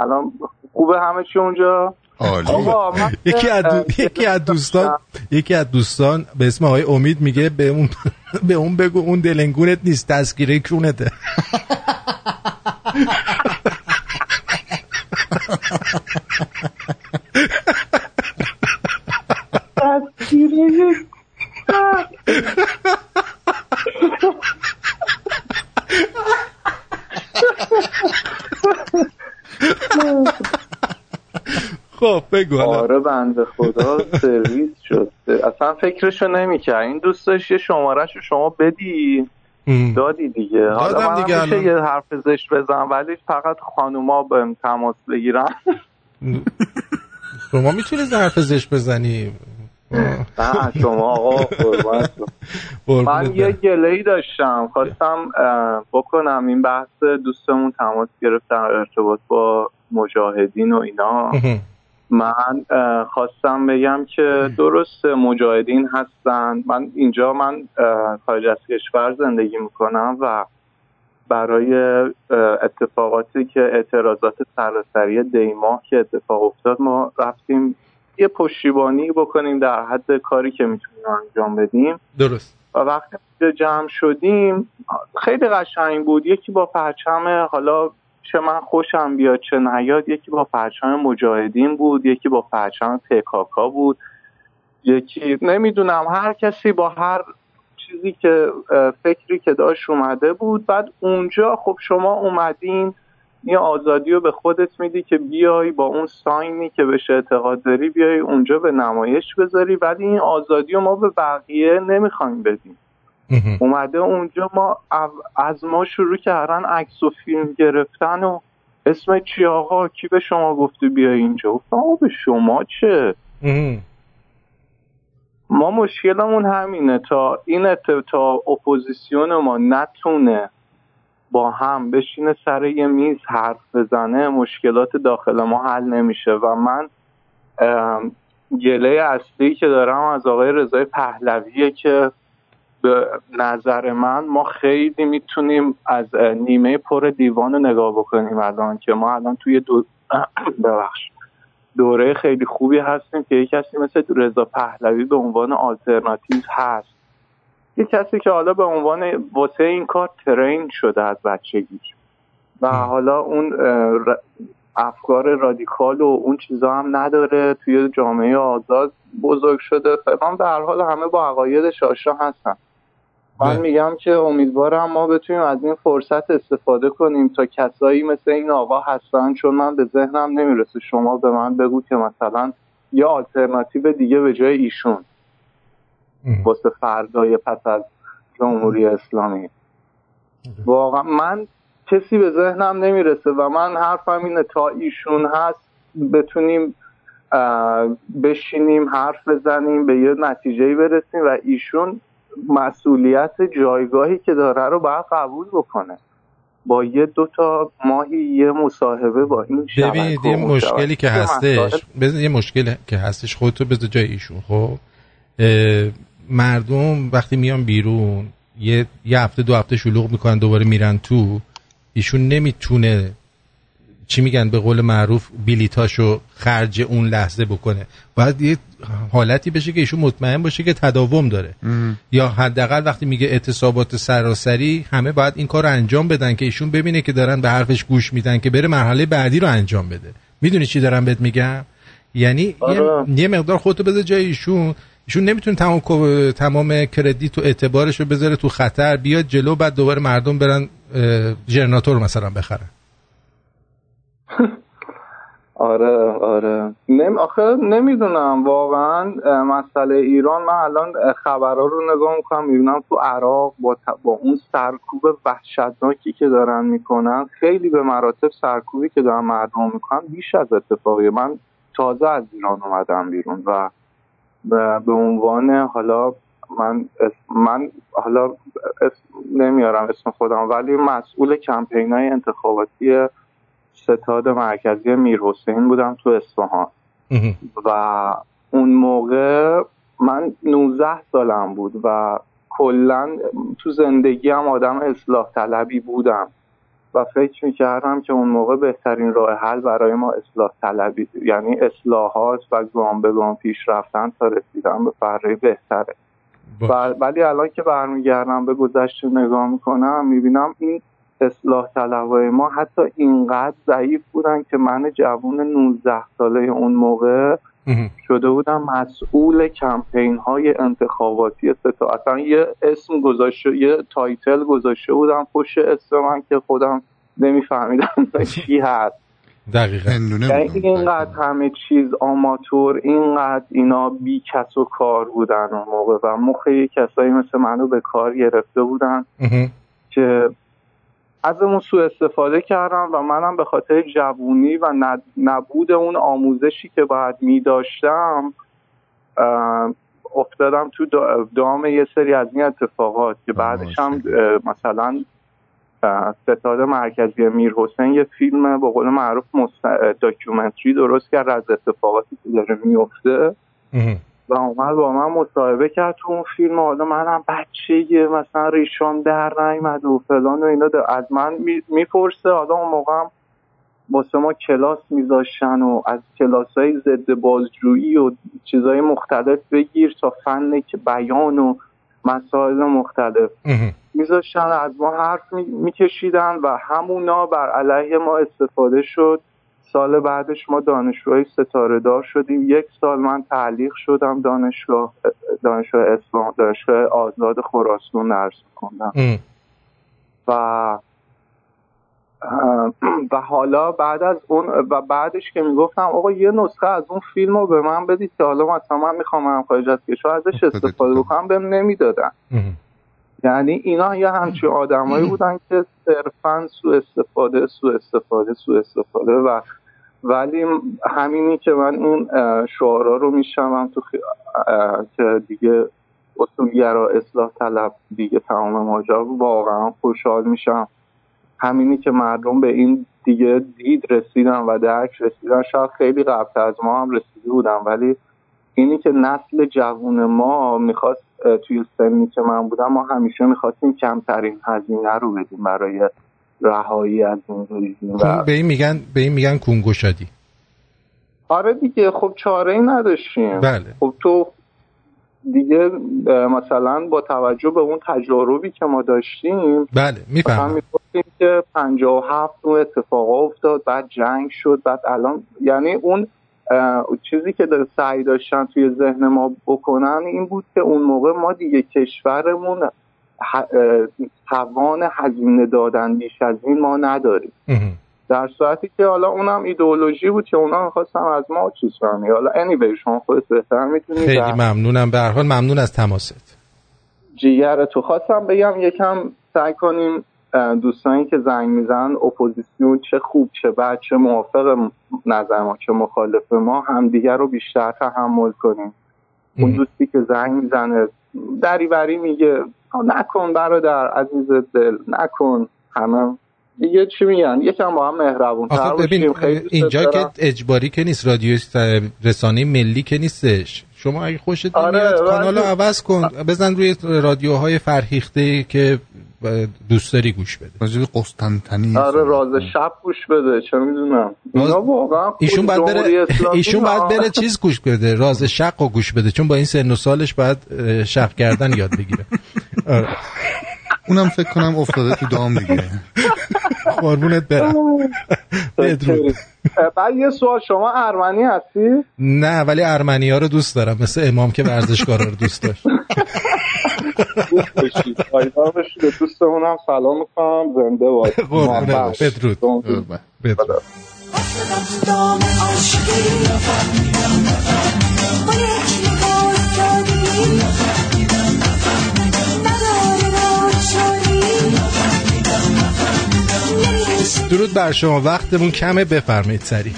الان خوبه همه چی اونجا؟ آقا یکی از یکی از دوستان یکی از دوستان به اسم آقای امید میگه به اون به اون بگو اون دلنگونت نیست، تذکیره کونته. خب بگو حالا. آره بنده خدا سرویس شد، اصلا فکرشو نمی‌کرد. این دوست داشت یه شمارهشو شما بدی، دادی دیگه. حالا من میشه یه حرف زشت بزنم ولی فقط خانوما بهم تماس بگیرن. شما میتونی حرف زشت بزنی؟ نه شما آقا قربان. من یه گله‌ای داشتم خواستم بکنم این بحث، دوستمون تماس گرفتن ارتباط با مجاهدین و اینا. من خواستم بگم که درست مجاهدین هستن، من اینجا من خارج از کشور زندگی میکنم و برای اتفاقاتی که اعتراضات سراسری دیماه که اتفاق افتاد ما رفتیم یه پشتیبانی بکنیم در حد کاری که میتونیم انجام بدیم. درست. و وقتی جمع شدیم خیلی قشنگ بود، یکی با پرچم، حالا چه من خوشم بیاد چه نیاد، یکی با پرچم مجاهدین بود، یکی با پرچم پکاکا بود، یکی نمیدونم هر کسی با هر چیزی که فکری که داشت اومده بود. بعد اونجا خب شما اومدین یه آزادی رو به خودت میدی که بیای با اون ساینی که بهش اعتقاد داری بیای اونجا به نمایش بذاری، ولی این آزادی رو ما به بقیه نمیخوایم بدیم. اومده اونجا ما از ما شروع کردن عکس و فیلم گرفتن و اسم چی آقا، کی به شما گفته بیای اینجا؟ گفتم آقا به شما چه؟ ما مشکلمون همینه، تا این تا اپوزیسیون ما نتونه با هم بشینه سر یه میز حرف بزنه مشکلات داخل ما حل نمیشه. و من گله اصلی که دارم از آقای رضا پهلویه که به نظر من ما خیلی میتونیم از نیمه پر دیوان رو نگاه بکنیم الان، که ما الان توی دو... ببخش دوره خیلی خوبی هستیم که یک کسی مثل رضا پهلوی به عنوان آلترناتیو هست، یک کسی که حالا به عنوان واسه این کار ترین شده از بچگیش و حالا اون افکار رادیکال و اون چیزا هم نداره، توی جامعه آزاد بزرگ شده فقط، در حال همه با عقایدش آشنا هستن. من میگم که امیدوارم ما بتونیم از این فرصت استفاده کنیم تا کسایی مثل این آقا هستن، چون من به ذهنم نمیرسه شما به من بگو که مثلا یه آلترناتیو دیگه به جای ایشون واسه فردای پس از جمهوری اسلامی. واقعا من کسی به ذهنم نمیرسه و من حرفم اینه تا ایشون هست بتونیم بشینیم حرف بزنیم به یه نتیجهی برسیم و ایشون مسئولیت جایگاهی که داره رو باید قبول بکنه. با یه دو تا ماهی یه مصاحبه با این شبکه ببینید یه مشکلی که هستش، بزن یه مشکلی که هستش خودتو بذار جای ایشون. خب مردم وقتی میان بیرون یه یه هفته دو هفته شلوغ میکنن دوباره میرن تو، ایشون نمیتونه چی میگن به قول معروف بیلیتاشو خرج اون لحظه بکنه. باید یه حالتی بشه که ایشون مطمئن باشه که تداوم داره ام. یا حداقل وقتی میگه اعتصابات سراسری همه باید این کار رو انجام بدن که ایشون ببینه که دارن به حرفش گوش میدن که بره مرحله بعدی رو انجام بده. میدونی چی دارم بهت میگم؟ یعنی آره. یه مقدار خودتو بذار جای ایشون. ایشون نمیتونه تمام تمام کردیت و اعتبارش رو بذاره تو خطر، بیاد جلو بعد دوباره مردم برن جنراتور مثلا بخرن. آره آره نم آخه نمیدونم واقعا مسئله ایران. من الان خبرها رو نگاه میکنم میبینم تو عراق با, ت... با اون سرکوب وحشتناکی که دارن میکنن، خیلی به مراتب سرکوبی که دارن مردم میکنن بیش از اتفاقی. من تازه از ایران اومدم بیرون و به عنوان حالا من اسم من حالا اسم نمیارم اسم خودم، ولی مسئول کمپینای انتخاباتی ستاد مرکزی میر حسین بودم تو اصفهان و اون موقع من نوزده سالم بود و کلن تو زندگیم آدم اصلاح طلبی بودم و فکر میکردم که اون موقع بهترین راه حل برای ما اصلاح طلبی، یعنی اصلاحات و گام به گام پیش رفتن تا رسیدن به فره بهتره. ولی الان که برمیگردم به گذشته نگاه میکنم میبینم این اصلاح طلبای ما حتی اینقدر ضعیف بودن که من جوان نوزده ساله اون موقع شده بودم مسئول کمپین های انتخاباتی ستا. اصلا یه اسم گذاشته، یه تایتل گذاشته بودم پشت اسم من که خودم نمیفهمیدم چی هست دقیقاً. اینقدر همه چیز آماتور، اینقدر اینا بی کس و کار بودن اون موقع و مخی کسایی مثل منو به کار گرفته بودن که ازمون سوء استفاده کردم و منم به خاطر جوونی و نبود اون آموزشی که باید می داشتم افتادم تو دام یه سری از این اتفاقات که بعدش هم مثلا ستاد مرکزی میر حسین یه فیلم با قول معروف مست... داکیومنتری درست کرد از اتفاقاتی که داره میفته و اومد با من مصاحبه کرد تو اون فیلم. حالا منم بچه‌یه مثلا ریشام در نیامد و فلان و اینا از من می... میپرسه. حالا اون موقع هم واسه ما کلاس میذاشتن و از کلاس‌های ضد بازجویی و چیزهای مختلف بگیر تا فن که بیان و مسائل مختلف میذاشتن، از ما حرف میکشیدن و همونا بر علیه ما استفاده شد. سال بعدش ما دانشجوهای ستاره دار شدیم. یک سال من تعلیق شدم دانشگاه دانشگاه اسلام دانشگاه آزاد خراسان درس می‌خوندم و و حالا بعد از اون و بعدش که میگفتم آقا یه نسخه از اون فیلم رو به من بدید که حالا مثلا من میخوام برم خارج از کشور ازش استفاده بکنم، بهم نمیدادن. یعنی اینا یه همچین آدمایی بودن که صرفا سوء استفاده سوء استفاده سوء استفاده و ولی همینی که من اون شعارا رو میشمم تو خی... که دیگه اصولگرا اصلاح طلب دیگه تمام ماجرا واقعا خوشحال میشم. همینی که مردم به این دیگه دید رسیدن و درک رسیدن، شاید خیلی قبل از ما هم رسیده بودن، ولی اینی که نسل جوان ما میخواست توی سنی که من بودم ما همیشه میخواستیم کمترین هزینه رو بدیم برای رهایی از این ریزیم و... به این میگن به این میگن کونگوشادی. آره دیگه، خب چاره‌ای نداشتیم. بله. خب تو دیگه مثلا با توجه به اون تجاربی که ما داشتیم، بله میفهمم، میگفتیم که پنجاه و هفت اون اتفاقا افتاد، بعد جنگ شد، بعد الان یعنی اون چیزی که در سعی داشتن توی ذهن ما بکنن این بود که اون موقع ما دیگه کشورمون توان هزینه دادن بیش از این ما نداریم، در صورتی که حالا اونم ایدئولوژی بود که اونا می‌خواستن از ما چیز کنن. حالا anyway شما خودت بهتر می‌دونید. خیلی در... ممنونم. به هر حال ممنون از تماست. جیگر تو خواستم بگم یکم سعی کنیم دوستانی که زنگ میزنن اپوزیسیون چه خوب چه بد چه موافق نظر ما چه مخالف ما همدیگر رو بیشتر تحمل کنیم. اون دوستی که زنگ میزنه دریوری میگه نکن برادر عزیز دل نکن، همه دیگه چی میگن یکم با هم مهربون‌تر بشیم. اینجا که اجباری که نیست، رادیو رسانه ملی که نیستش. شما اگه خوشت میاد کانال رو عوض کن، بزن روی رادیوهای فرهیخته که دوست داری گوش بده. راجب قسطنطنیه. آره راز شب گوش بده، چه میدونم. اینا واقعا ایشون بعد بره ایشون بعد بره چیز گوش بده، راز شق رو گوش بده، چون با این سن و سالش باید شق کردن یاد بگیره. آره. اونم فکر کنم افتاده تو دام دیگه. قربونت برم. بدرود. بعد یه سوال، شما ارمنی هستی؟ نه ولی ارمنی‌ها رو دوست دارم، مثل امام که ورزشکارا رو دوست داشت. خوشید. آیدا بشید. دوستمون هم سلام می‌کنم. زنده باد. قربونت. بدرود. بدرود. درود بر شما، وقتمون کمه بفرمایید سریع.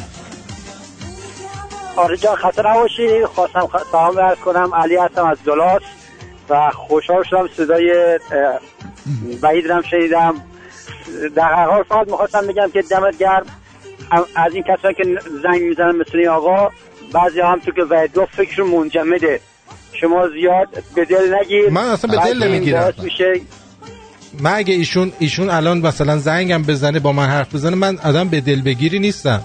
آره جان خطر نباشید. خواستم سلام عرض کنم، علی هستم از دولات و خوشحال شدم صدای وحید رم شنیدم. در هر حال فقط میخواستم بگم که دمت گرم از این کسایی که زنگ میزنن مثل این آقا، بعضی هم تو که وحید گفت فکرشون منجمده، شما زیاد به دل نگیر. من اصلا به دل نمیگیرم. من اگه ایشون ایشون الان مثلا زنگم بزنه با من حرف بزنه، من آدم به دل بگیری نیستم،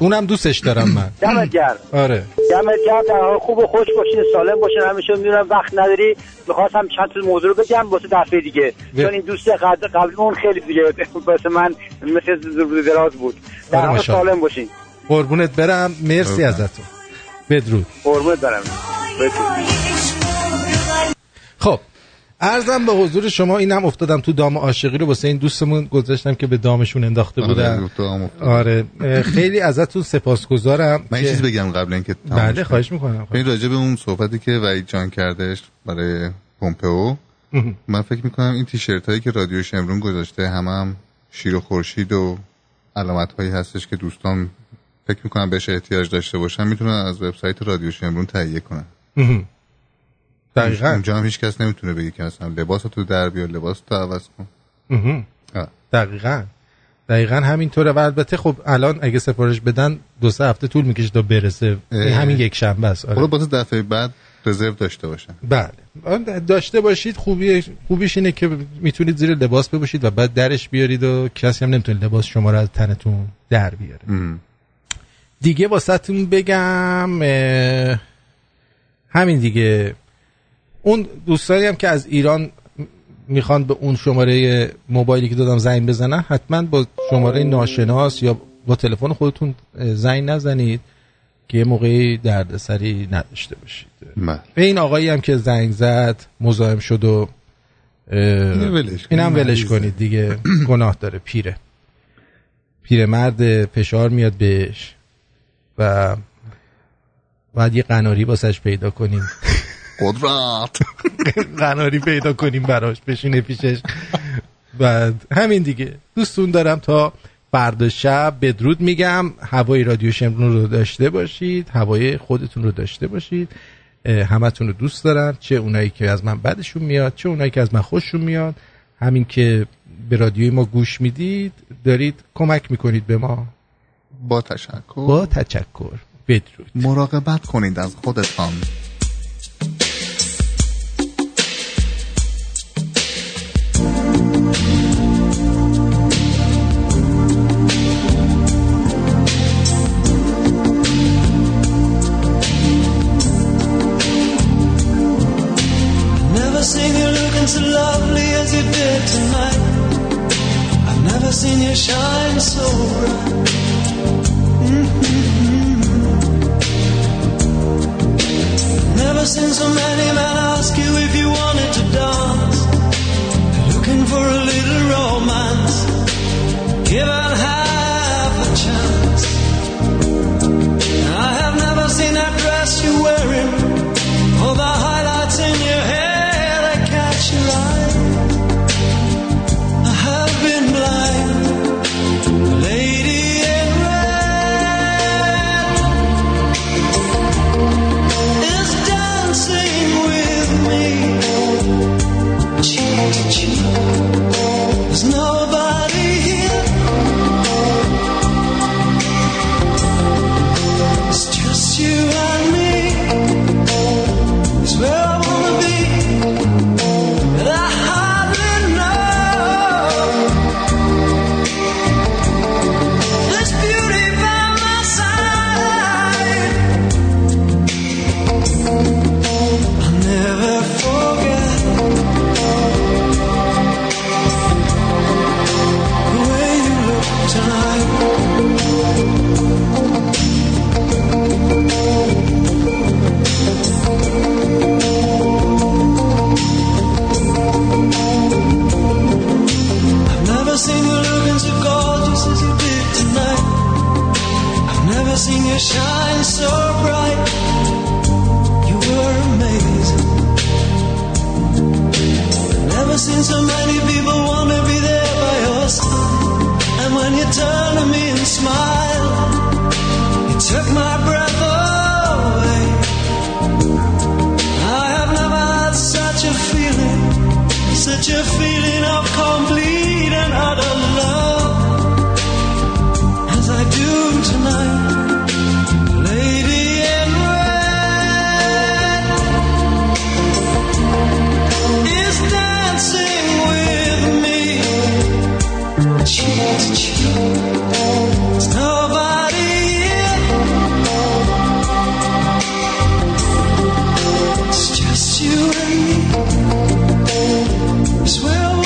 اونم دوستش دارم من. دمت گرم. آره دمت گرم. در حال خوب و خوش باشین، سالم باشین. همیشه میدونم وقت نداری، می‌خواستم چند تا موضوع رو بگم واسه دفعه دیگه و... چون این دوست قبل اون خیلی دیگه واسه من مثل دراز بود. در حال سالم باشین. قربونت برم. مرسی ازتون. بدرود. قربونت برم. خب عرضم به حضور شما اینم افتادم تو دام عاشقی رو واسه این دوستمون گذاشتم که به دامشون انداخته بودن. آره خیلی ازتون سپاسگزارم. من یه چیز بگم قبل اینکه بله خواهش میکنم. این راجع به اون صحبتی که وحید جان کردش برای پومپئو من فکر میکنم این تیشرت هایی که رادیو شمرون گذاشته همه هم شیر و خورشید و علامت هایی هستش که دوستان فکر میکنم بهش احتیاج داشته باشن میتونن از وبسایت رادیو شمرون تهیه کنن. دقیقاً اونجا هم هیچ کس نمیتونه بگه که اصلا لباساتو در بیار لباساتو عوض کن. دقیقاً دقیقاً همینطوره و البته خب الان اگه سفارش بدن دو سه هفته طول میکشه تا برسه. همین یک شنبه است. آره باز دفعه بعد رزرو داشته باشن. بله داشته باشید. خوبی خوبیش اینه که میتونید زیر لباس بپوشید و بعد درش بیارید و کسی هم نمیتونه لباس شما رو از تنتون در بیاره. ام. دیگه واسهتون بگم همین دیگه. اون دوستانی هم که از ایران میخوان به اون شماره موبایلی که دادم زنگ بزنن حتما با شماره ناشناس یا با تلفن خودتون زنگ نزنید که یه موقعی دردسری نداشته باشید. به این آقایی هم که زنگ زد مزاحم شد و اینم ولش کنید دیگه. گناه داره. پیره پیره مرد فشار میاد بهش و بعد یه قناری واسش پیدا کنیم. قدرت قناری پیدا کنیم براش بشینه پیشش. بعد همین دیگه دوستون دارم تا فردا شب. بدرود میگم. هوای رادیو شمرون رو داشته باشید. هوای خودتون رو داشته باشید. همتون رو دوست دارم. چه اونایی که از من بدشون میاد چه اونایی که از من خوششون میاد. همین که به رادیوی ما گوش میدید دارید کمک میکنید به ما. با تشکر. با تشکر. بدرود. مراقبت کنید از خودتان. So lovely as you did tonight. I've never seen you shine so bright. Mm-hmm. Never seen so many men ask you if you wanted to dance. Looking for a little romance. Give out half a chance. I have never seen that dress you're wearing or the highlights in your hair. There's nobody here. It's just you and me. It's where I wanna be, but I hardly know. There's beauty by my side. I'll never forget. Seen you looking so gorgeous as you did tonight. I've never seen you shine so bright. You were amazing. Never seen so many people want to be there by your side. And when you turn to me and smile, you took my breath away. I have never had such a feeling, such a feeling of complete. Out of love as I do tonight, lady in red is dancing with me. Cheer, cheer. There's nobody here. It's just you and me. It's where